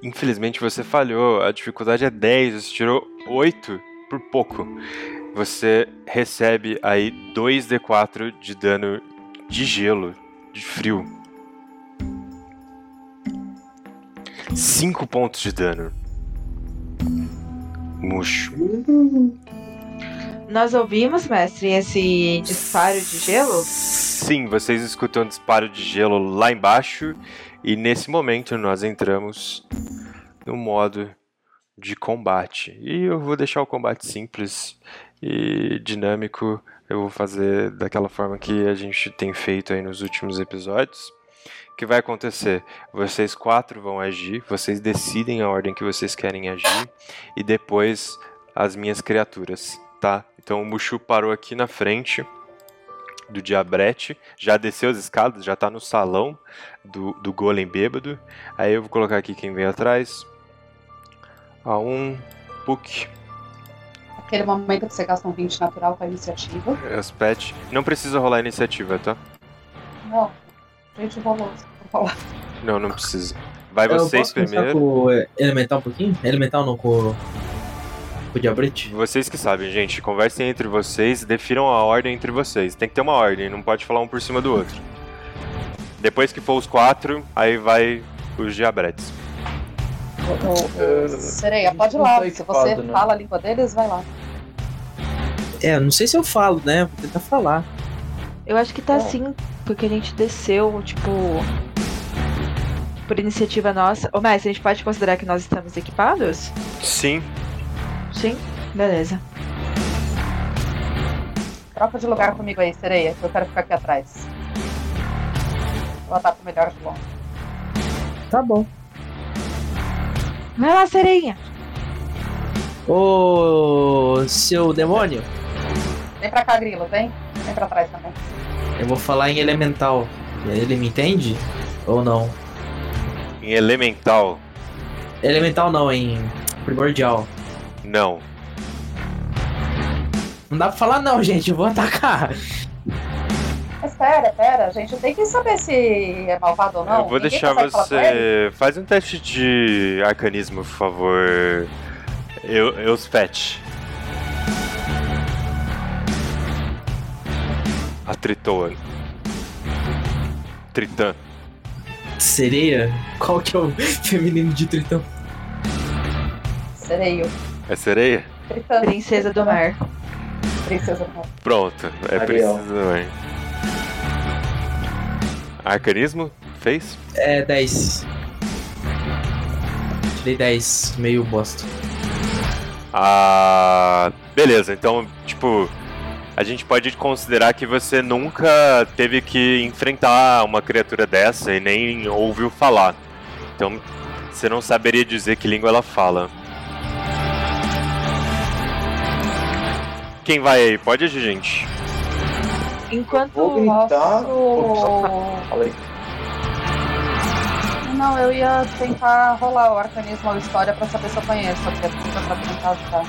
Infelizmente você falhou. A dificuldade é dez. Você tirou oito por pouco. Você recebe aí dois D quatro de dano de gelo, de frio. cinco pontos de dano. Murcho. Nós ouvimos, mestre, esse disparo de gelo? Sim, vocês escutam um disparo de gelo lá embaixo. E nesse momento nós entramos no modo de combate. E eu vou deixar o combate simples e dinâmico. Eu vou fazer daquela forma que a gente tem feito aí nos últimos episódios. O que vai acontecer? Vocês quatro vão agir, vocês decidem a ordem que vocês querem agir. E depois as minhas criaturas, tá? Então o Mushu parou aqui na frente do Diabrete, já desceu as escadas, já tá no salão do, do Golem Bêbado. Aí eu vou colocar aqui quem vem atrás. A um, Puck. Aquele momento que você gasta um vinte natural com a iniciativa. Os pets. Não precisa rolar a iniciativa, tá? Não, a gente rolou. Não, não precisa. Vai eu vocês primeiro. Com o elemental um pouquinho? Elemental não, com... Vocês que sabem, gente. Conversem entre vocês, definam a ordem entre vocês. Tem que ter uma ordem, não pode falar um por cima do outro. Depois que for os quatro, aí vai os diabretes. Sereia, pode ir lá. Se você fala a língua deles, vai lá. É, não sei se eu falo, né? Vou tentar falar. Eu acho que tá sim, porque a gente desceu, tipo... Por iniciativa nossa. Ô, mas a gente pode considerar que nós estamos equipados? Sim. Sim, beleza. Troca de lugar comigo aí, Sereia, que eu quero ficar aqui atrás. Vou botar pro melhor de longe. Tá bom. Vai lá, Sereinha. Ô, seu demônio. Vem pra cá, Grilo, vem. Vem pra trás também. Eu vou falar em elemental. Ele me entende? Ou não? Em elemental? Elemental não, em primordial. Não. Não dá pra falar não, gente. Eu vou atacar. Mas pera, pera. A gente tem que saber se é malvado ou não. Eu vou Ninguém deixar você... Faz um teste de arcanismo, por favor. Eu, eu os pet. A Tritoa. Tritã. Sereia? Qual que é o feminino de Tritã? Sereio. É sereia? Princesa, princesa do mar. Princesa do mar. Pronto, é Ariel. Princesa do mar. Arcanismo? Fez? É, dez. Tirei dez, meio bosta. Ah, beleza, então, tipo, a gente pode considerar que você nunca teve que enfrentar uma criatura dessa e nem ouviu falar. Então, você não saberia dizer que língua ela fala. Quem vai aí? Pode agir, gente. Enquanto eu vou gritar, o nosso... Falei. Não, eu ia tentar rolar o arcanismo ou história pra saber se eu conheço. Porque é tudo pra tentar ajudar.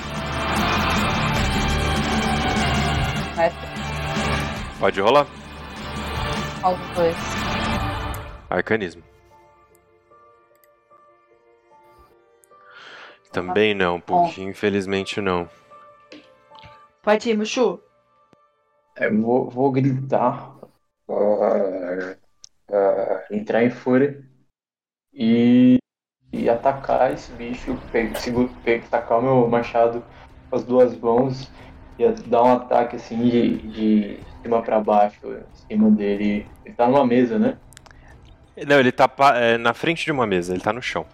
Mestre? Pode rolar. Qual dos dois? Arcanismo. Também não, porque infelizmente não. Pode ir, Mushu. É, vou, vou gritar. Uh, uh, entrar em fúria. E, e atacar esse bicho. Pego, seguro, pego, tacar o meu machado com as duas mãos. ia dar um ataque assim de, de cima pra baixo, em cima dele. Ele tá numa mesa, né? Não, ele tá é, na frente de uma mesa, ele tá no chão.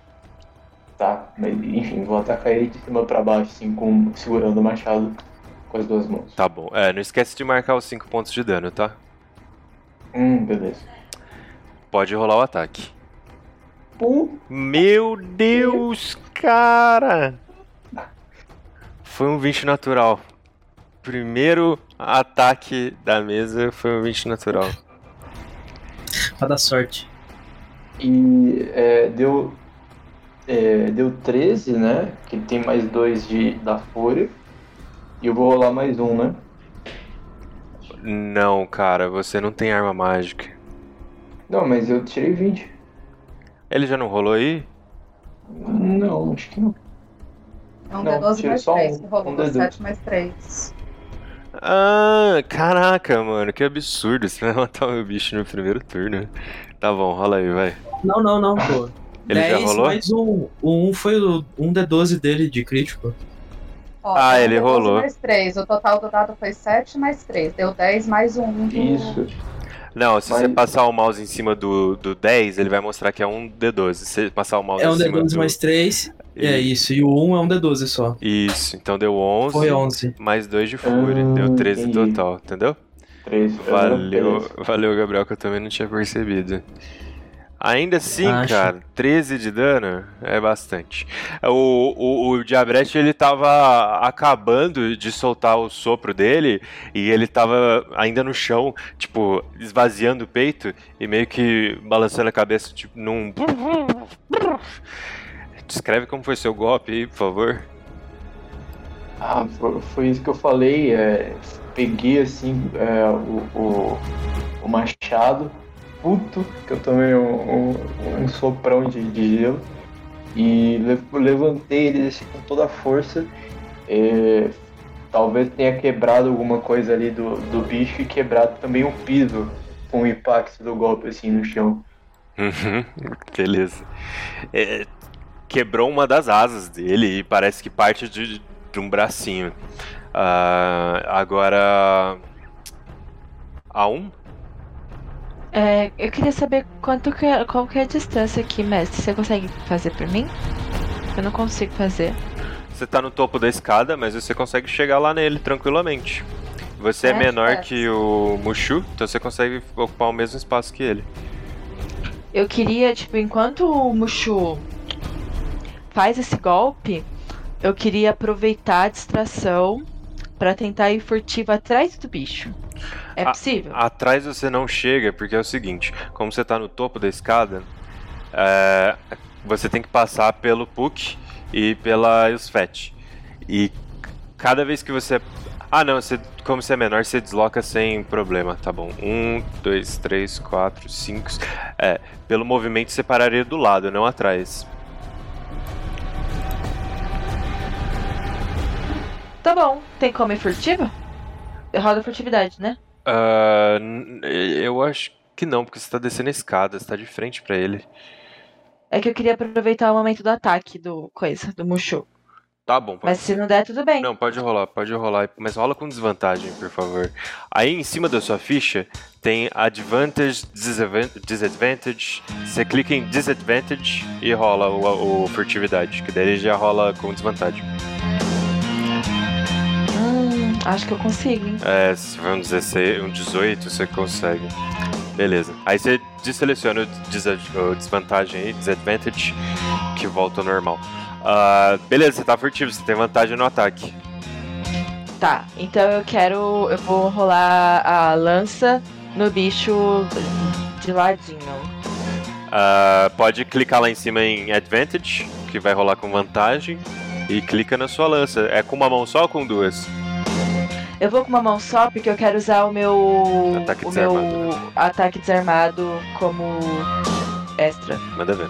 Tá, mas enfim, vou atacar ele de cima pra baixo, assim, com, segurando o machado com as duas mãos. Tá bom, é, não esquece de marcar os cinco pontos de dano, tá? Hum, beleza. Pode rolar o ataque. Pum. Meu Deus, cara! Foi um vinte natural. Primeiro ataque da mesa foi um vinte natural. Pra dar sorte. E é, deu... É, deu treze, né? Que tem mais dois de, da Fúria. E eu vou rolar mais um, né? Não, cara, você não tem arma mágica. Não, mas eu tirei vinte. Ele já não rolou aí? Não, acho que não. É um D doze mais três, que rolou D sete mais três. Ah, caraca, mano, que absurdo. Você vai matar o meu bicho no primeiro turno. Tá bom, rola aí, vai. Não, não, não, pô. Ele dez, já rolou? Mas um, o um foi o um D doze dele de crítico. Ó, ah, ele rolou. Mais três. O total do dado foi sete mais três. Deu dez mais um. Do... Isso. Não, se vai... você passar o mouse em cima do, do dez, ele vai mostrar que é um D doze. Se você passar o mouse é um em cima D doze do... mais três. E... É isso. E o um é um D doze só. Isso. Então deu onze. Foi onze. Mais dois de fúria. Ah, deu treze total. Entendeu? treze. Valeu, valeu, Gabriel, que eu também não tinha percebido. Ainda assim, acho. Cara, treze de dano é bastante. O, o, o Diabrete, ele tava acabando de soltar o sopro dele e ele tava ainda no chão, tipo, esvaziando o peito e meio que balançando a cabeça, tipo, num... Descreve como foi seu golpe aí, por favor. Ah, foi isso que eu falei. É, peguei, assim, é, o, o, o machado... Puto, que eu tomei um, um, um soprão de, de gelo e le- levantei ele assim, com toda a força. É, talvez tenha quebrado alguma coisa ali do, do bicho e quebrado também o piso com o impacto do golpe assim no chão. Uhum, beleza. É, quebrou uma das asas dele e parece que parte de, de um bracinho. Uh, agora. A um? É, eu queria saber quanto que, qual que é a distância aqui, mestre. Você consegue fazer pra mim? Eu não consigo fazer. Você tá no topo da escada, mas você consegue chegar lá nele tranquilamente. Você é, é menor é. que o Mushu, então você consegue ocupar o mesmo espaço que ele. Eu queria, tipo, enquanto o Mushu faz esse golpe, eu queria aproveitar a distração pra tentar ir furtivo atrás do bicho. É possível? A, atrás você não chega, porque é o seguinte, como você tá no topo da escada, é, você tem que passar pelo Puck e pela Yusfet. E cada vez que você... Ah não, você, como você é menor, você desloca sem problema, tá bom. Um, dois, três, quatro, cinco... É, pelo movimento você pararia do lado, não atrás. Tá bom, tem como ir furtivo? Roda furtividade, né? Uh, eu acho que não, porque você tá descendo a escada, você tá de frente pra ele. É que eu queria aproveitar o momento do ataque do coisa, do Mushu. Tá bom. Pode... Mas se não der, tudo bem. Não, pode rolar, pode rolar. Mas rola com desvantagem, por favor. Aí em cima da sua ficha tem advantage, disadvantage. Você clica em disadvantage e rola o, o furtividade, que daí ele já rola com desvantagem. Acho que eu consigo, hein? É, se for um dezesseis, um dezoito, você consegue. Beleza. Aí você deseleciona o, des- o desvantagem aí, disadvantage, que volta ao normal. Uh, beleza, você tá furtivo, você tem vantagem no ataque. Tá, então eu quero... Eu vou rolar a lança no bicho de ladinho. Uh, pode clicar lá em cima em advantage, que vai rolar com vantagem, e clica na sua lança. É com uma mão só ou com duas? Eu vou com uma mão só porque eu quero usar o meu ataque, o desarmado. Meu ataque desarmado como extra. Manda ver.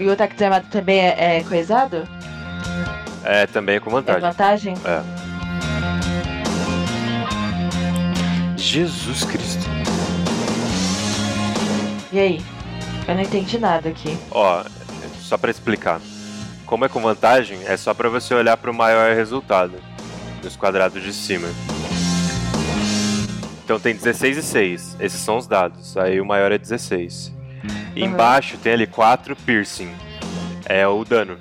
E o ataque desarmado também é, é coisado? É, também é com vantagem. É vantagem? É. Jesus Cristo. E aí? Eu não entendi nada aqui. Ó, só pra explicar. como é com vantagem, é só pra você olhar pro maior resultado, nos quadrados de cima. Então tem dezesseis e seis, esses são os dados, aí o maior é dezesseis. E embaixo tem ali quatro piercing, é o dano.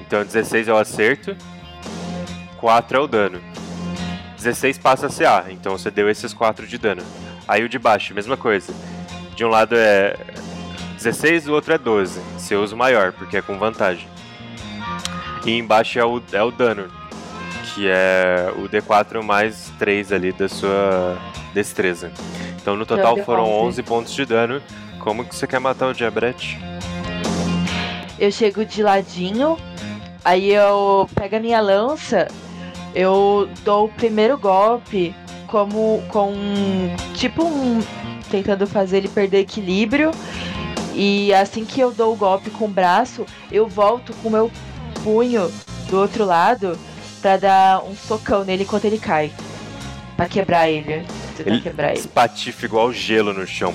Então dezesseis é o acerto, quatro é o dano. dezesseis passa a C A, então você deu esses quatro de dano. Aí o de baixo, mesma coisa. De um lado é dezesseis, do outro é doze. Você usa o maior, porque é com vantagem. E embaixo é o, é o dano, que é o D quatro mais três ali da sua destreza. Então no total foram onze pontos de dano. Como que você quer matar o diabrete? Eu chego de ladinho, aí eu pego a minha lança, eu dou o primeiro golpe como com tipo um... tentando fazer ele perder equilíbrio. E assim que eu dou o golpe com o braço, eu volto com o meu punho do outro lado pra dar um socão nele enquanto ele cai. Pra quebrar ele. Tentar ele quebrar ele. Espatifa igual gelo no chão.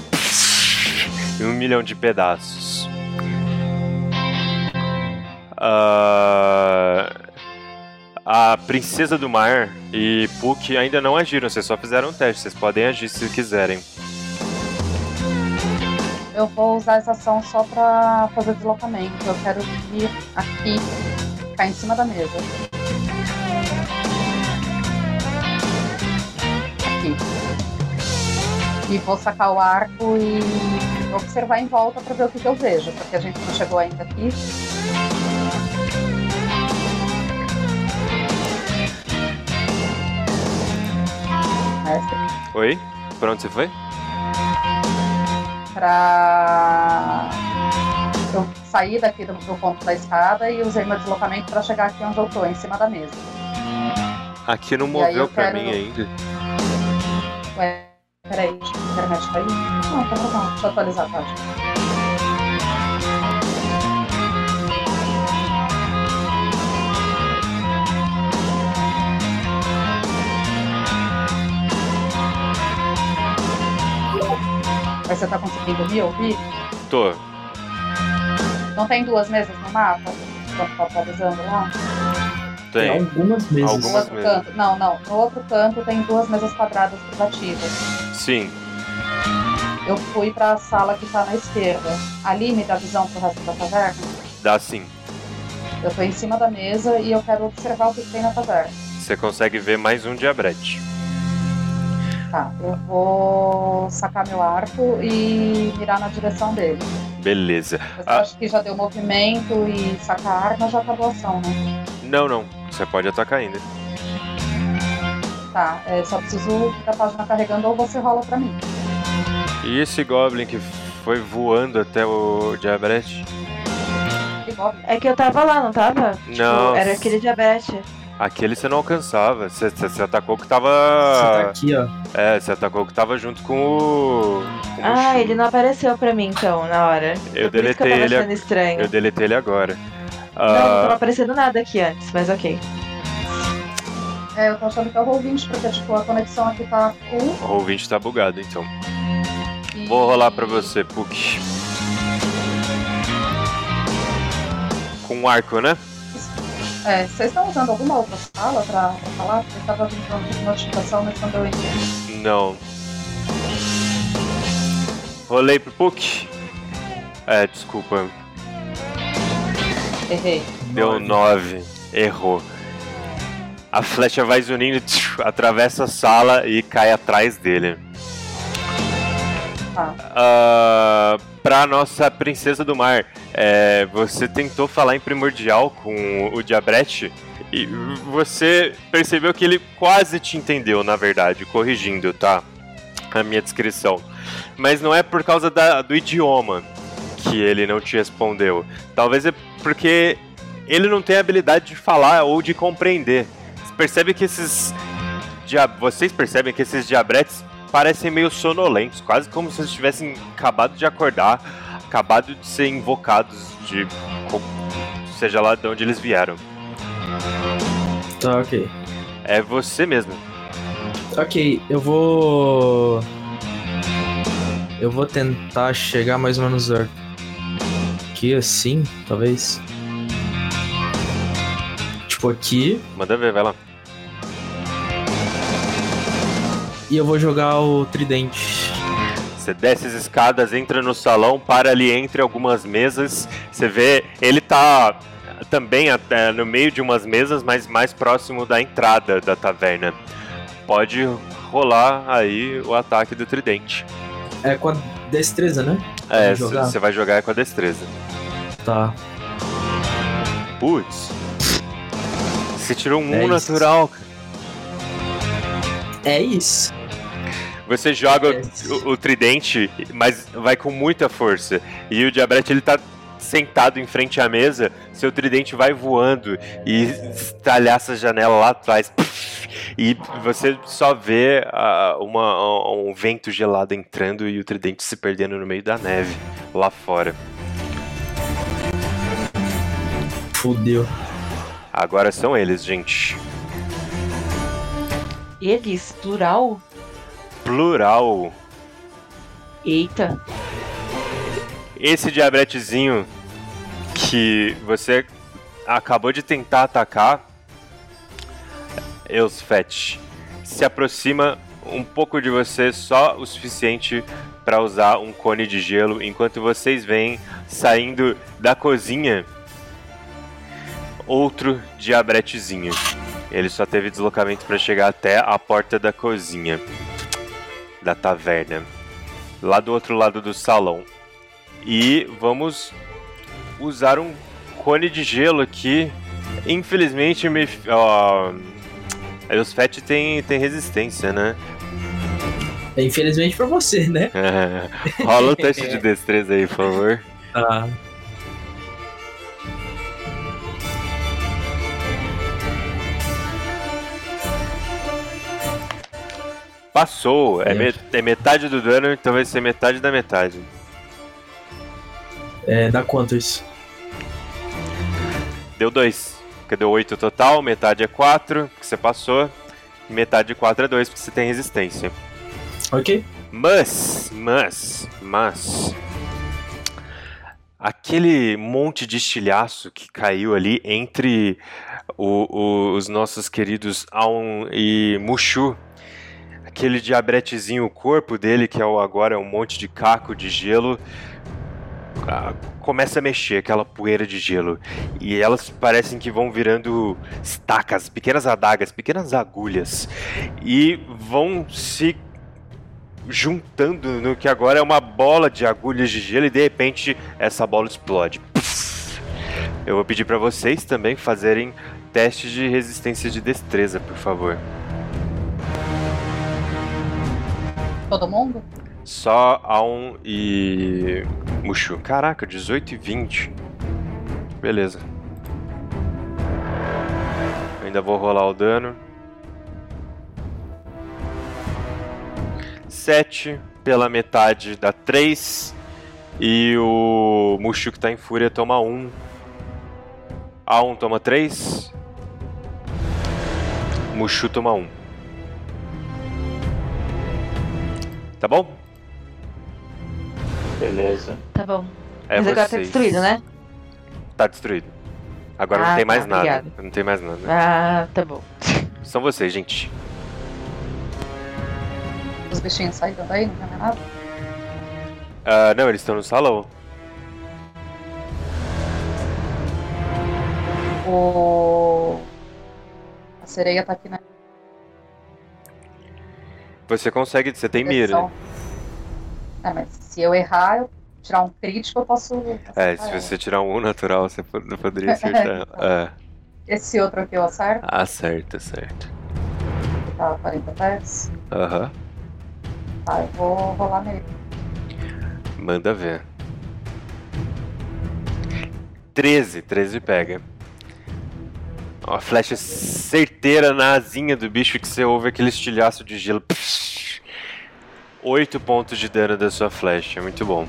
E um milhão de pedaços. Uh... A Princesa do Mar e Puck ainda não agiram. Vocês só fizeram um teste. Vocês podem agir se quiserem. Eu vou usar essa ação só pra fazer deslocamento. Eu quero vir aqui, ficar em cima da mesa. Aqui. E vou sacar o arco e observar em volta pra ver o que, que eu vejo, porque a gente não chegou ainda aqui. Essa. Oi? Pra onde você foi? Pra eu sair daqui do, do ponto da escada e usei meu deslocamento pra chegar aqui onde eu tô, em cima da mesa. Aqui não moveu pra quero... mim ainda. Ué, peraí, a internet tá aí? Não, tá bom, deixa eu atualizar a página. Mas você tá conseguindo me ouvir? Tô. Não tem duas mesas no mapa? Quando tá atualizando lá? Tem. Tem algumas mesas. Algumas no mesas. Canto. Não, não. No outro canto tem duas mesas quadradas privativas. Sim. Eu fui pra sala que tá na esquerda. Ali me dá visão pro resto da taverna? Dá sim. Eu tô em cima da mesa e eu quero observar o que tem na taverna. Você consegue ver mais um diabrete. Tá, eu vou sacar meu arco e mirar na direção dele. Beleza. Mas eu ah. acho que já deu movimento e sacar a arma já acabou a ação, né? Não, não. Você pode atacar ainda. Tá, é, só preciso da página carregando ou você rola pra mim. E esse Goblin que foi voando até o diabrete? Que Goblin? É que eu tava lá, não tava? Não. Tipo, era aquele diabrete. Aquele você não alcançava, você, você atacou que tava... Você tá aqui, ó. É, você atacou que tava junto com o... Com ah, o ele não apareceu pra mim, então, na hora. Eu é deletei que eu ele... Achando estranho. Eu deletei ele agora. Não, uh... não tava aparecendo nada aqui antes, mas ok. É, eu tô achando que é o roll vinte, porque tipo, a conexão aqui tá com... O roll vinte tá bugado, então. E... Vou rolar pra você, Puck. Com um arco, né? É, vocês estão usando alguma outra sala pra, pra falar? Porque eu tava vindo notificação, mas quando eu entrei. Não. Rolei pro Puck. É, desculpa. Errei. Deu nove. Errou. A flecha vai zunindo, tchiu, atravessa a sala e cai atrás dele. Ah. Uh, pra nossa Princesa do Mar, é, você tentou falar em primordial com o diabrete e você percebeu que ele quase te entendeu, na verdade, corrigindo, tá? A minha descrição. Mas não é por causa da, do idioma que ele não te respondeu. Talvez é porque ele não tem a habilidade de falar ou de compreender. Você percebe que esses dia- vocês percebem que esses diabretes parecem meio sonolentos, quase como se eles tivessem acabado de acordar, acabado de ser invocados de... seja lá de onde eles vieram. Tá, ok. É você mesmo. Ok, eu vou... Eu vou tentar chegar mais ou menos aqui assim, talvez. Tipo aqui. Manda ver, vai lá. E eu vou jogar o tridente. Você desce as escadas, entra no salão, para ali entre algumas mesas. Você vê, ele tá também até no meio de umas mesas, mas mais próximo da entrada da taverna. Pode rolar aí o ataque do tridente. É com a destreza, né? É, você vai jogar com a destreza. Tá. Putz. Você tirou um um natural. É isso. Você joga é o, o tridente, mas vai com muita força. E o Diabrete, ele tá sentado em frente à mesa, seu tridente vai voando e estalhaça a janela lá atrás. E você só vê uh, uma, um vento gelado entrando e o tridente se perdendo no meio da neve, lá fora. Fudeu. Agora são eles, gente. Eles? Plural? Plural. Eita. Esse diabretezinho que você acabou de tentar atacar, Eusfet, se aproxima um pouco de você, só o suficiente para usar um cone de gelo, enquanto vocês vêm saindo da cozinha outro diabretezinho. Ele só teve deslocamento para chegar até a porta da cozinha da taverna, lá do outro lado do salão. E vamos usar um cone de gelo aqui. Infelizmente me... Oh, os Fett tem, tem resistência, né? Infelizmente pra você, né? É. Rola o teste de destreza aí, por favor. Tá. Passou, é, met- é metade do dano, então vai ser metade da metade. É, dá quanto isso? Deu dois, porque deu oito total, metade é quatro, que você passou, e metade de quatro é dois, porque você tem resistência. Ok. Mas, mas, mas... aquele monte de estilhaço que caiu ali entre o, o, os nossos queridos Aum e Mushu, aquele diabretezinho, o corpo dele, que é o, agora é um monte de caco de gelo, ah, começa a mexer, aquela poeira de gelo, e elas parecem que vão virando estacas, pequenas adagas, pequenas agulhas, e vão se juntando no que agora é uma bola de agulhas de gelo, e de repente essa bola explode. Eu vou pedir para vocês também fazerem testes de resistência de destreza, por favor. Todo mundo? Só Aum e Mushu. Caraca, dezoito e vinte. Beleza. Ainda vou rolar o dano. sete pela metade dá três. E o Mushu que tá em fúria toma um. Aum toma três. Mushu toma um. Tá bom? Beleza. Tá bom. É, mas vocês. Agora tá destruído, né? Tá destruído. Agora ah, não tem mais tá, nada. Obrigado. Não tem mais nada. Ah, tá bom. São vocês, gente. Os bichinhos saíram daí? Não tem nada? Ah, não, eles estão no salão. O... A sereia tá aqui na... Você consegue, você tem mira. Ah, mas se eu errar, eu tirar um crítico, eu posso... acertar. É, se você tirar um natural, você poderia acertar. É. Esse outro aqui eu acerto? Acerta, acerta. Tá, quarenta pés. Aham. Uhum. Tá, eu vou rolar nele. Manda ver. treze, treze pega. Uma flecha certeira na asinha do bicho que você ouve aquele estilhaço de gelo. oito pontos de dano da sua flecha, muito bom.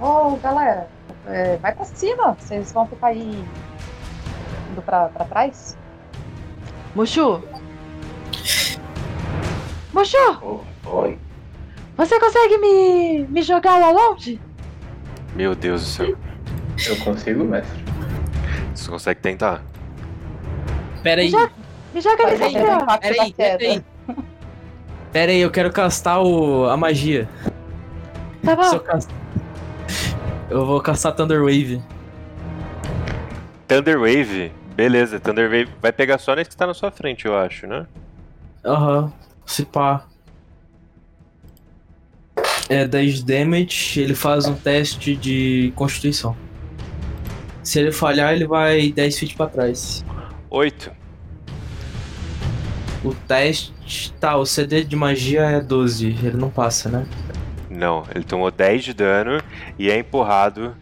Ô, oh, galera, é, vai pra cima, vocês vão ficar aí indo pra, pra trás? Mushu! Mushu! Oh, oi! Você consegue me, me jogar lá longe? Meu Deus do céu. Eu consigo, mestre? Você consegue tentar? Pera aí. Me joga nesse chão. Pera aí, pera aí. Pera aí, eu quero castar o... a magia. Tá bom. Eu, cast... eu vou castar Thunderwave. Thunderwave? Beleza, Thunderwave vai pegar só nesse que tá na sua frente, eu acho, né? Aham, uhum. Se pá. É dez de damage, ele faz um teste de constituição. Se ele falhar, ele vai dez feet pra trás. oito. O teste... Tá, o C D de magia é doze, ele não passa, né? Não, ele tomou dez de dano e é empurrado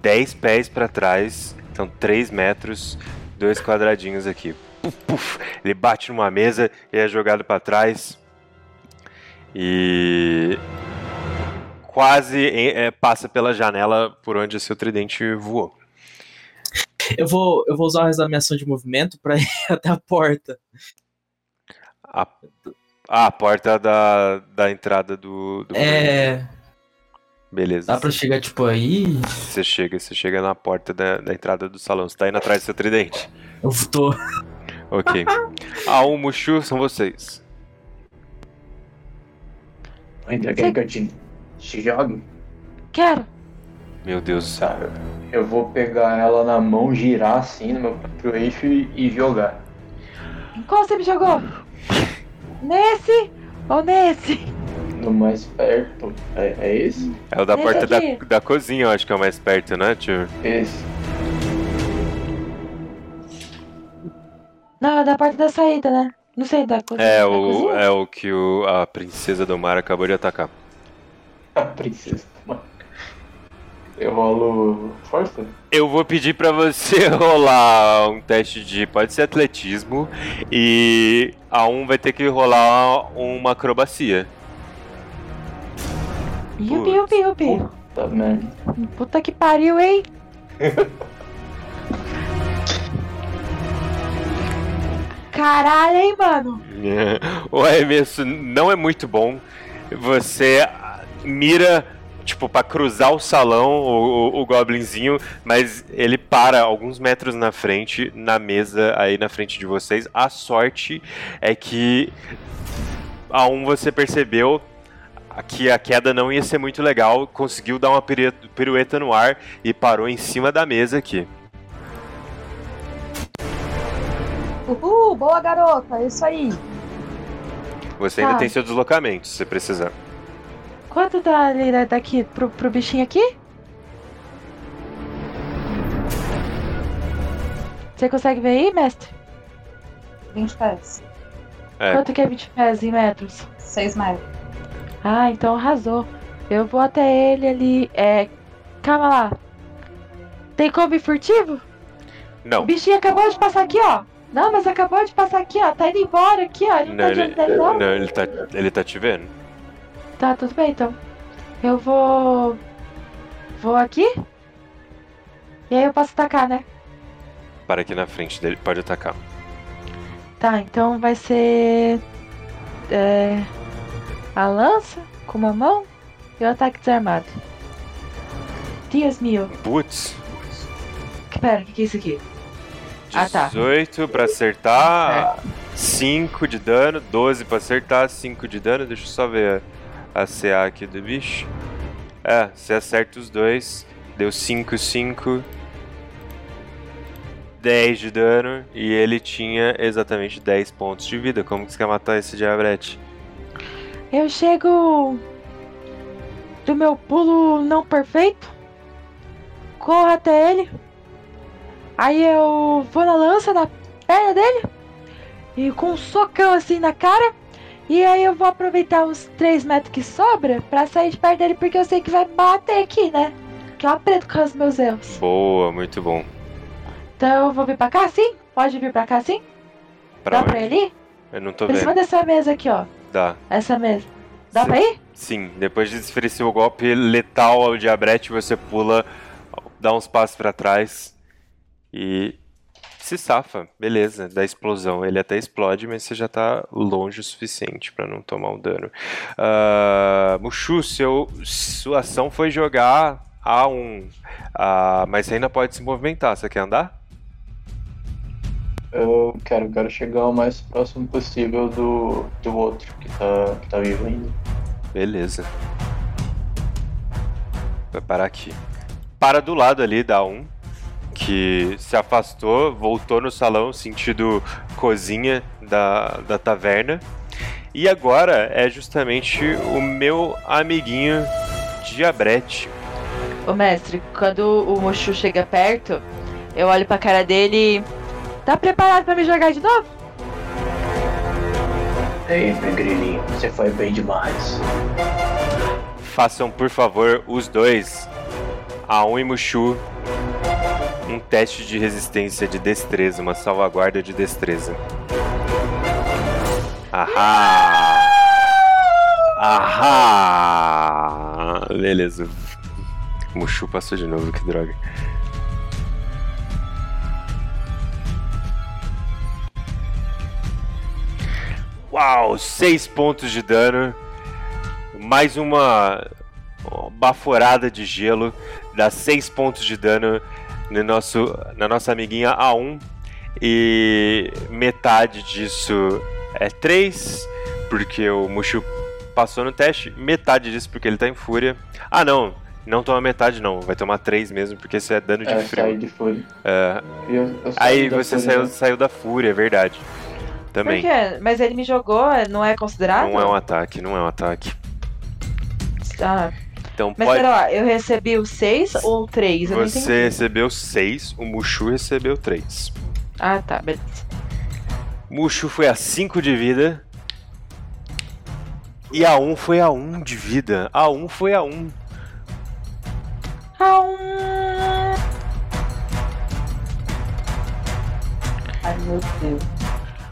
dez pés pra trás. São três metros, dois quadradinhos aqui. Puf, puf. Ele bate numa mesa e é jogado pra trás. E... quase é, passa pela janela por onde o seu tridente voou. Eu vou, eu vou usar uma examinação de movimento pra ir até a porta. A, a porta da, da entrada do... do é... movimento. Beleza. Dá pra chegar tipo aí? Você chega, você chega na porta da, da entrada do salão. Você tá indo atrás do seu tridente? Eu tô. Ok. Aum, ah, Mushu, são vocês. Entra aqui, Gatinho. Se joga. Quero. Meu Deus do céu. Eu vou pegar ela na mão, girar assim no meu próprio eixo e, e jogar. Qual você me jogou? Nesse ou nesse? No mais perto, é, é esse? É o da esse porta da, da cozinha, eu acho que é o mais perto, né, tio? Esse. Não, é da porta da saída, né? Não sei, da cozinha. É, da o, cozinha? É o que o, a princesa do mar acabou de atacar. A princesa do mar. Eu rolo força? Eu vou pedir pra você rolar um teste de... pode ser atletismo. E a um vai ter que rolar uma acrobacia. Yupi, yupi, yupi. Puta merda. Puta que pariu, hein? Caralho, hein, mano? O arremesso não é muito bom. Você mira, tipo, pra cruzar o salão, o, o, o goblinzinho, mas ele para alguns metros na frente, na mesa aí na frente de vocês. A sorte é que a um você percebeu que a queda não ia ser muito legal, conseguiu dar uma pirueta no ar e parou em cima da mesa aqui. Uhul, boa garota, é isso aí. Você tá. Ainda tem seu deslocamento, se precisar. Quanto dá daqui pro, pro bichinho aqui? Você consegue ver aí, mestre? vinte pés. É. Quanto que é vinte pés em metros? seis metros. Ah, então arrasou. Eu vou até ele ali. É. Calma lá. Tem como furtivo? Não. O bichinho acabou de passar aqui, ó. Não, mas acabou de passar aqui, ó. Tá indo embora aqui, ó. Ele não, tá ele, ele, não. não ele, tá, ele tá te vendo. Tá, tudo bem então. Eu vou. Vou aqui. E aí eu posso atacar, né? Para aqui na frente dele, pode atacar. Tá, então vai ser. É. A lança com uma mão e o ataque desarmado. Dias mil. Putz. Pera, o que, que é isso aqui? dezoito ah, tá. Pra acertar, é. cinco de dano, doze pra acertar, cinco de dano. Deixa eu só ver a, a C A aqui do bicho. É, você acerta os dois, deu cinco, cinco, dez de dano e ele tinha exatamente dez pontos de vida. Como que você quer matar esse diabrete? Eu chego do meu pulo não perfeito, corro até ele, aí eu vou na lança, na perna dele, e com um socão assim na cara, e aí eu vou aproveitar os três metros que sobra pra sair de perto dele, porque eu sei que vai bater aqui, né? Que eu aprendo com os meus erros. Boa, muito bom. Então eu vou vir pra cá, sim? Pode vir pra cá, sim? Pra Dá onde? Pra ele ir? Eu não tô vendo. Em cima dessa mesa aqui, ó. Dá. Essa mesmo. Dá cê, pra ir? Sim. Depois de desferir o golpe letal ao diabrete, você pula, dá uns passos pra trás e se safa. Beleza, da explosão. Ele até explode, mas você já tá longe o suficiente pra não tomar um dano. Uh, Mushu, seu, sua ação foi jogar A um. Ah, mas ainda pode se movimentar. Você quer andar? Eu quero, quero chegar o mais próximo possível do, do outro que tá, que tá vivo ainda. Beleza. Vai parar aqui. Para do lado ali da um, que se afastou, voltou no salão, sentido cozinha da, da taverna. E agora é justamente o meu amiguinho Diabrete. Ô mestre, quando o Mushu chega perto, eu olho pra cara dele. Tá preparado pra me jogar de novo? Ei, meu grilinho, você foi bem demais. Façam, por favor, os dois, A um e Mushu, um teste de resistência de destreza, uma salvaguarda de destreza. Ahá! Ahá! Beleza. Mushu passou de novo, que droga. Uau! seis pontos de dano. Mais uma baforada de gelo. Dá seis pontos de dano no nosso, na nossa amiguinha A um. E metade disso é três, porque o Mushu passou no teste. Metade disso porque ele tá em fúria. Ah, não. Não toma metade, não. Vai tomar três mesmo, porque isso é dano de é, frio. De fúria. É. Eu, eu Aí você saiu, saiu da fúria, é verdade. Também. Por quê? Mas ele me jogou, não é considerado? Não é um ataque, não é um ataque. Ah. Então, mas pode... pera lá, eu recebi o seis ou o três? Você recebeu seis, o Mushu recebeu três. Ah, tá, beleza. Mushu foi a cinco de vida. E a um foi a um de vida. A um foi a um. A um. Ai, meu Deus.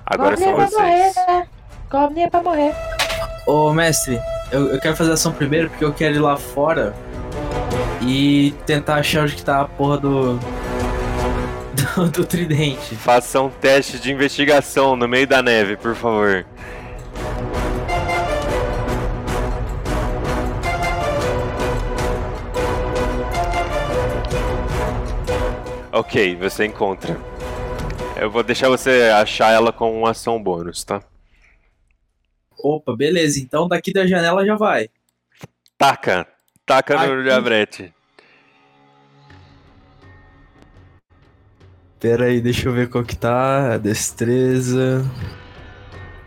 Agora são vocês. Morrer, né? Goblin é pra morrer. Ô, mestre, eu, eu quero fazer ação primeiro porque eu quero ir lá fora e tentar achar onde que tá a porra do... do, do tridente. Faça um teste de investigação no meio da neve, por favor. Ok, você encontra. Eu vou deixar você achar ela com uma ação bônus, tá? Opa, beleza. Então daqui da janela já vai. Taca. Taca aqui. No Diabrete. Pera aí, deixa eu ver qual que tá. A destreza.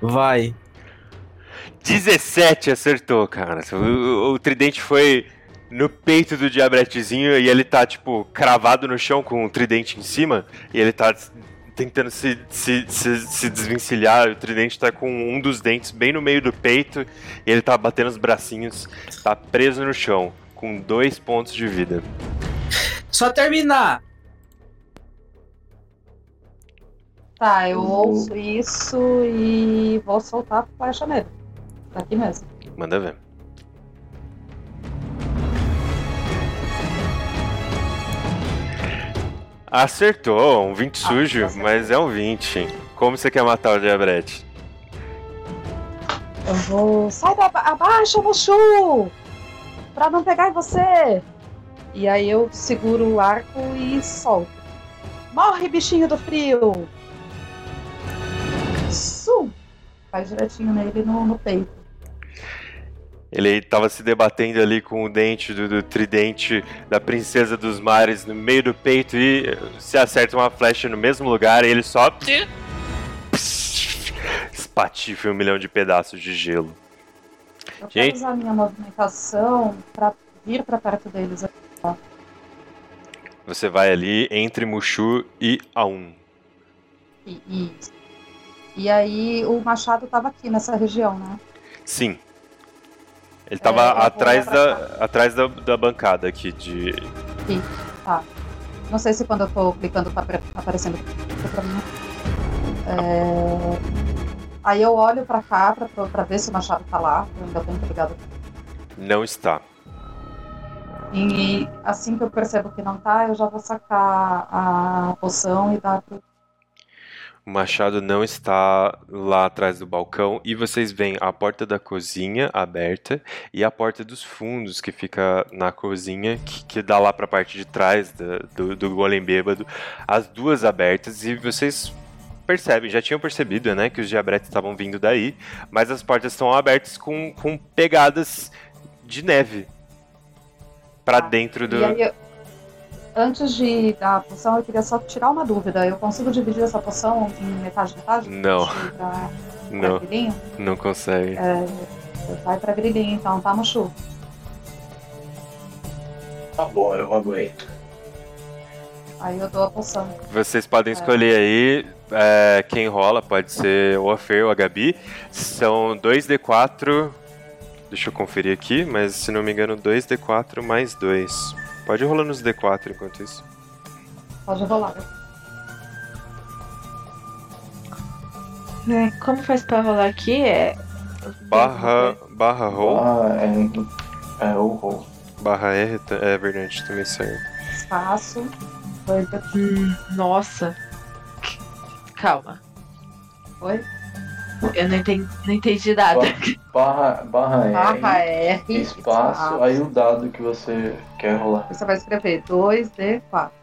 Vai. dezessete acertou, cara. O, o tridente foi no peito do Diabretezinho e ele tá, tipo, cravado no chão com o tridente em cima. E ele tá... tentando se, se, se, se desvencilhar, o tridente tá com um dos dentes bem no meio do peito, e ele tá batendo os bracinhos, tá preso no chão, com dois pontos de vida. Só terminar! Tá, eu ouço isso e vou soltar pro flecha nele. Tá aqui mesmo. Manda ver. Acertou, um vinte sujo, ah, mas é um vinte. Como você quer matar o Diabrete? Eu vou... Sai da... Abaixa, Mushu! Pra não pegar em você! E aí eu seguro o arco e solto. Morre, bichinho do frio! Su! Faz direitinho nele no, no peito. Ele tava se debatendo ali com o dente do, do tridente da princesa dos mares no meio do peito e se acerta uma flecha no mesmo lugar e ele só... espatifa um milhão de pedaços de gelo. Eu quero Gente... usar minha movimentação pra vir pra perto deles. Você vai ali entre Mushu e A um. E, e... e aí o machado tava aqui nessa região, né? Sim. Ele tava é, atrás, da, atrás da, da bancada aqui de... Sim, tá. Não sei se quando eu tô clicando tá aparecendo pra mim. É... Aí eu olho pra cá pra, pra ver se o machado tá lá. Eu ainda tô intrigado. Não está. E assim que eu percebo que não tá, eu já vou sacar a poção e dar pro... O machado não está lá atrás do balcão e vocês veem a porta da cozinha aberta e a porta dos fundos que fica na cozinha, que, que dá lá para a parte de trás da, do, do Golem Bêbado, as duas abertas, e vocês percebem, já tinham percebido, né, que os diabretes estavam vindo daí, mas as portas estão abertas com, com pegadas de neve para dentro do... Antes de dar a poção, eu queria só tirar uma dúvida. Eu consigo dividir essa poção em metade, metade? Não. Pra, não. Pra não consegue. É, vai pra grilinho, então, tá, Mushu? Tá bom, eu aguento. Aí eu dou a poção. Vocês podem escolher é. aí é, quem rola, pode ser o Afer ou a Gabi. São dois D quatro, deixa eu conferir aqui, mas se não me engano, dois D quatro mais dois. Pode rolar nos D quatro enquanto isso. Pode rolar. É, como faz pra rolar aqui? É... Barra... Barra roll? Ah, é... É o roll. Barra R, é verdade, também serve. Espaço. Foi hum, nossa. Calma. Oi? Eu não entendi, não entendi nada. Barra, barra, barra R, R, espaço, espaço, aí o dado que você quer rolar. Você vai escrever dois D quatro.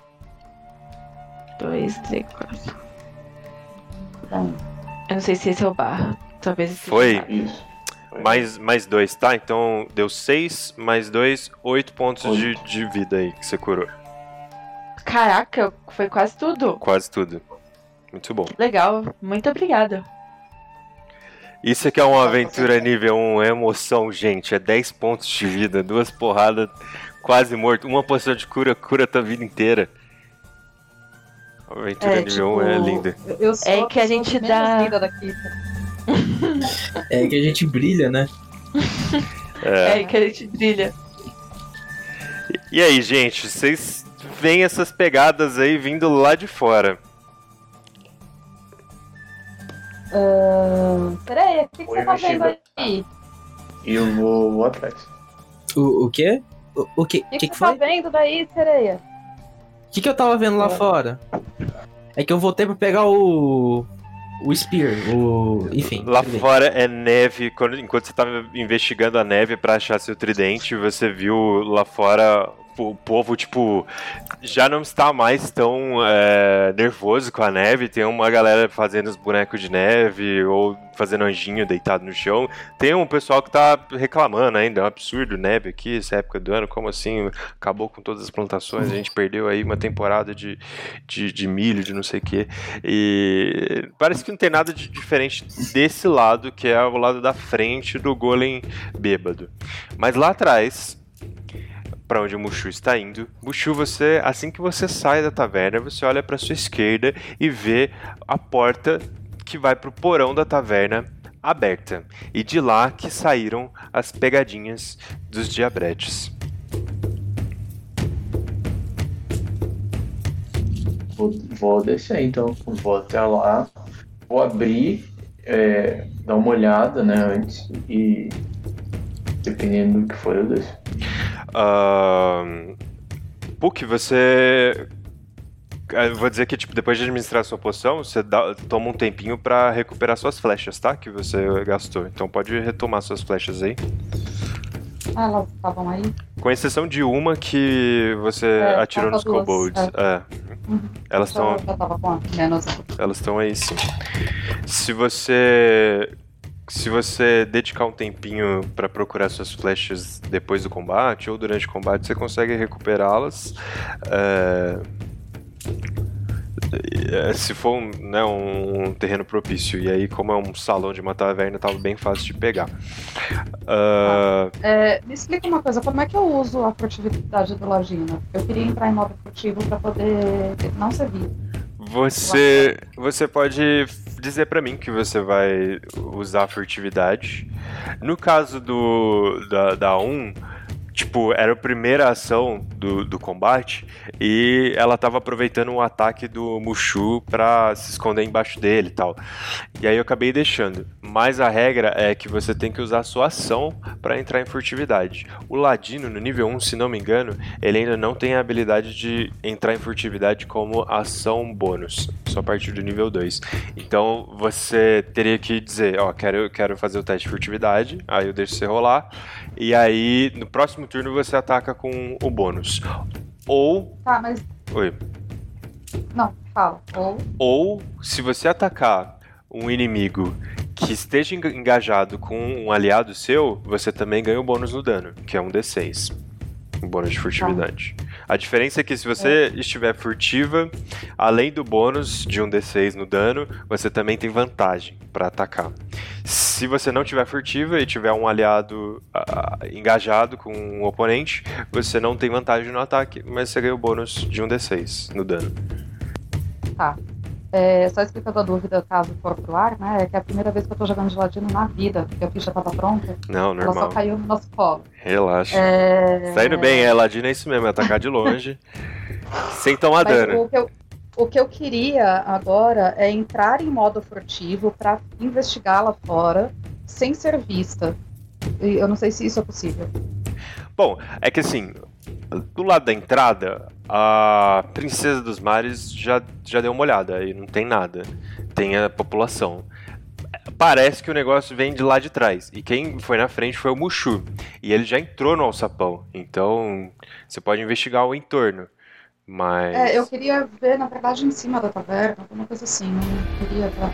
dois D quatro. Eu não sei se esse é o barra. Talvez esse foi. Isso. Foi. Mais, mais dois, tá? Então deu seis, mais dois, oito pontos de, de vida aí que você curou. Caraca, foi quase tudo. Quase tudo. Muito bom. Legal, muito obrigada. Isso aqui é uma aventura nível um, é emoção, gente. É dez pontos de vida, duas porradas, quase morto. Uma poção de cura, cura a tua vida inteira. A aventura é, nível tipo, um é linda. Eu, eu sou é que a gente dá... Vida daqui. É que a gente brilha, né? É, é que a gente brilha. E, e aí, gente, vocês veem essas pegadas aí vindo lá de fora. Uh, peraí, o que, que você tá vendo aí? Eu vou atrás. O, o quê? O, o que, que, que, que, que você tá vendo daí, sereia? O que, que eu tava vendo lá é. fora? É que eu voltei pra pegar o... O Spear, o... Enfim. Lá fora é neve. Quando, enquanto você tava investigando a neve pra achar seu tridente, você viu lá fora... O povo, tipo, já não está mais tão é, nervoso com a neve. Tem uma galera fazendo os bonecos de neve ou fazendo anjinho deitado no chão. Tem um pessoal que tá reclamando ainda. É um absurdo neve aqui, essa época do ano. Como assim? Acabou com todas as plantações. A gente perdeu aí uma temporada de, de, de milho, de não sei o quê. E parece que não tem nada de diferente desse lado, que é o lado da frente do Golem Bêbado. Mas lá atrás... Pra onde o Mushu está indo. Mushu, você, assim que você sai da taverna, você olha pra sua esquerda e vê a porta que vai pro porão da taverna aberta. E de lá que saíram as pegadinhas dos diabretes. Vou descer então. Vou até lá. Vou abrir, é, dar uma olhada, né, antes. E dependendo do que for, eu desço. Uh, Puck, você... Eu vou dizer que, tipo, depois de administrar sua poção, você dá, toma um tempinho pra recuperar suas flechas, tá? Que você gastou. Então pode retomar suas flechas aí. Ah, elas estavam aí? Com exceção de uma que você é, atirou nos duas, kobolds. É. É. Uhum. Elas estão... Elas estão aí, sim. Se você... Se você dedicar um tempinho pra procurar suas flechas depois do combate ou durante o combate, você consegue recuperá-las. É... É, se for um, né, um terreno propício. E aí, como é um salão de uma taverna, tava bem fácil de pegar. Uh... É, me explica uma coisa, como é que eu uso a furtividade do Ladino? Eu queria entrar em modo furtivo pra poder não ser visto. Você, você pode dizer pra mim que você vai usar a furtividade. No caso do, da, da um, Tipo, era a primeira ação do, do combate e ela tava aproveitando um ataque do Mushu pra se esconder embaixo dele e tal. E aí eu acabei deixando. Mas a regra é que você tem que usar a sua ação pra entrar em furtividade. O Ladino, no nível um, se não me engano, ele ainda não tem a habilidade de entrar em furtividade como ação bônus. Só a partir do nível dois. Então, você teria que dizer, ó, quero, quero fazer o teste de furtividade, aí eu deixo você rolar, e aí, no próximo turno, você ataca com o bônus. Ou... Tá, mas... Oi. Não, fala. Ou... Ou, se você atacar um inimigo que esteja engajado com um aliado seu, você também ganha o bônus no dano, que é um D seis. Um bônus de furtividade. Tá. A diferença é que se você é. estiver furtiva, além do bônus de um D seis no dano, você também tem vantagem pra atacar. Se você não tiver furtiva e tiver um aliado uh, engajado com um oponente, você não tem vantagem no ataque, mas você ganha o bônus de um D seis no dano. Tá. É, só explicando a dúvida, caso for pro ar, né? É que é a primeira vez que eu tô jogando de Ladino na vida, porque a ficha tava pronta. Não, normal. Ela só caiu no nosso colo. Relaxa. É... Tá indo bem, é, Ladino é isso mesmo, é atacar de longe, sem tomar Mas dano. O que, eu, o que eu queria agora é entrar em modo furtivo pra investigar lá fora, sem ser vista. E eu não sei se isso é possível. Bom, é que assim... Do lado da entrada, a Princesa dos Mares já, já deu uma olhada e não tem nada. Tem a população. Parece que o negócio vem de lá de trás. E quem foi na frente foi o Mushu. E ele já entrou no alçapão. Então, você pode investigar o entorno. Mas... É, eu queria ver, na verdade, em cima da taverna, alguma coisa assim. Não queria pra...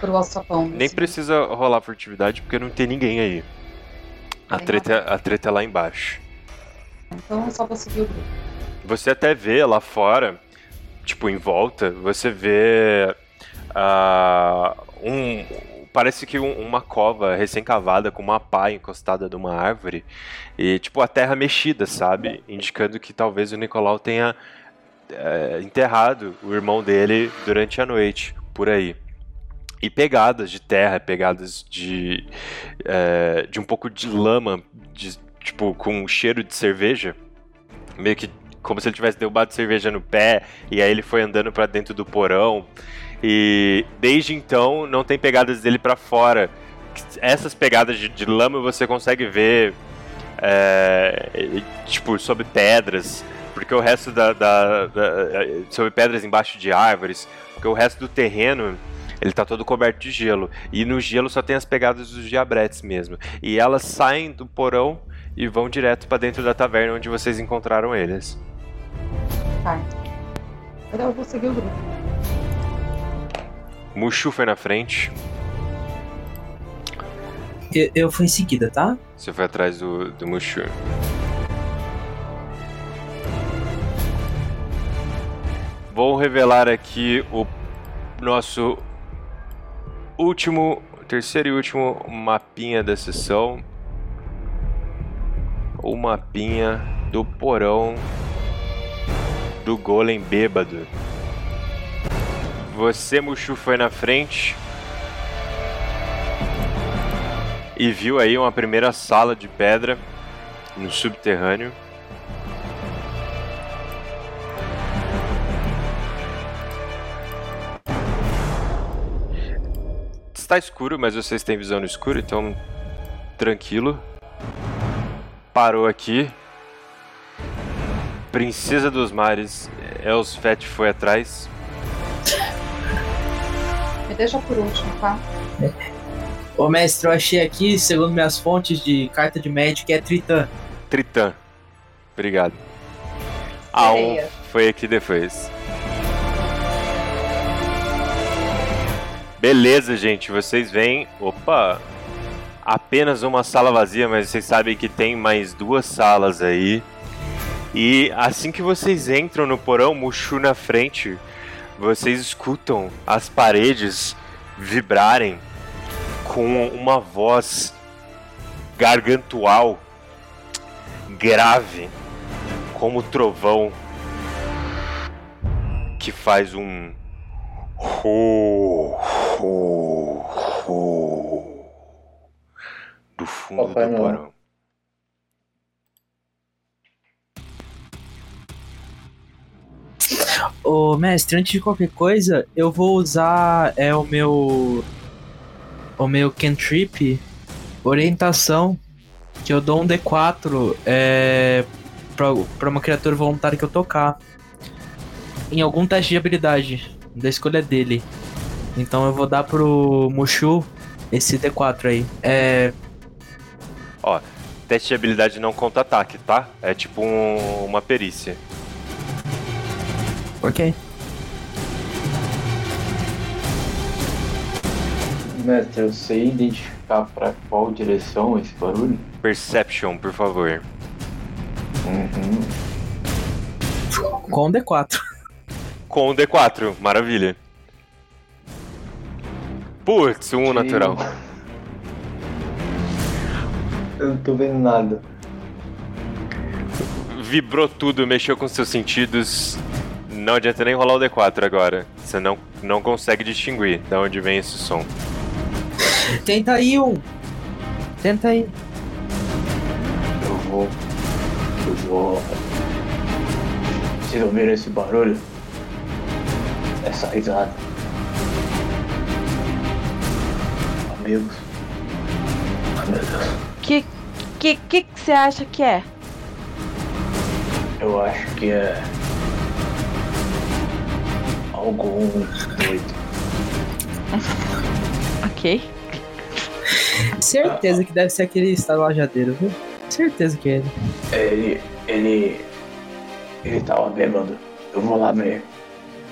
pro alçapão. Nem assim. Precisa rolar furtividade, porque não tem ninguém aí. A treta, a treta é lá embaixo. Então eu só vou seguir o grupo. Você até vê lá fora, tipo, em volta, você vê uh, um, parece que um, uma cova recém-cavada com uma pá encostada numa árvore e, tipo, a terra mexida, sabe? Indicando que talvez o Nicolau tenha uh, enterrado o irmão dele durante a noite, por aí. E pegadas de terra, pegadas de, é, de um pouco de lama, de, tipo, com um cheiro de cerveja. Meio que como se ele tivesse derrubado cerveja no pé, e aí ele foi andando pra dentro do porão. E desde então, não tem pegadas dele pra fora. Essas pegadas de, de lama você consegue ver, é, tipo, sob pedras. Porque o resto da, da, da... Sob pedras embaixo de árvores. Porque o resto do terreno... Ele tá todo coberto de gelo. E no gelo só tem as pegadas dos diabretes mesmo. E elas saem do porão e vão direto pra dentro da taverna onde vocês encontraram eles. Tá. Eu vou seguir o grupo. Mushu foi na frente. Eu, eu fui em seguida, tá? Você foi atrás do, do Mushu. Vou revelar aqui o nosso... Último, terceiro e último mapinha da sessão. O mapinha do porão do Golem Bêbado. Você, Mushu, foi na frente e viu aí uma primeira sala de pedra no subterrâneo. Está escuro, mas vocês têm visão no escuro, então tranquilo. Parou aqui. Princesa dos Mares, Elspeth foi atrás. Me deixa por último, tá? Ô mestre, eu achei aqui, segundo minhas fontes de carta de Magic, é Tritã. Tritã. Obrigado. A um foi aqui depois. Beleza, gente, vocês veem, opa, apenas uma sala vazia, mas vocês sabem que tem mais duas salas aí. E assim que vocês entram no porão, Mushu na frente, vocês escutam as paredes vibrarem com uma voz gargantual, grave, como trovão, que faz um... Ho, ho, ho. Do fundo Papai do porão. Ô, mestre, antes de qualquer coisa, eu vou usar é, o meu... O meu cantrip, orientação, que eu dou um D quatro é, pra, pra uma criatura voluntária que eu tocar. Em algum teste de habilidade, da escolha dele. Então eu vou dar pro Mushu esse D quatro aí. É... Ó, teste de habilidade não conta ataque, tá? É tipo um, uma perícia. Ok. Mestre, eu sei identificar pra qual direção esse barulho? Perception, por favor. Uhum. Com o D quatro. Com o D quatro, maravilha. Putz, um Sim. natural. Eu não tô vendo nada. Vibrou tudo, mexeu com seus sentidos. Não adianta nem rolar o D quatro agora. Você não, não consegue distinguir de onde vem esse som. Tenta aí, um. Tenta aí. Eu vou... Eu vou... Vocês ouviram esse barulho? Essa risada. Amigos. Ai, meu Deus. Que... Que... Que que você acha que é? Eu acho que é... Algo doido. Ok. Certeza ah. que deve ser aquele estalajadeiro, viu? Certeza que é ele. Ele... Ele... Ele tava bêbado. Eu vou lá mesmo.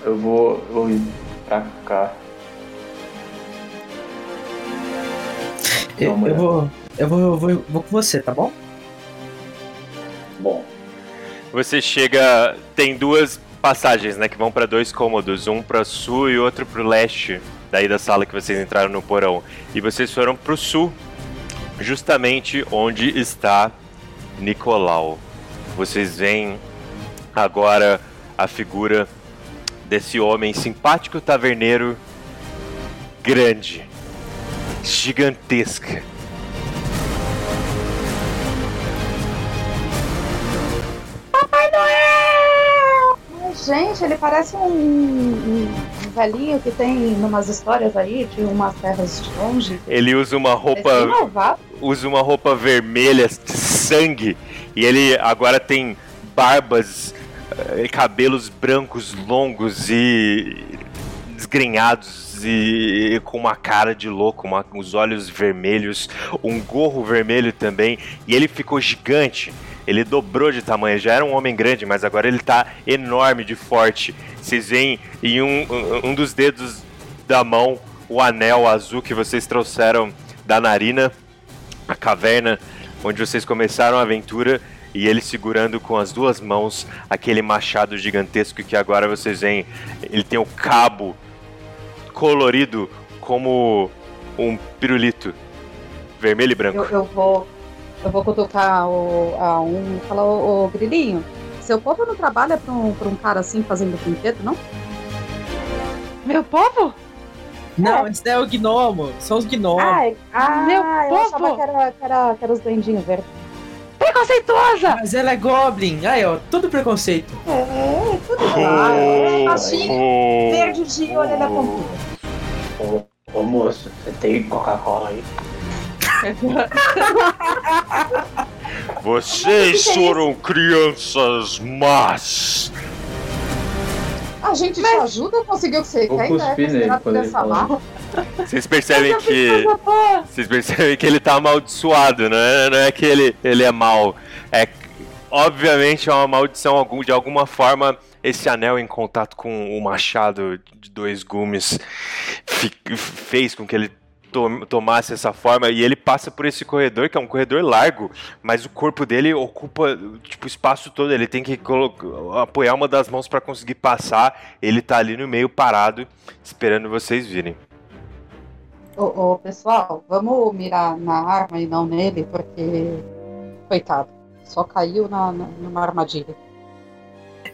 Eu vou... Eu vou ir pra cá. Eu, eu, vou, eu, vou, eu, vou, eu vou com você, tá bom? Bom. Você chega... Tem duas passagens, né? Que vão pra dois cômodos. Um pra sul e outro pro leste. Daí da sala que vocês entraram no porão. E vocês foram pro sul. Justamente onde está Nicolau. Vocês veem agora a figura desse homem simpático taverneiro. Grande. Gigantesca. Papai Noel! Mas, gente, ele parece um, um, um velhinho que tem umas histórias aí de umas terras de longe. Ele usa uma roupa, usa uma roupa vermelha de sangue e ele agora tem barbas, cabelos brancos longos e desgrenhados. E com uma cara de louco, uma, os olhos vermelhos, um gorro vermelho também, e ele ficou gigante, ele dobrou de tamanho, já era um homem grande, mas agora ele tá enorme de forte. Vocês veem em um, um dos dedos da mão o anel azul que vocês trouxeram da Narina, a caverna onde vocês começaram a aventura, e ele segurando com as duas mãos aquele machado gigantesco que agora vocês veem, ele tem o cabo colorido como um pirulito vermelho e branco. Eu, eu vou eu vou cutucar o, a um e falar, ô Grilinho, seu povo não trabalha pra um, pra um cara assim fazendo quinteto, não? Meu povo? Não, é. Esse daí é o gnomo, são os gnomos. Ai, ah, meu eu povo! Achava que era, que, era, que era os doidinhos verdes. Preconceituosa! Mas ela é Goblin, aí ó, tudo preconceito. É, tudo bem. Baixinho, verde de olho na pontuda. Ô moço, você tem Coca-Cola aí? Vocês foram crianças más! A gente Mas... te ajuda a conseguir o que você quer, né? Vocês percebem que... Vocês percebem que ele tá amaldiçoado, né? Não é que ele, ele é mau. É, obviamente é uma maldição algum, de alguma forma. Esse anel em contato com o machado de dois gumes f- fez com que ele to- tomasse essa forma. E ele passa por esse corredor, que é um corredor largo, mas o corpo dele ocupa tipo, o espaço todo. Ele tem que colo- apoiar uma das mãos para conseguir passar. Ele tá ali no meio parado, esperando vocês virem. Ô, ô, pessoal, vamos mirar na arma e não nele, porque... Coitado, só caiu na, na, numa armadilha.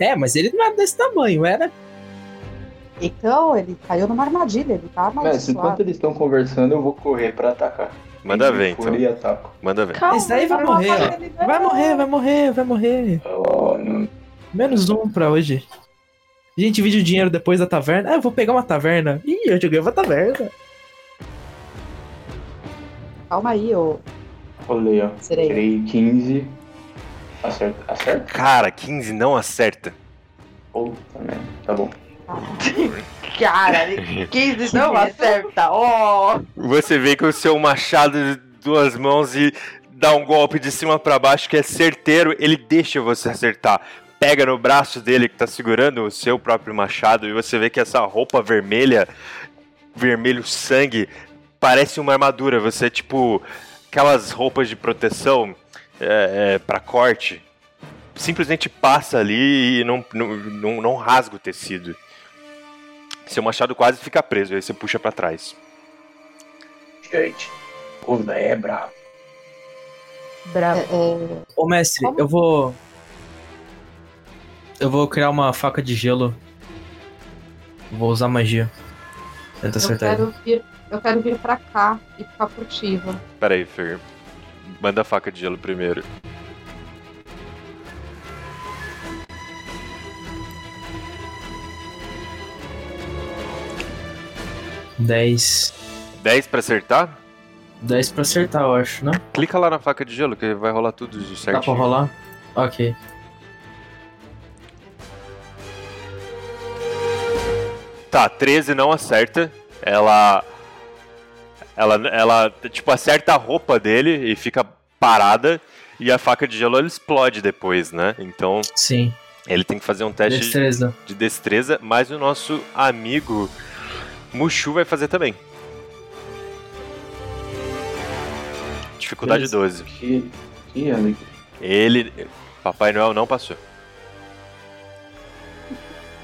É, mas ele não era desse tamanho, era... Então, ele caiu numa armadilha, ele tá amaldiçoado. Enquanto eles estão conversando, eu vou correr pra atacar. Manda ver, então. E ataco. Manda ver. Calma, esse daí vai morrer. Morrer. Vai morrer, vai morrer, vai morrer. Oh, não. Menos um pra hoje. A gente divide o dinheiro depois da taverna. Ah, eu vou pegar uma taverna. Ih, eu joguei uma taverna. Calma aí, ô. Olhei, ó. Tirei quinze. Acerta. Acerta? Cara, quinze não acerta. Puta merda. Tá bom. Cara, quinze não acerta. Oh. Você vê que o seu machado de duas mãos e dá um golpe de cima pra baixo que é certeiro. Ele deixa você acertar. Pega no braço dele que tá segurando o seu próprio machado e você vê que essa roupa vermelha, vermelho sangue, parece uma armadura. Você é tipo aquelas roupas de proteção é, é, pra corte. Simplesmente passa ali e não, não, não, não rasga o tecido. Seu machado quase fica preso, aí você puxa pra trás. Gente, o povo daí é bravo. Bravo. É, é... Ô mestre, Como? eu vou... Eu vou criar uma faca de gelo. Vou usar magia. Tenta acertar. Eu quero, vir, eu quero vir pra cá e ficar furtiva. Pera aí, Fer. Manda a faca de gelo primeiro. dez. dez pra acertar? dez pra acertar, eu acho, né? Clica lá na faca de gelo que vai rolar tudo de certinho. Dá pra rolar? Ok. Tá, treze não acerta. Ela, ela, ela tipo, acerta a roupa dele e fica parada. E a faca de gelo, ela explode depois, né? Então, sim, ele tem que fazer um teste destreza. De, de destreza. Mas o nosso amigo Mushu vai fazer também. Dificuldade doze. Que, que amigo? Ele... Papai Noel não passou.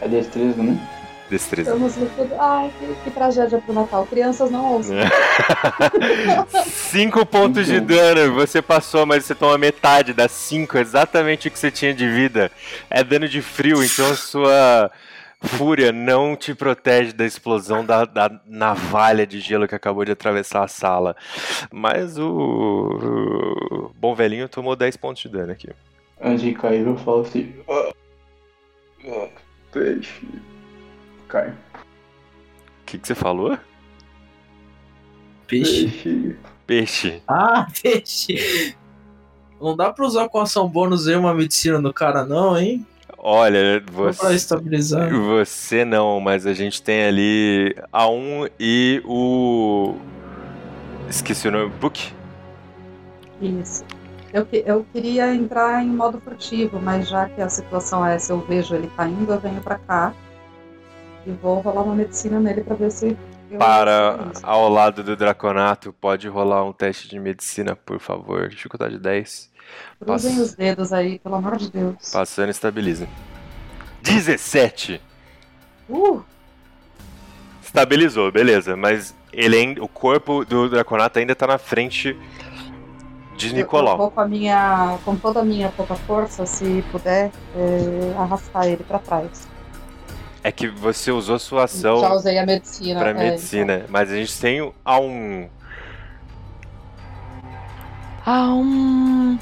É destreza, né? Destreza. Estamos no futuro. Ai, que, que tragédia pro Natal. Crianças não ouçam. cinco pontos de dano. Você passou, mas você toma metade das cinco. Exatamente o que você tinha de vida. É dano de frio, então sua fúria não te protege da explosão da, da navalha de gelo que acabou de atravessar a sala. Mas o, o bom velhinho tomou dez pontos de dano aqui. Antes de cair, eu falo assim... Peixe... O que, que você falou? Peixe. Peixe. Peixe. Ah, peixe. Não dá pra usar com ação bônus aí uma medicina no cara não, hein? Olha, você... Pra estabilizar. Você não, mas a gente tem ali a um e o... Esqueci o nome. Book? Isso. Eu, eu queria entrar em modo furtivo, mas já que a situação é essa, eu vejo ele caindo, eu venho pra cá. E vou rolar uma medicina nele pra ver se... Eu Para ao lado do Draconato, pode rolar um teste de medicina, por favor. Dificuldade dez. Cruzem Pass... os dedos aí, pelo amor de Deus. Passando, estabiliza. dezessete! Uh! Estabilizou, beleza. Mas ele ainda, o corpo do Draconato ainda tá na frente de eu, Nicolau. Eu vou com, a minha, com toda a minha pouca força, se puder, é, arrastar ele pra trás. É que você usou sua ação... Já usei a medicina. Pra é, medicina. Então. Mas a gente tem a um... A um...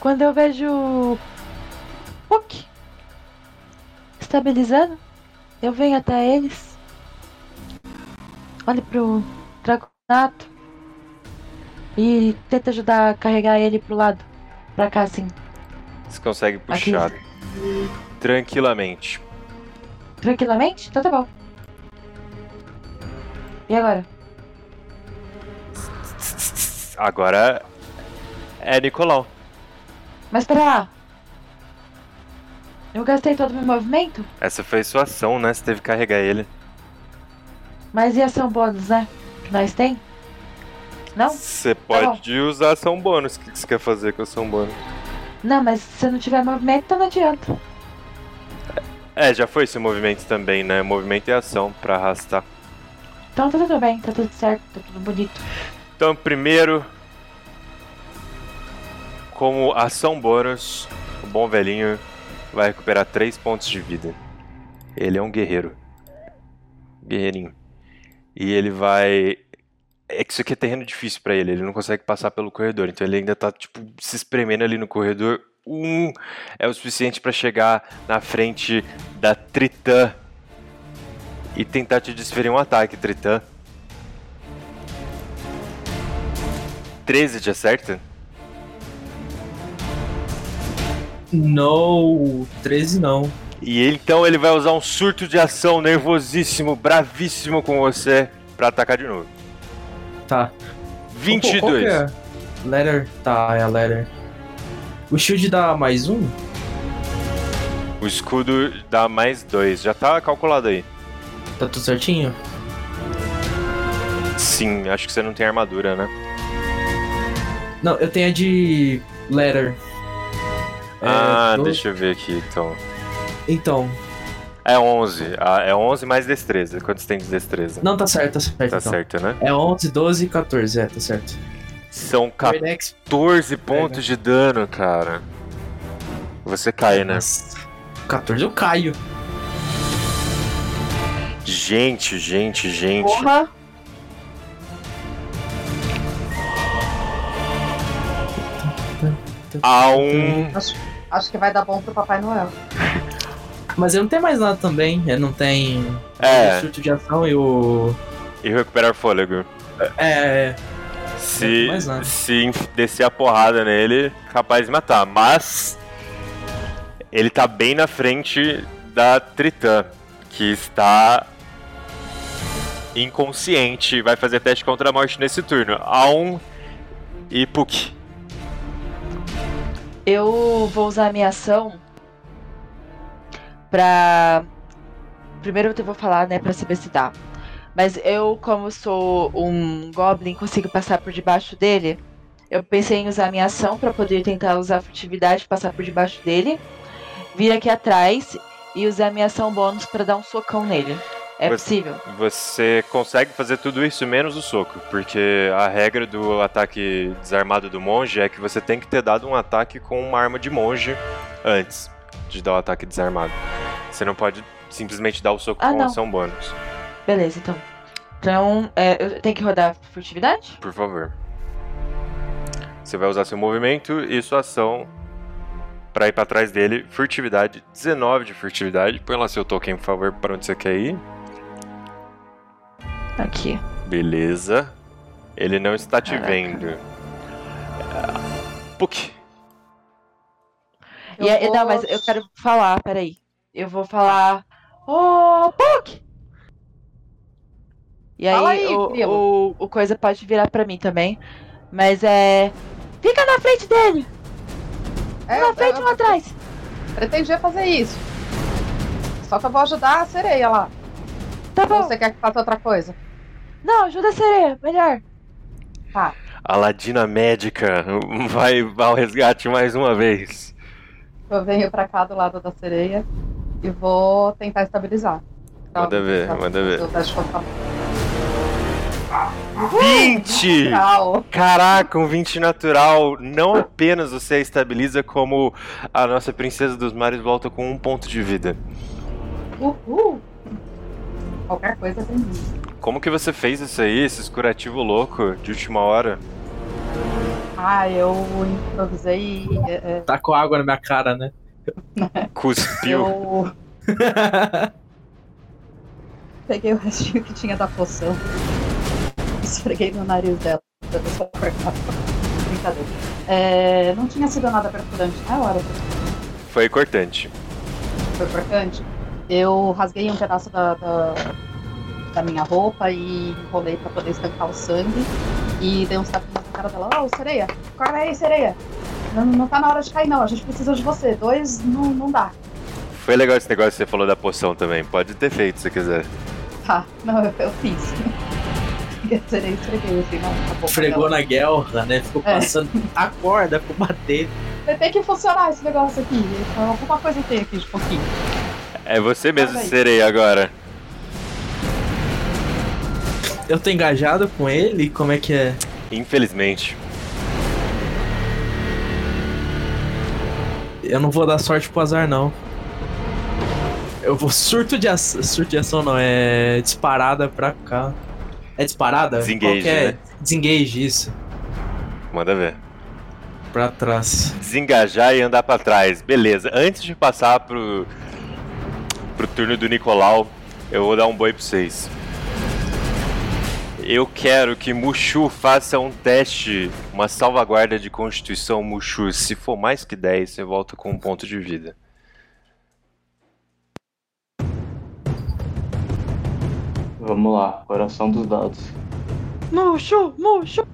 Quando eu vejo... Puck... Estabilizando... Eu venho até eles... Olho pro... Draconato... E tento ajudar a carregar ele pro lado... Pra cá, assim... Você consegue puxar... Aqui. Tranquilamente... Tranquilamente? Então tá bom. E agora? Agora é Nicolau. Mas pera lá. Eu gastei todo o meu movimento? Essa foi sua ação, né? Você teve que carregar ele. Mas e ação bônus, né? Que nós tem? Não? Você pode tá usar ação bônus. O que você quer fazer com ação bônus? Não, mas se eu não tiver movimento, então não adianta. É, já foi esse movimento também, né? Movimento e ação pra arrastar. Então tá tudo bem, tá tudo certo, tá tudo bonito. Então, primeiro, como ação bônus, o bom velhinho vai recuperar três pontos de vida. Ele é um guerreiro. Guerreirinho. E ele vai... É que isso aqui é terreno difícil pra ele, ele não consegue passar pelo corredor. Então ele ainda tá, tipo, se espremendo ali no corredor. um é o suficiente para chegar na frente da Tritã e tentar te desferir um ataque, Tritã. treze te acerta? Não, treze não. E então ele vai usar um surto de ação nervosíssimo, bravíssimo com você pra atacar de novo. Tá. vinte e dois. Qual que é? Letter? Tá, é a letter. O shield dá mais um? O escudo dá mais dois. Já tá calculado aí. Tá tudo certinho? Sim, acho que você não tem armadura, né? Não, eu tenho a de letter. Ah, é do... deixa eu ver aqui, então. Então. É onze. Ah, é onze mais destreza. Quanto você tem de destreza? Não, tá certo, tá certo. Tá então. certo, né? É onze, doze e quatorze. É, tá certo. São quatorze pontos de dano, cara. Você cai, né? quatorze eu caio. Gente, gente, gente. Porra! A um... Acho, acho que vai dar bom pro Papai Noel. Mas ele não tem mais nada também. Ele não tem é. o chute de ação e o... E recuperar fôlego. É... Se, se descer a porrada nele, capaz de matar. Mas ele tá bem na frente da Tritã, que está inconsciente. Vai fazer teste contra a morte nesse turno. A um e Puck. Eu vou usar a minha ação pra... Primeiro eu vou falar, né, pra saber se dá. Mas eu, como sou um Goblin, consigo passar por debaixo dele. Eu pensei em usar a minha ação pra poder tentar usar a furtividade, passar por debaixo dele, vir aqui atrás e usar a minha ação bônus pra dar um socão nele. É você, possível? Você consegue fazer tudo isso menos o soco, porque a regra do ataque desarmado do monge é que você tem que ter dado um ataque com uma arma de monge antes de dar o ataque desarmado. Você não pode simplesmente dar o soco ah, com não. ação bônus. Beleza, então. Então, é, eu tenho que rodar furtividade? Por favor. Você vai usar seu movimento e sua ação pra ir pra trás dele. Furtividade, dezenove de furtividade. Põe lá seu token, por favor, pra onde você quer ir. Aqui. Beleza. Ele não está te Caraca. vendo. Puck. Eu e, vou... Não, mas eu quero falar, peraí. Eu vou falar... Ô, oh, Puck! E aí, aí o, o, o coisa pode virar pra mim também. Mas é... Fica na frente dele! É, na frente ou atrás? Pretendia fazer isso. Só que eu vou ajudar a sereia lá. Tá bom. Ou você quer que faça outra coisa? Não, ajuda a sereia, melhor. Tá. A Ladina médica vai ao resgate mais uma vez. Eu venho pra cá do lado da sereia e vou tentar estabilizar. Então, manda ver, manda ver. vinte! Natural. Caraca, um vinte natural. Não apenas você estabiliza, como a nossa princesa dos mares volta com um ponto de vida. Uhul! Qualquer coisa tem isso. Como que você fez isso aí, esse curativo louco de última hora? Ah, eu improvisei... É, é... Tá com água na minha cara, né? Cuspiu. Eu... Peguei o restinho que tinha da poção. Esfreguei no nariz dela. Brincadeira. É, não tinha sido nada perfurante na hora. Foi cortante. Foi cortante. Eu rasguei um pedaço da, da, da minha roupa e enrolei pra poder estancar o sangue. E dei uns tapinhos na cara dela. Ô, oh, sereia, acorda aí, sereia. Não, não tá na hora de cair, não. A gente precisa de você. Dois não, não dá. Foi legal esse negócio que você falou da poção também. Pode ter feito se quiser. Tá, não, eu, eu fiz. Serei, esfreguei, assim, não, tá bom. Esfregou na guerra, né? Ficou passando a corda pro bater. Vai ter que funcionar esse negócio aqui. Alguma coisa tem aqui de pouquinho. É você mesmo, sereia, agora. Eu tô engajado com ele? Como é que é? Infelizmente. Eu não vou dar sorte pro azar, não. Eu vou surto de ação. Surto de ação não, é disparada pra cá. É disparada? Desengage, né? Desengage, isso. Manda ver. pra trás. Desengajar e andar pra trás. Beleza. Antes de passar pro, pro turno do Nicolau, eu vou dar um boi pra vocês. Eu quero que Mushu faça um teste, uma salvaguarda de Constituição, Mushu. Se for mais que dez, você volta com um ponto de vida. Vamos lá, coração dos dados. Mushu, Mushu!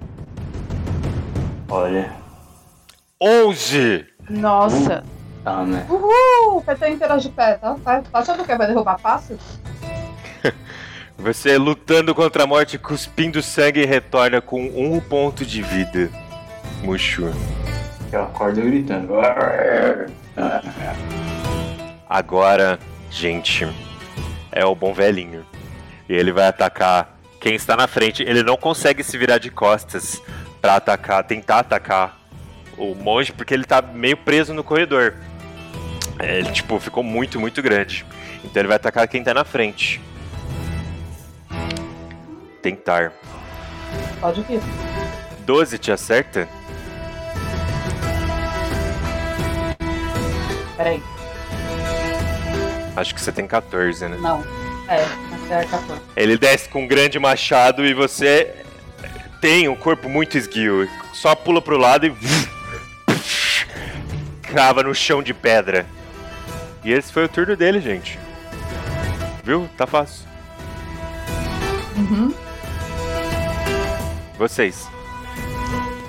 Olha. onze! Nossa! Uh, tá, né? Uhul! P T inteiro de pé, tá? Tá achando que vai derrubar fácil? Você, lutando contra a morte, cuspindo sangue, retorna com um ponto de vida. Mushu. Eu acordo gritando. Agora, gente, é o bom velhinho. E ele vai atacar quem está na frente. Ele não consegue se virar de costas pra atacar, tentar atacar o monge, porque ele tá meio preso no corredor. Ele, tipo, ficou muito, muito grande. Então ele vai atacar quem tá na frente. Tentar. Pode vir. doze te acerta? Peraí. Acho que você tem catorze, né? Não. É, é catorze. Ele desce com um grande machado e você tem um corpo muito esguio. Só pula pro lado e crava no chão de pedra. E esse foi o turno dele, gente. Viu? Tá fácil. Uhum. Vocês.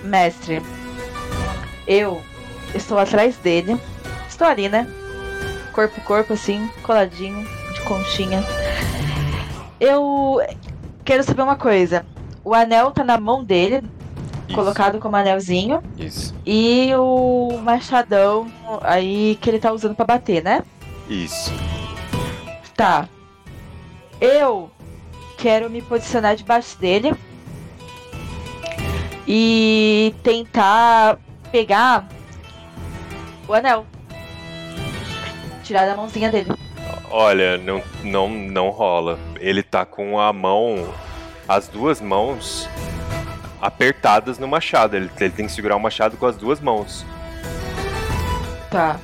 Mestre, eu estou atrás dele. Estou ali, né? Corpo a corpo, assim, coladinho, de conchinha. Eu quero saber uma coisa. O anel tá na mão dele. Isso. Colocado como anelzinho. Isso. E o machadão aí que ele tá usando pra bater, né? Isso. Tá. Eu quero me posicionar debaixo dele e tentar pegar o anel, tirar da mãozinha dele. Olha, não, não, não rola. Ele tá com a mão, as duas mãos apertadas no machado. Ele, ele tem que segurar o machado com as duas mãos. Tá.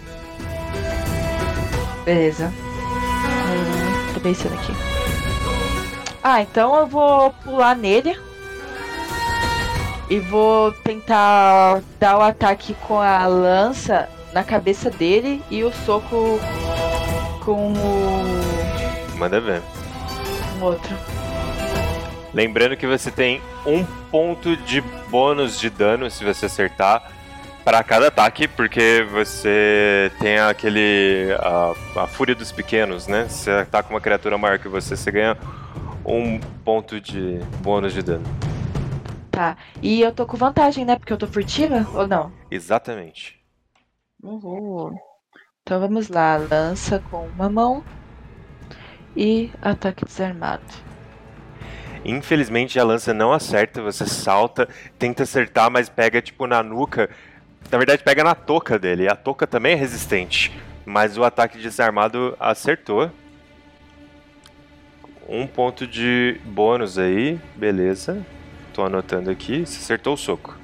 Beleza. Hum, tô pensando aqui. Ah, então eu vou pular nele. E vou tentar dar o ataque com a lança na cabeça dele e o soco com o... Manda ver. Um outro. Lembrando que você tem um ponto de bônus de dano, se você acertar, para cada ataque, porque você tem aquele... A, a fúria dos pequenos, né? Se você ataca uma criatura maior que você, você ganha um ponto de bônus de dano. Tá. E eu tô com vantagem, né? Porque eu tô furtiva, ou não? Exatamente. Uhul. Então vamos lá. Lança com uma mão. E ataque desarmado. Infelizmente a lança não acerta. Você salta, tenta acertar, mas pega tipo na nuca. Na verdade pega na touca dele. A touca também é resistente. Mas o ataque desarmado acertou. Um ponto de bônus aí. Beleza. Tô anotando aqui. Você acertou o soco.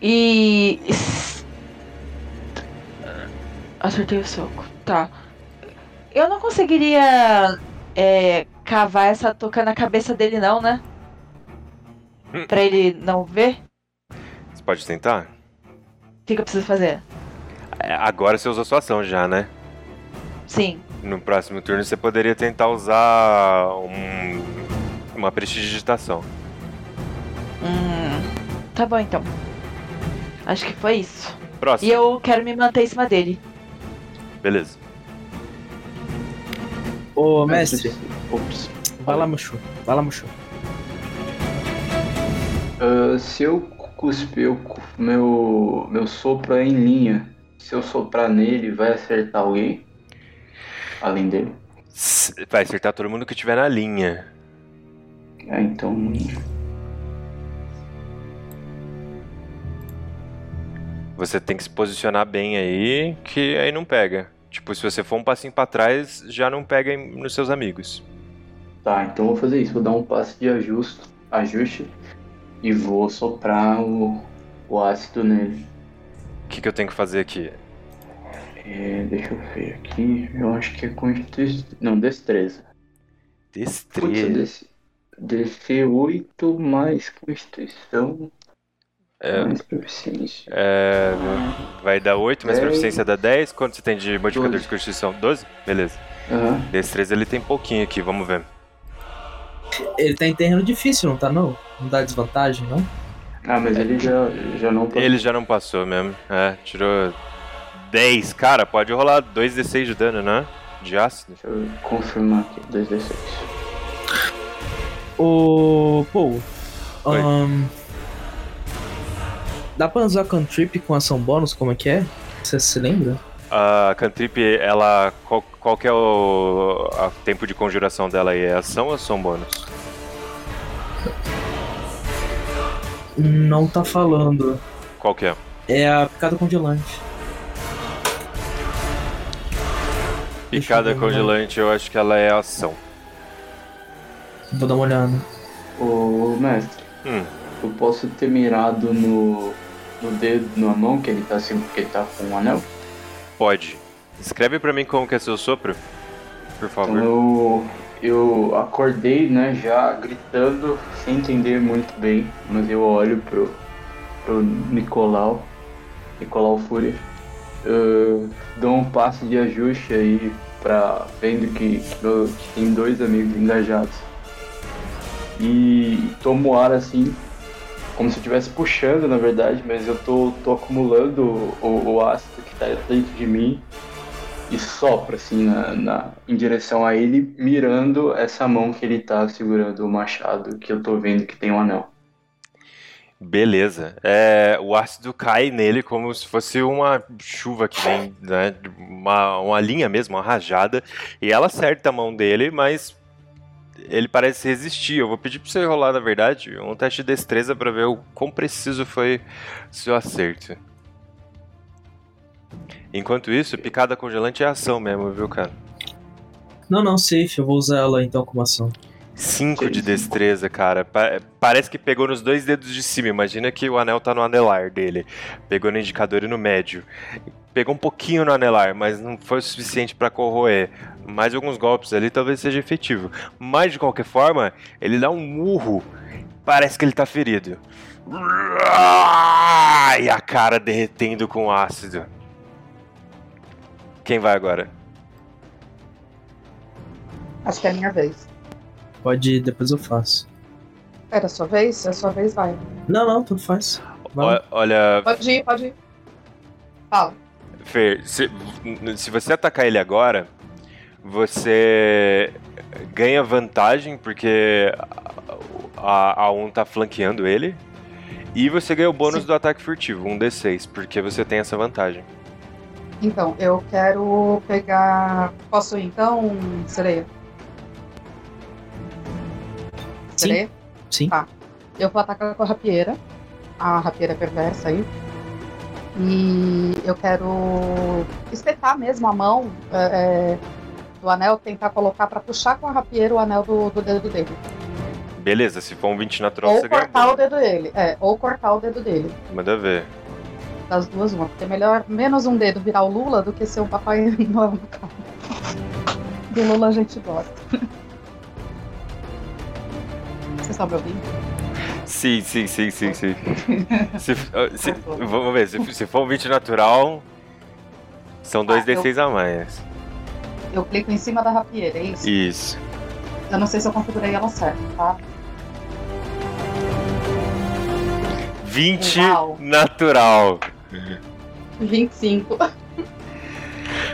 E... Acertei o soco. Tá. Eu não conseguiria é, cavar essa touca na cabeça dele não, né? Hum. Pra ele não ver? Você pode tentar? O que, que eu preciso fazer? Agora você usou sua ação já, né? Sim. No próximo turno você poderia tentar usar um... uma prestidigitação. Hum, tá bom então. Acho que foi isso. Próximo. E eu quero me manter em cima dele. Beleza. Ô mestre. Ops. Vai lá, Mushu. Vai lá, Mushu. Uh, se eu cuspir eu, meu, meu sopro é em linha. Se eu soprar nele, vai acertar alguém? Além dele? Vai acertar todo mundo que estiver na linha. Ah, então... Você tem que se posicionar bem aí, que aí não pega. Tipo, se você for um passinho pra trás, já não pega nos seus amigos. Tá, então vou fazer isso. Vou dar um passo de ajuste, ajuste e vou soprar o, o ácido nele. O que, que eu tenho que fazer aqui? É, deixa eu ver aqui. Eu acho que é com destreza. Não, destreza. Destreza. D C oito mais constituição. É, mais proficiência. É, vai dar oito, mas proficiência dá dez. Quanto você tem de modificador doze. De constituição? doze? Beleza. Uhum. Destreza ele tem pouquinho aqui, vamos ver. Ele tá em terreno difícil, não tá não? Não dá desvantagem, não? Ah, mas é. ele já, já não passou. Ele já não passou mesmo. É, tirou dez. Cara, pode rolar dois D seis de dano, né? De ácido. Deixa eu confirmar aqui, dois D seis. Ô, pô. Oi. Um, dá pra usar cantrip com ação bônus, como é que é? Você se lembra? A cantrip, ela... Qual, qual que é o a tempo de conjuração dela aí? É ação ou ação bônus? Não tá falando. Qual que é? É a picada congelante. Picada congelante, eu acho que ela é ação. Vou dar uma olhada. Ô, mestre. Hum. Eu posso ter mirado no, no dedo, na mão, que ele tá assim, porque ele tá com um anel? Pode. Escreve pra mim como que é seu sopro, por favor. Então, eu, eu acordei, né, já gritando, sem entender muito bem, mas eu olho pro, pro Nicolau, Nicolau Fúria. Eu dou um passo de ajuste aí, pra, vendo que, que tem dois amigos engajados. E tomo ar assim, como se eu estivesse puxando, na verdade, mas eu tô, tô acumulando o, o, o ácido que tá dentro de mim e sopro assim na, na, em direção a ele, mirando essa mão que ele tá segurando o machado, que eu tô vendo que tem um anel. Beleza. É, o ácido cai nele como se fosse uma chuva que vem, né, uma, uma linha mesmo, uma rajada, e ela acerta a mão dele, mas... ele parece resistir. Eu vou pedir pra você rolar, na verdade, um teste de destreza pra ver o quão preciso foi seu acerto. Enquanto isso, picada congelante é ação mesmo, viu, cara? Não, não, safe. Eu vou usar ela, então, como ação. cinco de destreza, cara. Pa- parece que pegou nos dois dedos de cima. Imagina que o anel tá no anelar dele. Pegou no indicador e no médio. Pegou um pouquinho no anelar, mas não foi o suficiente pra corroer. Mais alguns golpes ali talvez seja efetivo. Mas, de qualquer forma, ele dá um urro. Parece que ele tá ferido. E a cara derretendo com ácido. Quem vai agora? Acho que é a minha vez. Pode ir, depois eu faço. Era a sua vez? A sua vez vai. Não, não, tudo faz. Olha, olha... Pode ir, pode ir. Fala. Fer, se, se você atacar ele agora, você ganha vantagem, porque a, a um tá flanqueando ele. E você ganha o bônus, sim, do ataque furtivo, um D seis, porque você tem essa vantagem. Então, eu quero pegar... Posso ir então, Sereia? Sim. Sim. Tá. Eu vou atacar com a rapieira. A rapieira perversa aí. E eu quero espetar mesmo a mão é, do anel, tentar colocar pra puxar com a rapieira o anel do, do dedo dele. Beleza, se for um vinte natural, ou você ganha. Ou cortar o dedo dele. É, ou cortar o dedo dele. Manda ver. Das duas, uma. Porque é melhor menos um dedo virar o Lula do que ser um Papai Noel. Do Lula a gente gosta. Vocês estão me ouvindo? Sim, sim, sim, sim, sim. se, se, vamos ver, se, se for um vinte natural, são dois D seis ah, a mais. Eu clico em cima da rapieira, é isso? Isso. Eu não sei se eu configurei ela certa, tá? vinte Uau. Natural. vinte e cinco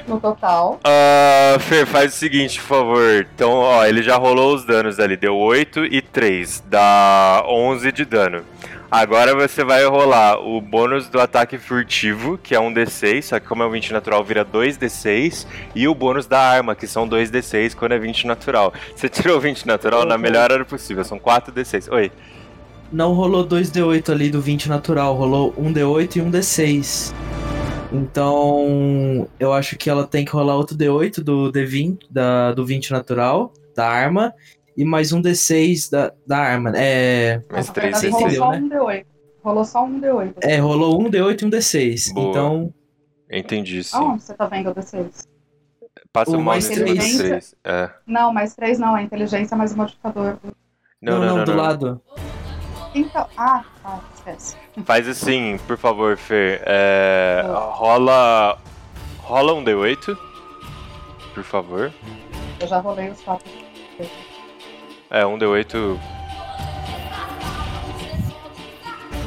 No total. Uh, Fer, faz o seguinte, por favor. Então, ó, ele já rolou os danos ali. Deu oito e três. Dá onze de dano. Agora você vai rolar o bônus do ataque furtivo, que é um D seis. Só que como é um vinte natural, vira dois D seis. E o bônus da arma, que são dois D seis quando é vinte natural. Você tirou vinte natural uhum. na melhor hora possível. São quatro D seis. Oi. Não rolou dois D oito ali do vinte natural. Rolou um D oito e um D seis. Então, eu acho que ela tem que rolar outro D oito do D vinte, da, do vinte natural, da arma, e mais um D seis da, da arma. É... Mais três D seis, né? Rolou só um D oito. Rolou só um D oito. É, rolou um D oito e um D seis. Boa. Então... Entendi, sim. Aonde você tá vendo o D seis? Passa o mais três. É. Não, mais três não. É inteligência mais o modificador. Não, não, não, não, não do não. lado. Então... Ah, ah, esquece. Faz assim, por favor, Fer. É... Rola... Rola um D oito. Por favor. Eu já rolei os quatro. É, um D oito...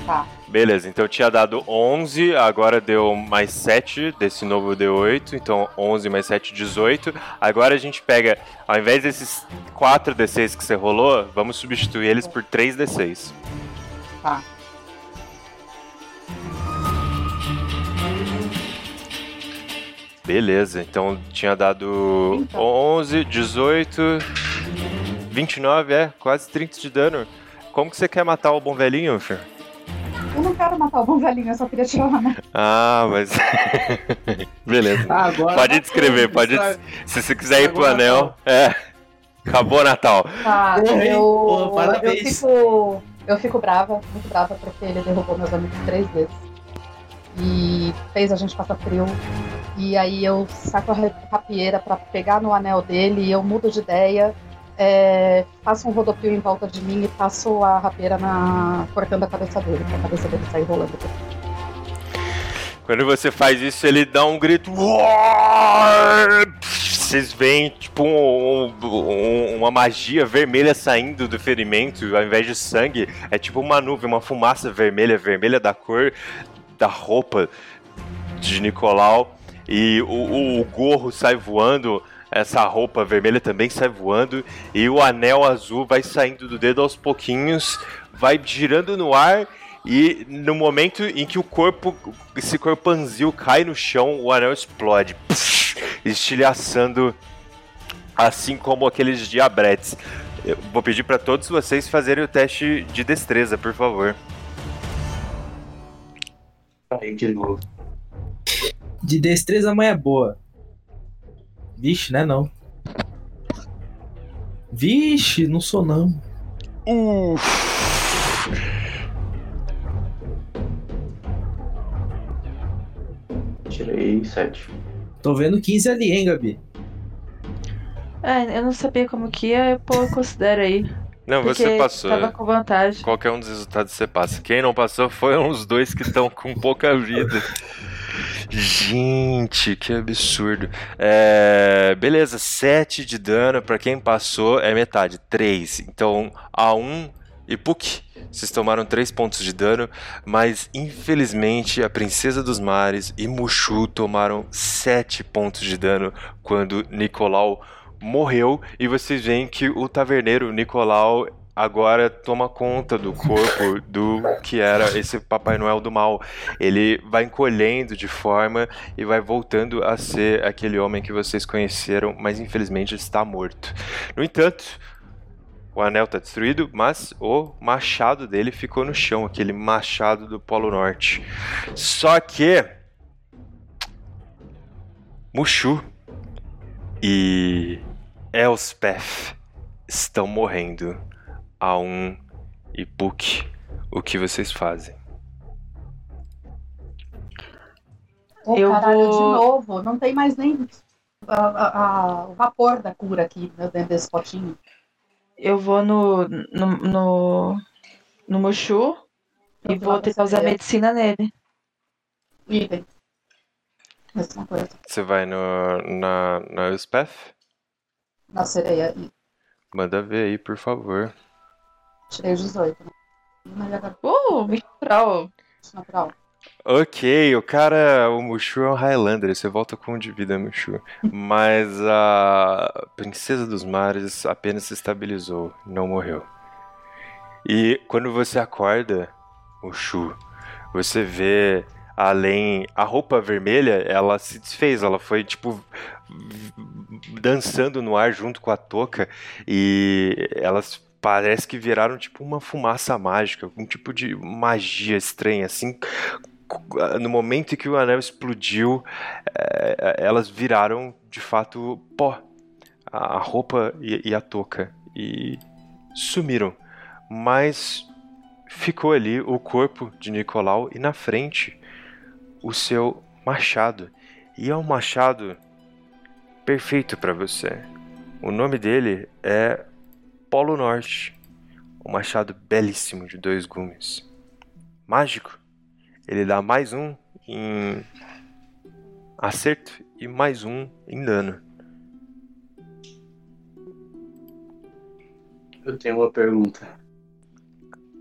Tá. Beleza, então eu tinha dado onze, agora deu mais sete desse novo D oito, então onze mais sete, dezoito. Agora a gente pega, ao invés desses quatro D seis que você rolou, vamos substituir eles por três D seis. Tá. Beleza, então tinha dado então. onze, dezoito, vinte e nove, é, quase trinta de dano. Como que você quer matar o bom velhinho, filho? Eu não quero matar o bom velhinho, eu só queria tirar uma. Ah, mas... Beleza. Ah, agora pode descrever, pode... Se você quiser ir pro anel... É. Acabou o Natal. Tá, eu... Oh, parabéns. Eu fico... Eu fico brava, muito brava, porque ele derrubou meus amigos três vezes. E fez a gente passar frio. E aí eu saco a rapieira pra pegar no anel dele e eu mudo de ideia. É, faço um rodopio em volta de mim e passo a rabeira na... cortando a cabeça dele, pra a cabeça dele sair rolando. Quando você faz isso, ele dá um grito. Vocês veem tipo um, um, uma magia vermelha saindo do ferimento, ao invés de sangue, é tipo uma nuvem, uma fumaça vermelha, vermelha da cor da roupa de Nicolau, e o, o, o gorro sai voando. Essa roupa vermelha também sai voando e o anel azul vai saindo do dedo aos pouquinhos, vai girando no ar e no momento em que o corpo, esse corpanzil cai no chão, o anel explode, estilhaçando assim como aqueles diabretes. Eu vou pedir para todos vocês fazerem o teste de destreza, por favor. Aí de novo. De destreza, mãe é boa. Vixe, né não, Vixe, não sou não. Uf. Tirei sete. Tô vendo quinze ali, hein, Gabi? É, eu não sabia como que ia, pô, considera aí. Não, você passou. Tava com vantagem. Qualquer um dos resultados você passa. Quem não passou foram os dois que estão com pouca vida. Gente, que absurdo. É, beleza, sete de dano. Pra quem passou é metade, três. Então, A um e Puck, vocês tomaram três pontos de dano. Mas, infelizmente, a Princesa dos Mares e Mushu tomaram sete pontos de dano quando Nicolau morreu. E vocês veem que o taverneiro Nicolau agora toma conta do corpo do que era esse Papai Noel do mal. Ele vai encolhendo de forma e vai voltando a ser aquele homem que vocês conheceram, mas infelizmente ele está morto. No entanto, o anel está destruído, mas o machado dele ficou no chão, aquele machado do Polo Norte. Só que Mushu e Elspeth estão morrendo. A um e Puck, o que vocês fazem? Oh, eu caralho, vou... de novo, não tem mais nem a, a, a, o vapor da cura aqui, né, dentro desse potinho. Eu vou no no, no, no Mushu e vou tentar usar medicina nele. Idem. Mesma coisa. Você vai no, na, na Elspeth? Na sereia. Manda ver aí, por favor. Tirei dezoito, né? Uh, natural. natural. Ok, o cara, o Mushu é um Highlander, você volta com um de vida, Mushu. Mas a Princesa dos Mares apenas se estabilizou, não morreu. E quando você acorda, Mushu, você vê, além, a roupa vermelha, ela se desfez, ela foi, tipo, dançando no ar junto com a touca e elas... Parece que viraram tipo uma fumaça mágica, algum tipo de magia estranha, assim. No momento em que o anel explodiu, é, elas viraram, de fato, pó. A roupa e, e a touca. E sumiram. Mas ficou ali o corpo de Nicolau e na frente o seu machado. E é um machado perfeito para você. O nome dele é Polo Norte. Um machado belíssimo de dois gumes. Mágico. Ele dá mais um em acerto e mais um em dano. Eu tenho uma pergunta.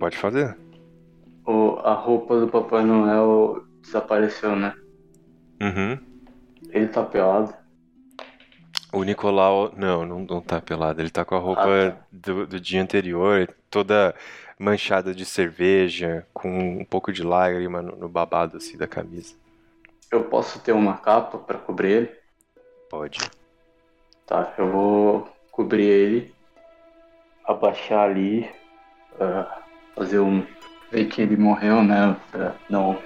Pode fazer. O, a roupa do Papai Noel desapareceu, né? Uhum. Ele tá pelado? O Nicolau... Não, não, não tá pelado. Ele tá com a roupa ah, tá. do, do dia anterior, toda manchada de cerveja, com um pouco de lágrima no, no babado, assim, da camisa. Eu posso ter uma capa pra cobrir ele? Pode. Tá, eu vou cobrir ele, abaixar ali, pra fazer um... Ver que ele morreu, né? Pra não...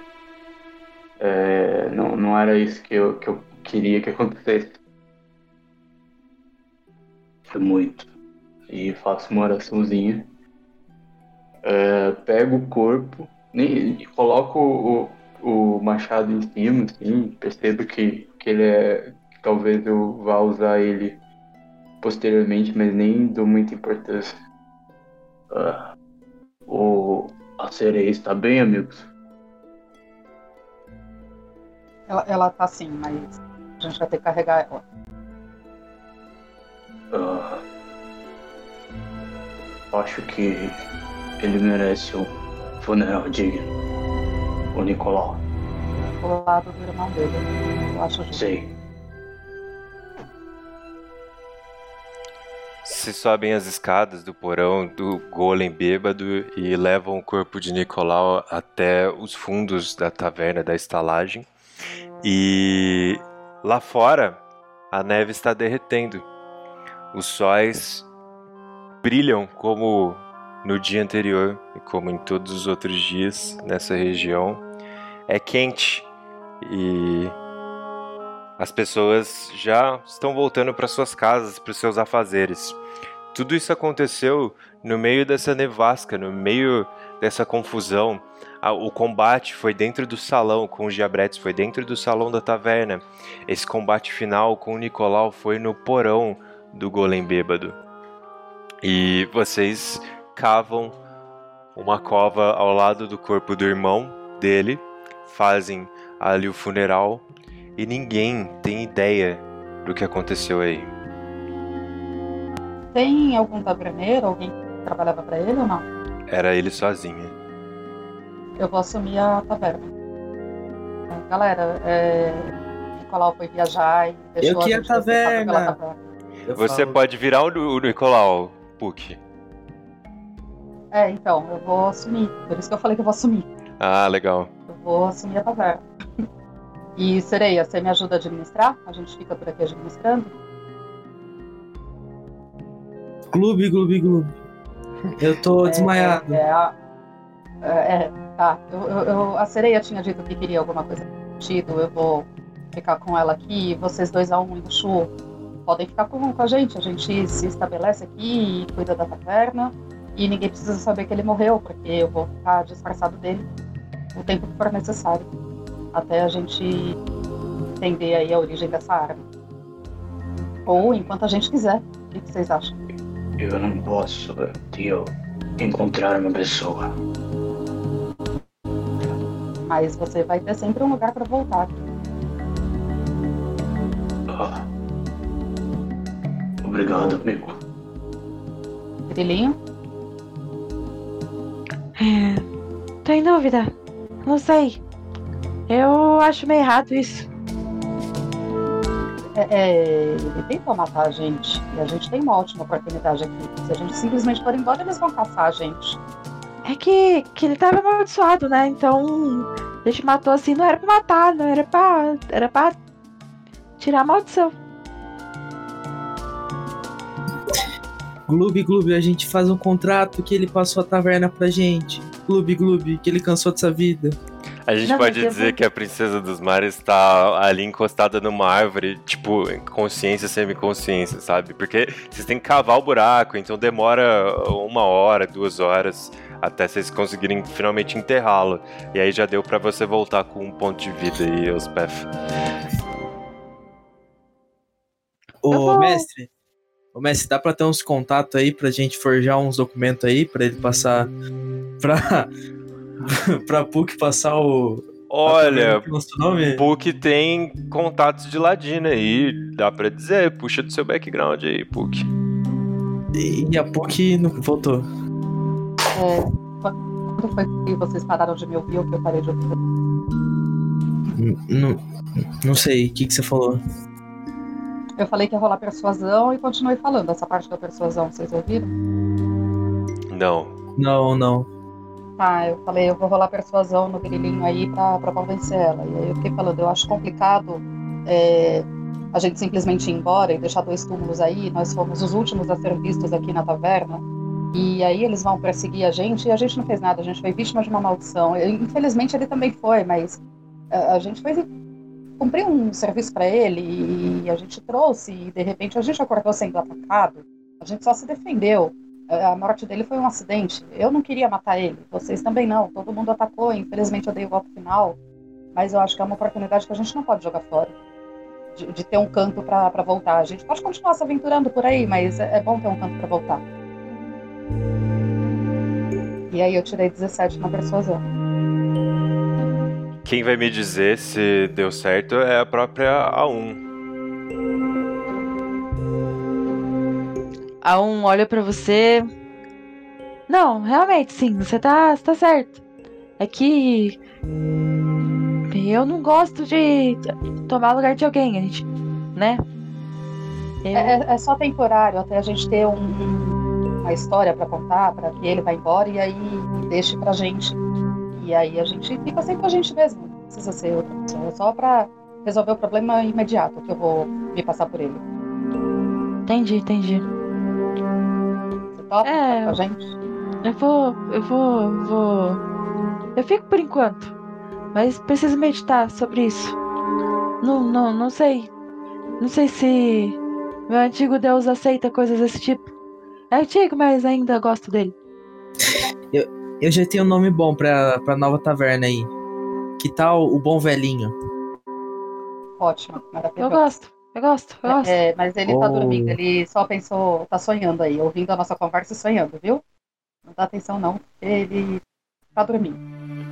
É, não, não era isso que eu, que eu queria que acontecesse. Muito. E faço uma oraçãozinha. É, pego o corpo, nem, coloco o, o machado em cima, assim, percebo que, que ele é... Que talvez eu vá usar ele posteriormente, mas nem dou muita importância. Ah, o, a sereia está bem, amigos? Ela, ela tá sim, mas a gente vai ter que carregar ela. Ah, acho que ele merece um funeral digno. O Nicolau. O lado do irmão dele. Eu acho que... Sim. Se sobem as escadas do porão do Golem Bêbado e levam o corpo de Nicolau até os fundos da taverna da estalagem. E lá fora, a neve está derretendo. Os sóis brilham como no dia anterior e como em todos os outros dias nessa região. É quente e as pessoas já estão voltando para suas casas, para os seus afazeres. Tudo isso aconteceu no meio dessa nevasca, no meio dessa confusão. O combate foi dentro do salão com os diabretes, foi dentro do salão da taverna. Esse combate final com o Nicolau foi no porão do Golem Bêbado. E vocês cavam uma cova ao lado do corpo do irmão dele, fazem ali o funeral e ninguém tem ideia do que aconteceu aí. Tem algum taverneiro, alguém que trabalhava pra ele ou não? Era ele sozinho. Eu vou assumir a taverna. Galera, é... Nicolau foi viajar e deixou... Eu que a, a taverna. taverna! Você falo. Pode virar o Nicolau, Puck. É, então, eu vou assumir. Por isso que eu falei que eu vou assumir. Ah, legal. Eu vou assumir a taverna. E, Sereia, você me ajuda a administrar? A gente fica por aqui administrando? Clube, clube, clube. Eu tô é, desmaiado. É, a... é tá. Eu, eu, eu, a Sereia tinha dito que queria alguma coisa sentido. Eu vou ficar com ela aqui. Vocês dois, a um e do Chu, podem ficar com, com a gente. A gente se estabelece aqui e cuida da taverna. E ninguém precisa saber que ele morreu, porque eu vou ficar disfarçado dele o tempo que for necessário. Até a gente entender aí a origem dessa arma. Ou enquanto a gente quiser. O que vocês acham? Eu não posso, tio, encontrar uma pessoa. Mas você vai ter sempre um lugar pra voltar. Ah. Obrigado, amigo. Grilinho? É, tô em dúvida. Não sei. Eu acho meio errado isso. É, é, ele tentou matar a gente. E a gente tem uma ótima oportunidade aqui. Se a gente simplesmente for embora, eles vão caçar a gente. É que, que ele tava amaldiçoado, né? Então, a gente matou assim, não era pra matar, não era pra... Era pra tirar a maldição. Gloob, Gloob, a gente faz um contrato que ele passou a taverna pra gente. Gloob, Gloob, que ele cansou dessa vida. A gente não, pode dizer vou... que a Princesa dos Mares tá ali encostada numa árvore, tipo, consciência, semiconsciência, sabe? Porque vocês têm que cavar o buraco, então demora uma hora, duas horas até vocês conseguirem finalmente enterrá-lo. E aí já deu pra você voltar com um ponto de vida e os P E F. Ô, mestre, ô, mestre, dá pra ter uns contatos aí pra gente forjar uns documentos aí pra ele passar pra, pra P U C passar o... Olha, P U C tem contatos de Ladino aí, dá pra dizer, puxa do seu background aí, P U C. E a P U C não voltou. É, quando foi que vocês pararam de me ouvir ou que eu parei de ouvir? Não, não sei, o que, que você falou? Eu falei que ia rolar persuasão e continuei falando essa parte da persuasão, vocês ouviram? Não. Não, não. Ah, eu falei, eu vou rolar persuasão no grilinho aí pra, pra convencer ela. E aí eu fiquei falando, eu acho complicado é, a gente simplesmente ir embora e deixar dois túmulos aí. Nós fomos os últimos a ser vistos aqui na taverna. E aí eles vão perseguir a gente e a gente não fez nada. A gente foi vítima de uma maldição. Eu, infelizmente ele também foi, mas a, a gente fez, cumpriu um serviço pra ele e, e a gente trouxe. E de repente a gente acordou sendo atacado. A gente só se defendeu. A morte dele foi um acidente. Eu não queria matar ele, vocês também não. Todo mundo atacou, infelizmente eu dei o voto final. Mas eu acho que é uma oportunidade que a gente não pode jogar fora. De, de ter um canto pra, pra voltar. A gente pode continuar se aventurando por aí, mas é, é bom ter um canto pra voltar. E aí eu tirei dezessete na persuasão. Quem vai me dizer se deu certo é a própria A um. A um olha pra você... Não, realmente, sim. Você tá, você tá certo. É que... eu não gosto de tomar lugar de alguém, a gente, né? Eu... É, é só temporário, até a gente ter um, uma história pra contar, pra que ele vá embora e aí deixe pra gente. E aí a gente fica sempre a gente mesmo. Não precisa ser outra pessoa. É só pra resolver o problema imediato que eu vou me passar por ele. Entendi, entendi. Top, é, top gente. eu vou, eu vou, vou... Eu fico por enquanto, mas preciso meditar sobre isso. Não, não, não sei. Não sei se meu antigo Deus aceita coisas desse tipo. É antigo, mas ainda gosto dele. Eu, eu já tenho um nome bom pra, pra nova taverna aí. Que tal o Bom Velhinho? Ótimo, maravilhoso. Eu gosto. Eu gosto, eu gosto. É, mas ele oh. tá dormindo, ele só pensou, tá sonhando aí, ouvindo a nossa conversa e sonhando, viu? Não dá atenção não, ele tá dormindo.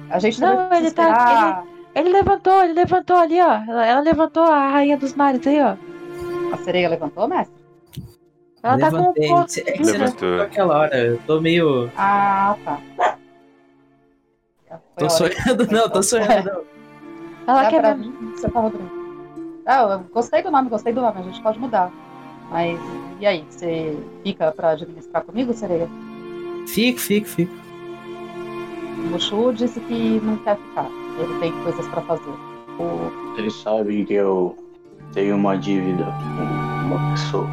A gente não, não ele esperar... tá. Ele, ele levantou, ele levantou ali, ó. Ela, ela levantou a rainha dos mares aí, ó. A sereia levantou, mestre? Ela Levantei. tá com um pouco. É que você levantou aquela hora, eu tô meio. Ah, tá. Tô sonhando, não, tô sonhando. É. Ela quer pra mim, você tava dormindo. Ah, eu gostei do nome, gostei do nome, a gente pode mudar. Mas, e aí, você fica pra administrar comigo, sereia? Fico, fico, fico. O Mushu disse que não quer ficar, ele tem coisas pra fazer. O... Ele sabe que eu tenho uma dívida com uma pessoa.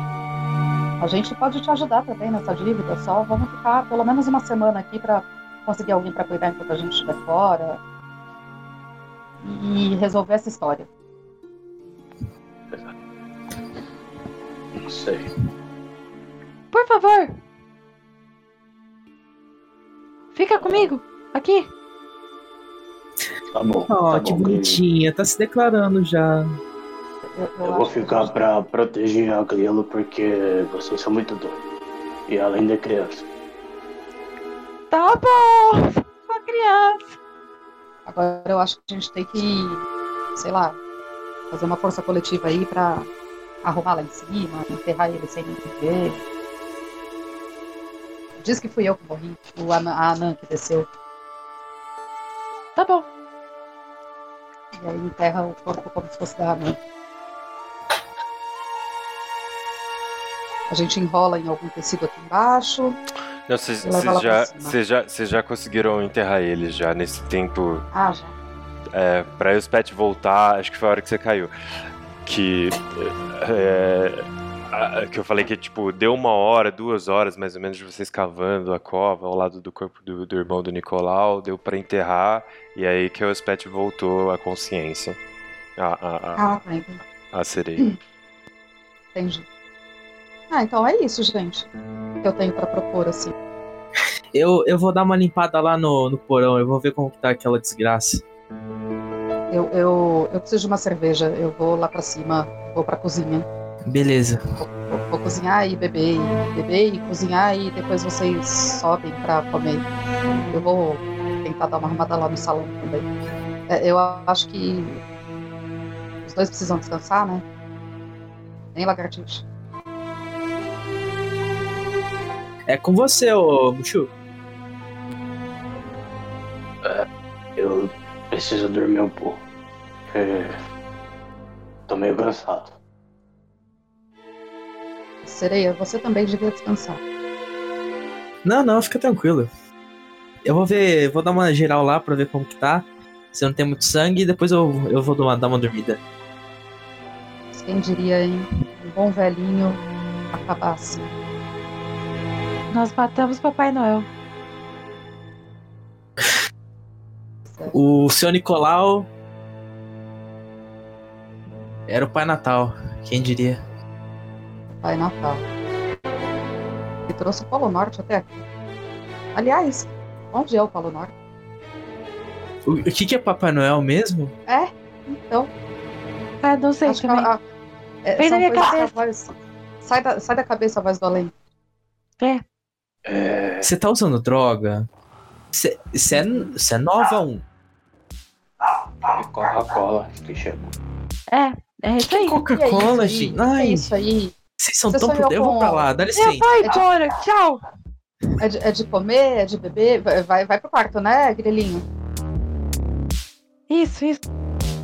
A gente pode te ajudar também nessa dívida, só vamos ficar pelo menos uma semana aqui pra conseguir alguém pra cuidar enquanto a gente estiver fora. E resolver essa história. Não sei. Por favor, fica comigo, aqui. Tá bom. Ó, oh, tá que bom, bonitinha, tá se declarando já. Eu, eu, eu vou ficar que... pra proteger a Grilo porque vocês são muito doidos. E ela ainda é criança. Tá bom, uma criança. Agora eu acho que a gente tem que, sei lá, fazer uma força coletiva aí pra arrumar lá em cima, enterrar ele sem ninguém ver. Diz que fui eu que morri, o Anan, a Anan que desceu. Tá bom. E aí enterra o corpo como se fosse da Anan. A gente enrola em algum tecido aqui embaixo. Não, vocês já, já, já conseguiram enterrar ele já nesse tempo. Ah, já. É, pra os pets voltar, acho que foi a hora que você caiu. Que, é, que eu falei que tipo, deu uma hora, duas horas mais ou menos de vocês cavando a cova ao lado do corpo do, do irmão do Nicolau, deu pra enterrar, e aí que o Spet voltou à consciência. A, a, a, a, a sereia. Entendi. Ah, então é isso, gente, que eu tenho pra propor assim. Eu, eu vou dar uma limpada lá no, no porão, eu vou ver como que tá aquela desgraça. Eu, eu, eu preciso de uma cerveja, eu vou lá pra cima, vou pra cozinha. Beleza. Vou, vou, vou cozinhar e beber, e beber e cozinhar e depois vocês sobem pra comer. Eu vou tentar dar uma arrumada lá no salão também. É, eu acho que os dois precisam descansar, né? Nem lagartixo. É com você, ô Buchu. É, eu preciso dormir um pouco. Porque tô meio cansado. Sereia, você também devia descansar. Não, não, fica tranquilo. Eu vou ver, vou dar uma geral lá pra ver como que tá. Se não tem muito sangue, depois eu, eu vou dar uma, dar uma dormida. Quem diria, hein? Um bom velhinho acabasse. Nós matamos Papai Noel. O seu Nicolau era o Pai Natal, quem diria? Pai Natal. E trouxe o Polo Norte até aqui. Aliás, onde é o Polo Norte? O, o que, que é Papai Noel mesmo? É, então. Ah, não sei. Acho também. Que a, a, é, vem na minha cabeça. Voz, sai, da, sai da cabeça a voz do além. É. Você tá usando droga? Você é, é nova um? É Coca-Cola que chegou. É, é isso aí. Coca-Cola, gente. É isso aí. Vocês são cê tão poder, eu vou pra lá, dá licença. Eu vou embora, é de... tchau. É de, é de comer, é de beber. Vai, vai pro quarto, né, Grelinho? Isso, isso.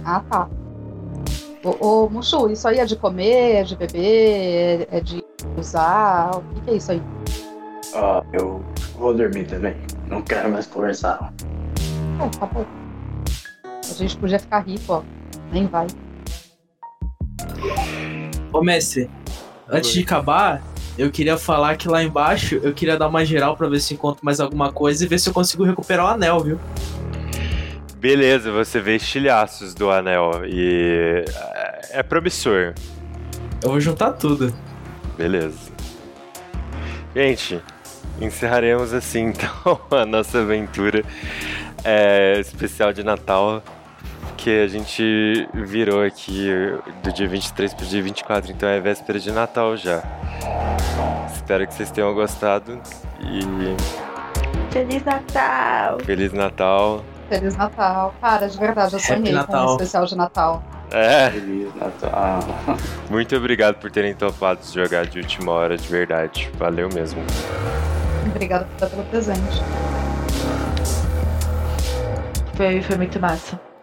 Ah, tá. Ô, ô, Mushu, isso aí é de comer, é de beber, é, é de usar? O que, que é isso aí? Ah, eu vou dormir também. Não quero mais conversar. É, tá bom. A gente podia ficar rico, ó. Nem vai. Ô, mestre, antes Oi. de acabar, eu queria falar que lá embaixo eu queria dar uma geral pra ver se encontro mais alguma coisa e ver se eu consigo recuperar o anel, viu? Beleza, você vê estilhaços do anel e é promissor. Eu vou juntar tudo. Beleza. Gente, encerraremos assim então a nossa aventura é, especial de Natal que a gente virou aqui do dia vinte e três pro dia vinte e quatro, então é véspera de Natal já. Espero que vocês tenham gostado e... Feliz Natal! Feliz Natal! Feliz Natal. Cara, de verdade, eu sonhei com um especial de Natal. É. Feliz Natal. Muito obrigado por terem topado de jogar de última hora, de verdade. Valeu mesmo. Obrigada pelo presente. Foi, foi muito massa.